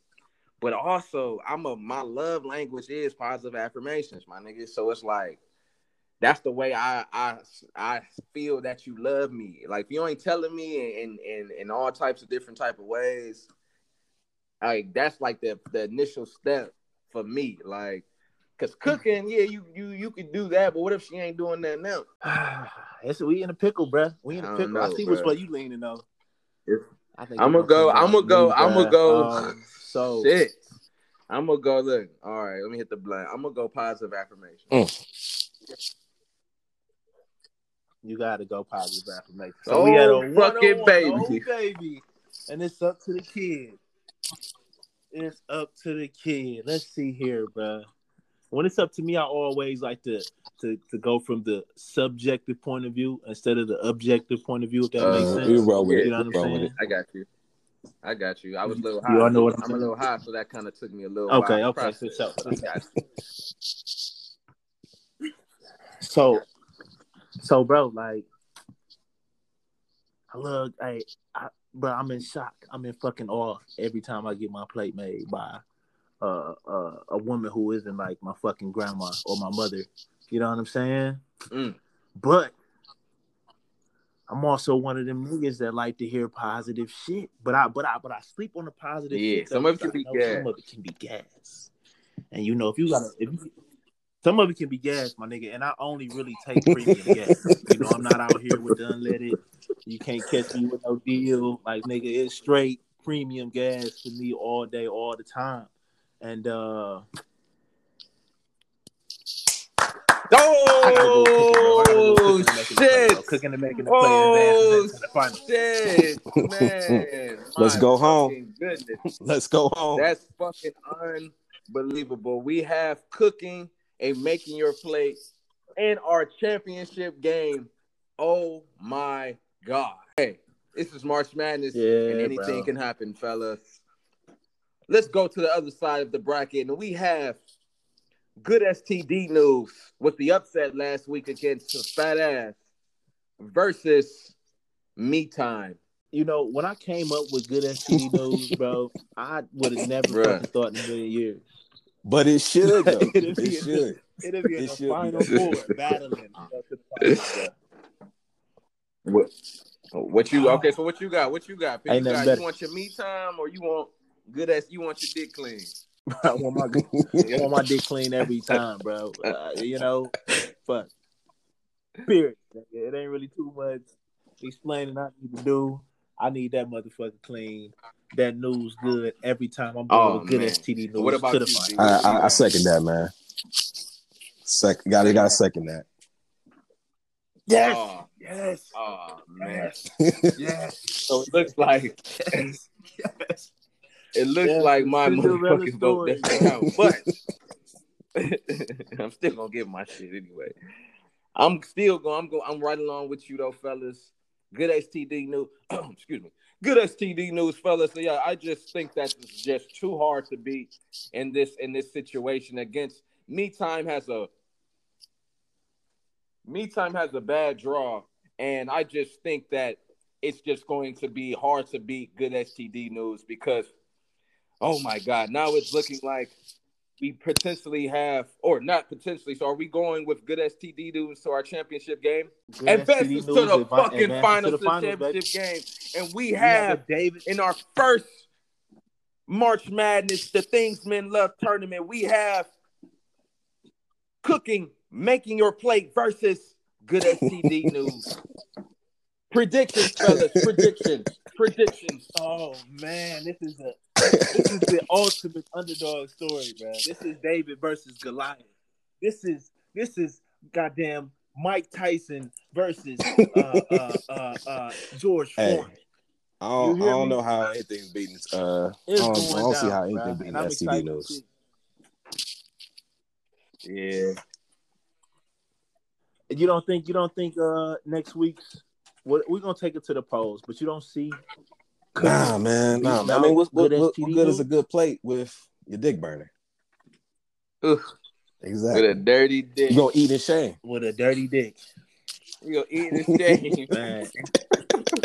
But also, I'm a my love language is positive affirmations, my nigga. So it's like that's the way I I I feel that you love me. Like if you ain't telling me in in, in all types of different type of ways, like that's like the, the initial step for me. Like, cause cooking, yeah, you you you could do that, but what if she ain't doing that now? We in a pickle, bruh. We in a pickle. I, know, I see which way you leaning though. I think I'm gonna go. I'm gonna go. I'm gonna go. Um, So shit. I'm gonna go look. All right, let me hit the blunt. I'm gonna go positive affirmation. Mm. You gotta go positive affirmation. So oh, we had a fucking baby. baby. And it's up to the kid. It's up to the kid. Let's see here, bro. When it's up to me, I always like to to, to go from the subjective point of view instead of the objective point of view, if that uh, makes sense. We roll with it. You know what I'm saying? I got you. I got you. I was a little high. You all know what I'm, I'm a little high, so that kind of took me a little okay, while. Okay, so, I got you. so, so, bro, like, I look, I, I, bro, I'm in shock. I'm in fucking awe every time I get my plate made by uh, uh, a woman who isn't like my fucking grandma or my mother. You know what I'm saying? Mm. But I'm also one of them niggas that like to hear positive shit, but I but I but I sleep on the positive. Yeah, shit some of it can be gas. Some of it can be gas, and you know if you got if you, some of it can be gas, my nigga. And I only really take premium gas. You know, I'm not out here with the unleaded. You can't catch me with no deal, like nigga. It's straight premium gas to me all day, all the time, and uh. Oh, shit. Cooking and making the play. Oh, shit, man. Let's go home. Goodness. Let's go home. That's fucking unbelievable. We have cooking and making your plate in our championship game. Oh, my God. Hey, this is March Madness, yeah, and anything bro. can happen, fellas. Let's go to the other side of the bracket, and we have good S T D news with the upset last week against the Fat Ass versus Me Time. You know, when I came up with good S T D news, bro, I would have never fucking thought in a million years. But it should, though. it, it should. It'll be in it the Final Four battling. What, what you okay? So what you got? What you got? You, got you want your me time, or you want good ass? You want your dick clean? I want my I want my dick clean every time, bro. Uh, you know, but period. It ain't really too much explaining I need to do. I need that motherfucker clean. That news good every time. I'm going oh, with good man. S T D news. What about you, I, I, I second that, man. Second, got it. Got to second that. Yes. Oh, yes. Oh man. Yes. So it looks like. Yes. Yes. It looks yeah, like my motherfucking dope that's but I'm still gonna get my shit anyway. I'm still going. I'm going. I'm right along with you though, fellas. Good S T D news. Excuse me. Good S T D news, fellas. So yeah, I just think that's just too hard to beat in this in this situation. Against Me Time has a Me Time has a bad draw, and I just think that it's just going to be hard to beat good S T D news because. Oh, my God. Now it's looking like we potentially have, or not potentially, so are we going with good S T D news to our championship game? Good advances S T D to the fucking finals, finals to the finals, championship baby. game. And we, we have, have David in our first March Madness, the Things Men Love tournament, we have cooking, making your plate versus good S T D news. Predictions, fellas. Predictions. Predictions. Oh, man. This is a this is the ultimate underdog story, man. This is David versus Goliath. This is this is goddamn Mike Tyson versus uh, uh, uh, uh, George hey, Foreman. I don't, I don't know how anything's beating uh it's I don't, I don't down, see how anything beating S T D news. Yeah. You don't think you don't think uh next week's We're, we're gonna take it to the polls, but you don't see. Nah, man. Nah, man. I mean, what's good? What, what good is a good plate with your dick burner? Ugh. Exactly. With a dirty dick, you gonna eat in shame. With a dirty dick, you gonna eat in shame. Man,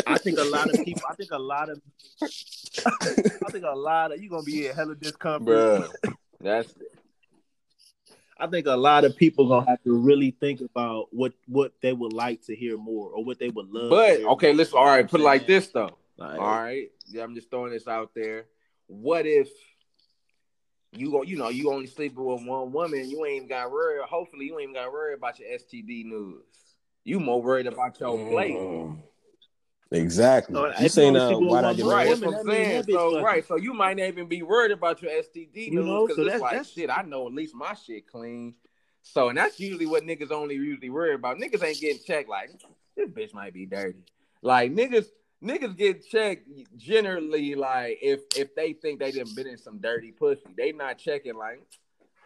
I think a lot of people. I think a lot of. I think a lot of you gonna be in hella discomfort, bro. That's. It. I think a lot of people gonna have to really think about what, what they would like to hear more or what they would love. But okay, more. listen. All right, put it like this though. Like, all right, yeah, I'm just throwing this out there. What if you go? You know, you only sleep with one woman. You ain't got worry. Hopefully, you ain't got worry about your S T D news. You more worried about your plate. Mm. Exactly. So you saying uh, why not get right? That's what I'm saying. So, right. So you might not even be worried about your S T D news you know, because so it's that's, like that's... shit. I know at least my shit clean. So and that's usually what niggas only usually worry about. Niggas ain't getting checked. Like this bitch might be dirty. Like niggas, niggas get checked generally. Like if if they think they done been in some dirty pussy, they not checking. Like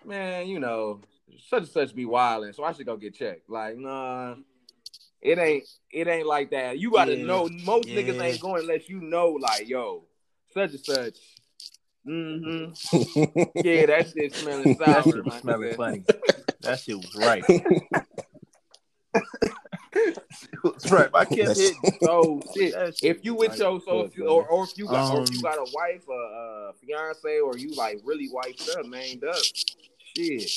man, you know such and such be wilding, so I should go get checked. Like nah. It ain't it ain't like that. You gotta yeah, know most yeah. niggas ain't going unless you know like yo, such and such. Mm-hmm. Yeah, that shit smelling sour. That shit was smelling funny. That shit was right. That's right. I can't hit so shit. If you with your so if you, or or if you got um, or if you got a wife, a uh, fiance, or you like really wiped up, manged up, shit.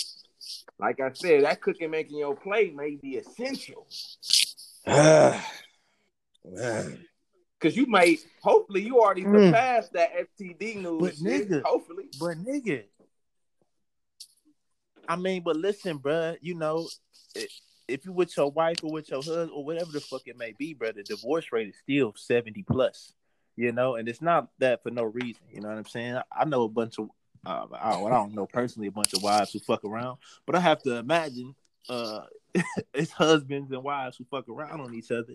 Like I said, that cooking making your plate may be essential. Uh, man. Because you might, hopefully, you already mm. surpassed that F T D news. But shit, nigga, hopefully. But nigga, I mean, but listen, bruh, you know, it, if you with your wife or with your husband or whatever the fuck it may be, bruh, the divorce rate is still seventy plus, you know, and it's not that for no reason, you know what I'm saying? I, I know a bunch of, uh, I, I don't know personally a bunch of wives who fuck around, but I have to imagine uh, it's husbands and wives who fuck around on each other.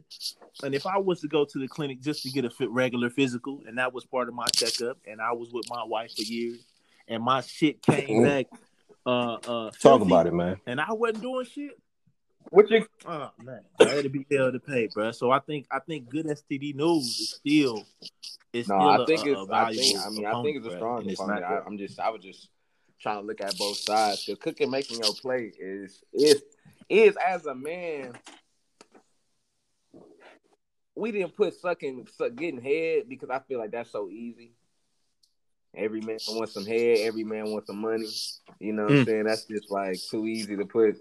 And if I was to go to the clinic just to get a fit regular physical, and that was part of my checkup, and I was with my wife for years, and my shit came back. Uh, uh, Talk about it, man. And I wasn't doing shit. What you? Oh man, I had to be hell to pay, bro. So I think I think good S T D news is still. It's no, still I think a, it's. A I think. I mean, I think it's a strong. It's not I, I'm just. I was just trying to look at both sides. Because cooking, making your plate is is is as a man. We didn't put sucking, suck, getting head because I feel like that's so easy. Every man wants some head. Every man wants some money. You know what mm. I'm saying? That's just like too easy to put.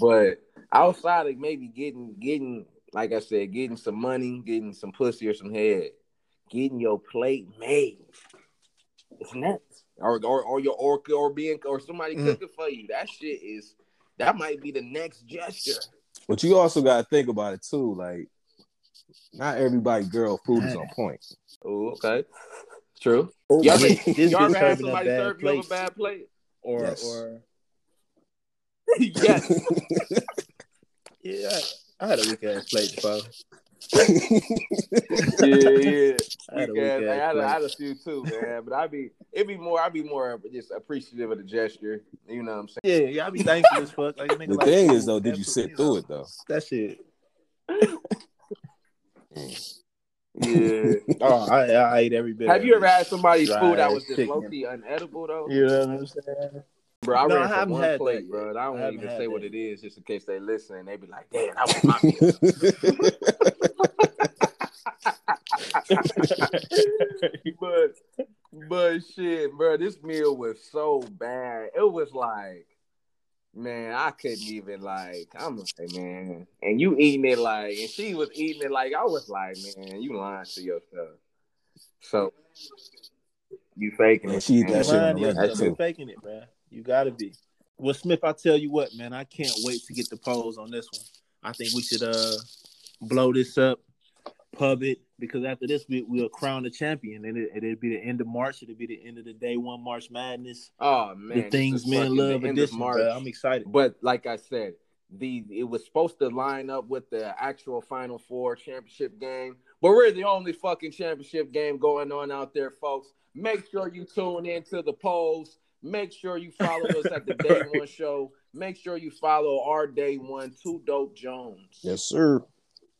But outside of maybe getting, getting, like I said, getting some money, getting some pussy or some head, getting your plate made, it's nuts. Or or or your or or being or somebody mm. cooking for you. That shit is that might be the next gesture. But you also gotta think about it too. Like, not everybody girl food is on point. Oh, okay. True. Ooh, y'all this, this y'all ever had somebody serve you a bad plate? Or yes. or yes. yeah, I had a weak ass plate before. yeah, yeah. I had, a weak ass, ass I, had, I had a few too, man. But I be it be more I be more just appreciative of the gesture. You know what I'm saying? Yeah, yeah. I be thankful as fuck. Like, the like, thing is though, did you sit through it though? That shit. Yeah. Oh, I, I ate every bit. Have of you ever had somebody's food that was just low-key unedible though? You know what I'm saying? Bro, I no, ran I for one plate, bro. I don't I even say that. What it is, just in case they listen and they be like, damn, I want my meal. but but shit, bro, this meal was so bad. It was like, man, I couldn't even like. I'm like, man, and you eating it like, and she was eating it like. I was like, man, you lying to yourself. So you faking it. She that shit. That too. Faking it, man. You gotta be. Well, Smith, I tell you what, man, I can't wait to get the polls on this one. I think we should uh blow this up, pub it, because after this we we'll crown the champion, and it, it'll be the end of March. It'll be the end of the day one March Madness. Oh man, the things men love edition. March. I'm excited. But like I said, the it was supposed to line up with the actual Final Four championship game, but we're the only fucking championship game going on out there, folks. Make sure you tune in to the polls. Make sure you follow us at the Day One Show. Make sure you follow our Day One, Two Dope Jones. Yes, sir.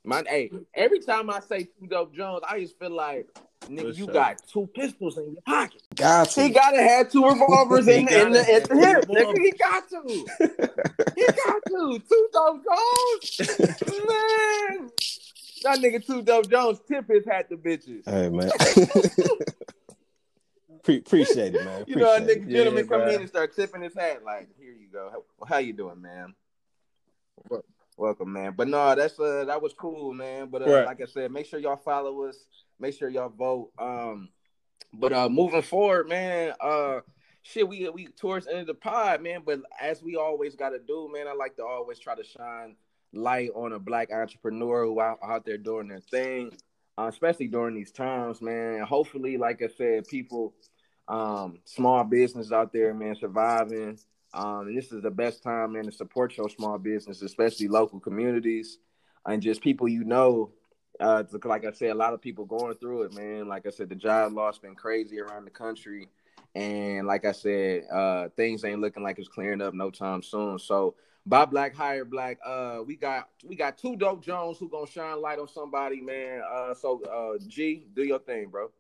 My hey, every time I say Two Dope Jones, I just feel like, nigga, What's you up? Got two pistols in your pocket. Got to. He gotta have two revolvers in the in the at the hip. Nigga, he got to. He got to. Two Dope Jones, man. That nigga Two Dope Jones tip his hat to bitches. Hey man. Pre- appreciate it, man. Appreciate you know, a nigga gentleman yeah, come bro. In and start tipping his hat. Like, here you go. How, how you doing, man? Welcome, man. But no, that's uh, that was cool, man. But uh, right. like I said, make sure y'all follow us. Make sure y'all vote. Um, but uh, moving forward, man. Uh, shit, we we towards the end of the pod, man. But as we always gotta do, man, I like to always try to shine light on a black entrepreneur who out, out there doing their thing, uh, especially during these times, man. Hopefully, like I said, people. Um, small business out there, man, surviving. Um, and this is the best time, man, to support your small business, especially local communities and just people you know. Uh, like I said, a lot of people going through it, man. Like I said, the job loss been crazy around the country, and like I said, uh, things ain't looking like it's clearing up no time soon. So, buy black, hire black. Uh, we got we got Two Dope Jones who gonna shine light on somebody, man. Uh, so uh, G, do your thing, bro.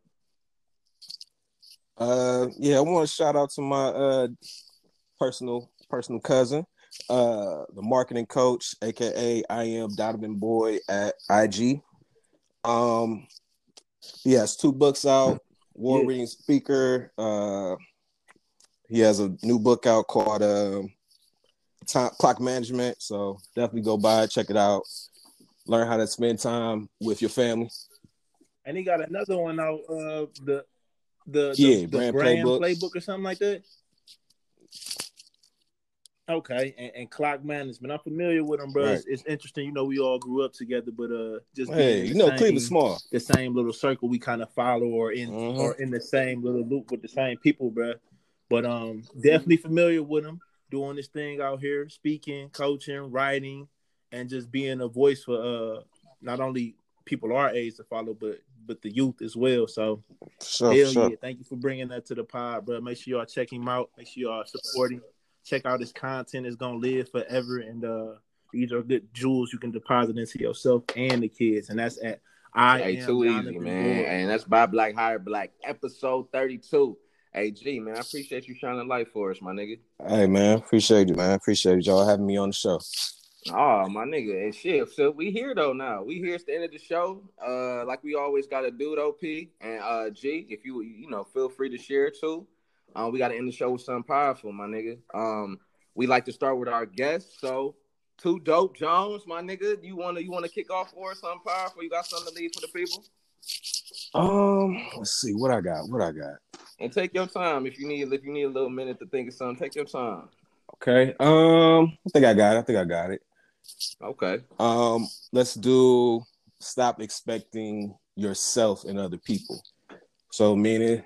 Uh yeah, I want to shout out to my uh personal personal cousin, uh the marketing coach, aka I am Donovan Boy at I G. Um he has two books out, war yeah. reading speaker. Uh he has a new book out called um uh, Time Clock Management. So definitely go by it, check it out. learn how to spend time with your family. And he got another one out of uh, the the, yeah, the, the brand, brand playbook. playbook or something like that. Okay, and, and clock management. I'm familiar with them, bro. Right. It's, it's interesting. You know, we all grew up together, but uh, just hey, you know, same, Cleveland's small. The same little circle we kind of follow, or in mm-hmm. or in the same little loop with the same people, bro. But um, definitely familiar with him doing this thing out here, speaking, coaching, writing, and just being a voice for uh, not only people our age to follow, but but the youth as well. So, sure, hell sure. yeah, thank you for bringing that to the pod, bro. Make sure y'all check him out. Make sure y'all support him. Check out his content. It's gonna live forever, and uh, these are good jewels you can deposit into yourself and the kids. And that's at I hey, am too easy, man. Lord. And that's Buy Black Hire Black, episode thirty-two. Hey, G, man, I appreciate you shining light for us, my nigga. Hey, man, appreciate you, man. Appreciate it. Y'all having me on the show. Oh, my nigga, and shit. So we here though now. We here at the end of the show. Uh, like we always gotta do, though, P and uh, G. If you you know, feel free to share too. Um, we got to end the show with something powerful, my nigga. Um, we like to start with our guests. So, two Dope Jones, my nigga, you wanna you wanna kick off for us something powerful? You got something to leave for the people? Um, let's see what I got. What I got. And take your time if you need if you need a little minute to think of something. Take your time. Okay. Um, I think I got it. I think I got it. Okay. Um, let's do. Stop expecting yourself and other people. So meaning.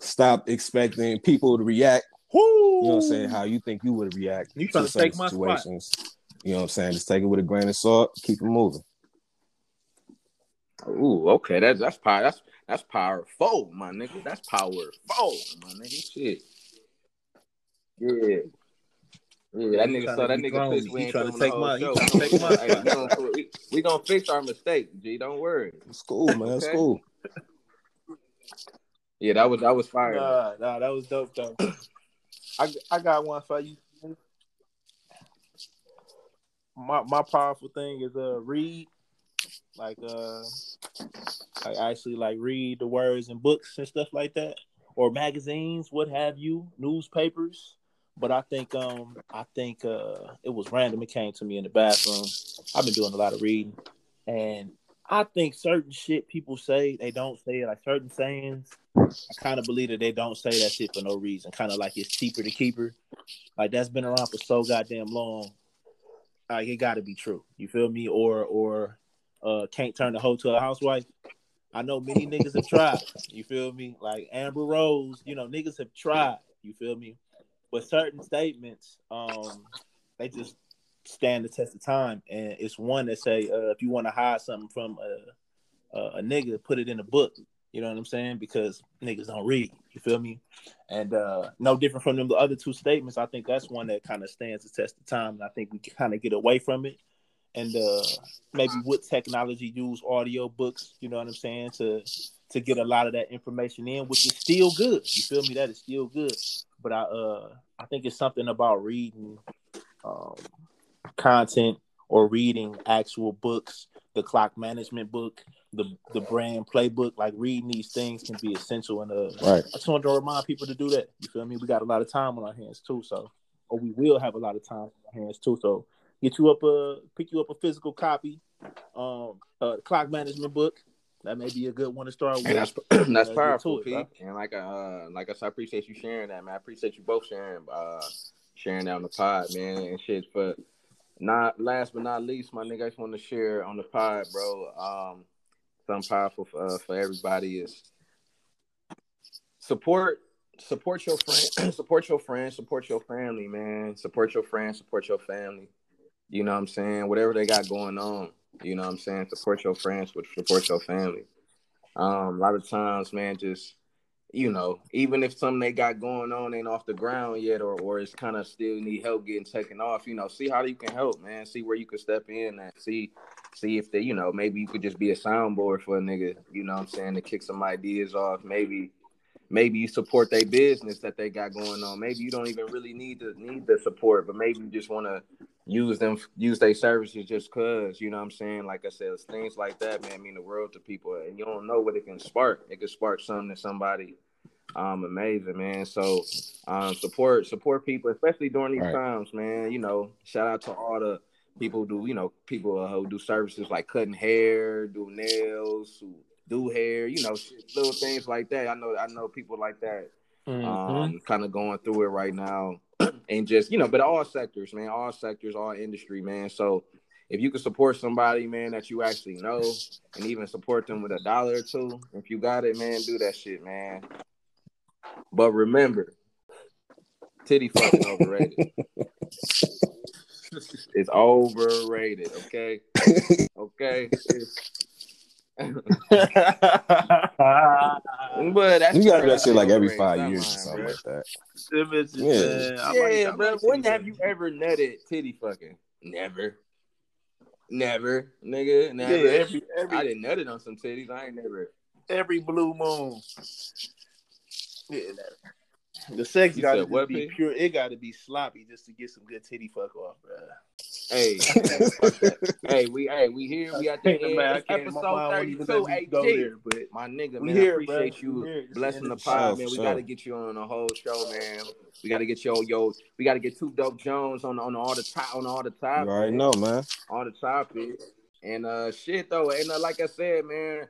Stop expecting people to react. Woo! You know what I'm saying? How you think you would react you to certain take my situations. Spot. You know what I'm saying? Just take it with a grain of salt. Keep it moving. Ooh, okay. That's that's power. That's that's powerful, my nigga. That's powerful, my nigga. Shit. Yeah. Yeah, that nigga saw that nigga fix. We ain't trying to take my. Hey, we, gonna, we, we gonna fix our mistake, G. Don't worry. It's cool, man. Okay? It's cool. Yeah, that was that was fire. Nah, nah, that was dope though. I I got one for you. My my powerful thing is uh read, like uh like actually like read the words in books and stuff like that, or magazines, what have you, newspapers. But I think um I think uh it was random. It came to me in the bathroom. I've been doing a lot of reading, and I think certain shit people say they don't say it, like certain sayings. I kind of believe that they don't say that shit for no reason. Kind of like it's cheaper to keep her. Like that's been around for so goddamn long. Like it got to be true. You feel me? Or or uh, can't turn the hoe to a housewife. I know many niggas have tried. You feel me? Like Amber Rose. You know niggas have tried. You feel me? But certain statements, um, they just stand the test of time. And it's one that say, uh, if you want to hide something from a, a a nigga, put it in a book. You know what I'm saying? Because niggas don't read. You feel me? And uh, no different from them, the other two statements. I think that's one that kind of stands the test of time. And I think we kind of get away from it. And uh, maybe with technology, use audio books. You know what I'm saying? To to get a lot of that information in, which is still good. You feel me? That is still good. But I uh, I think it's something about reading um, content or reading actual books, the clock management book, the the brand playbook. Like reading these things can be essential. And uh, right. I just want to remind people to do that. You feel me? We got a lot of time on our hands too, so or we will have a lot of time on our hands too. So get you up a pick you up a physical copy, um, uh, clock management book. That may be a good one to start with. And that's that's uh, powerful, Pete. Right? And like uh, like I said, I appreciate you sharing that, man. I appreciate you both sharing uh, sharing that on the pod, man, and shit for. Not last but not least, my nigga, I just want to share on the pod, bro. Um, something powerful for, uh, for everybody is support, support your friend, support your friend, support your family, man. Support your friends, support your family. You know what I'm saying? Whatever they got going on, you know what I'm saying? Support your friends, support your family. Um, a lot of times, man, just you know, even if something they got going on ain't off the ground yet or or it's kind of still need help getting taken off, you know, see how you can help, man. See where you can step in and see see if they, you know, maybe you could just be a soundboard for a nigga, you know what I'm saying, to kick some ideas off. Maybe maybe you support their business that they got going on. Maybe you don't even really need to need the support, but maybe you just want to use them, use their services just because, you know what I'm saying? Like I said, things like that, man, mean the world to people. And you don't know what it can spark. It can spark something to somebody um, amazing, man. So um, support support people, especially during these all right. times, man. You know, shout out to all the people do, you know, people uh, who do services like cutting hair, do nails, do hair, you know, little things like that. I know, I know people like that, mm-hmm. um, kind of going through it right now, and just, you know, but all sectors, man, all sectors, all industry, man. So if you can support somebody, man, that you actually know, and even support them with a dollar or two, if you got it, man, do that shit, man. But remember, titty fucking overrated. It's overrated, okay? Okay. But that's, you gotta do that shit like every five years or something, bro. Like that. It's, it's, yeah, uh, yeah, yeah, like, bro. Like when have you ever nutted titty fucking? Never. Never, nigga. Never. Yeah, every, every, I didn't nut it on some titties. I ain't never. Every blue moon. Yeah, never. The sex you gotta said, be pure. It gotta be sloppy just to get some good titty fuck off, bro. Hey, hey, we, hey, we here. We out there. Episode thirty-two. Hey, there, but my nigga, man, here, I appreciate bro. You here, blessing the pod, man. We gotta get you on the whole show, man. We gotta get your yo. We gotta get two dope Jones on on all the top on all the top. You already know, man. All the topics and uh, shit though. And uh, like I said, man,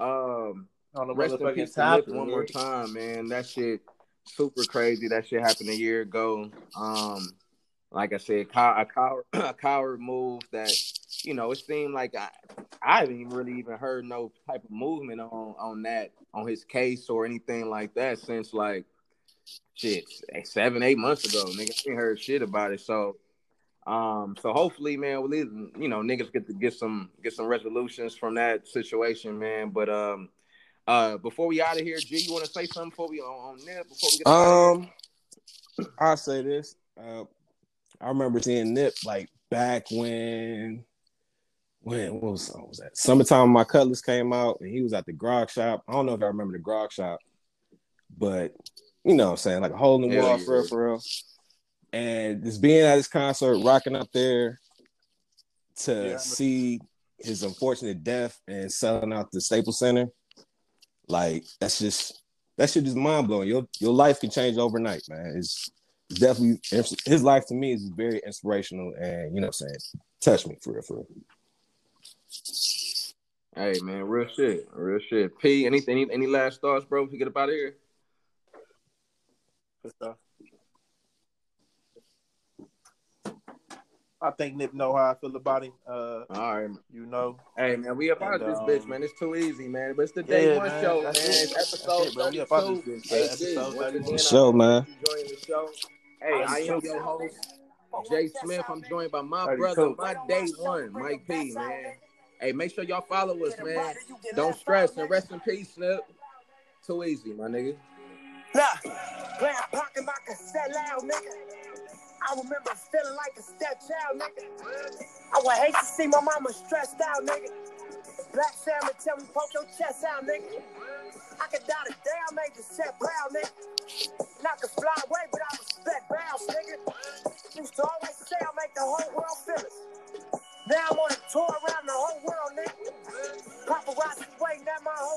um, on the rest of his top one more time, man. That shit super crazy. That shit happened a year ago. Um. Like I said, a coward, a coward move that, you know, it seemed like I, I haven't even really even heard no type of movement on, on that, on his case or anything like that since like, shit, seven, eight months ago, nigga. I ain't heard shit about it. So, um, so hopefully, man, we'll even, you know, niggas get to get some, get some resolutions from that situation, man. But um, uh, before we out of here, G, you want to say something before we on, on that? Before we get um, I'll say this. Uh, I remember seeing Nip like back when, when what was, what was that? Summertime, My Cutlass came out, and he was at the grog shop. I don't know if I remember the grog shop, but you know what I'm saying, like a hole in the wall for real, for real. And just being at his concert, rocking up there to yeah, see his unfortunate death and selling out the Staples Center, like that's just that shit is mind blowing. Your your life can change overnight, man. It's definitely his life to me is very inspirational, and you know what I'm saying, touched me for real, for real. Hey man, real shit, real shit. P, anything, any, any last thoughts, bro? If you get up out of here, I think Nip know how I feel about him. Uh, All right, you know. Hey man, we about and, this um, bitch, man. It's too easy, man. But it's the day yeah, one man. Show, that's man. It. It's episode it, thirty-two. Bitch, hey, episode thirty-two. Show, man. Enjoying the show. Hey, I am your host, Jay Smith. I'm joined by my brother, my day one, Mike P, man. Hey, make sure y'all follow us, man. Don't stress and rest in peace, Nip. Too easy, my nigga. I remember feeling like a stepchild, nigga. I would hate to see my mama stressed out, nigga. Black salmon tell me poke your chest out, nigga. I could die to damn, make the set proud, nigga. And I could fly away, but I respect bounce, nigga. Used to always say I'll make the whole world feel it. Now I'm on a tour around the whole world, nigga. Paparazzi waiting at my whole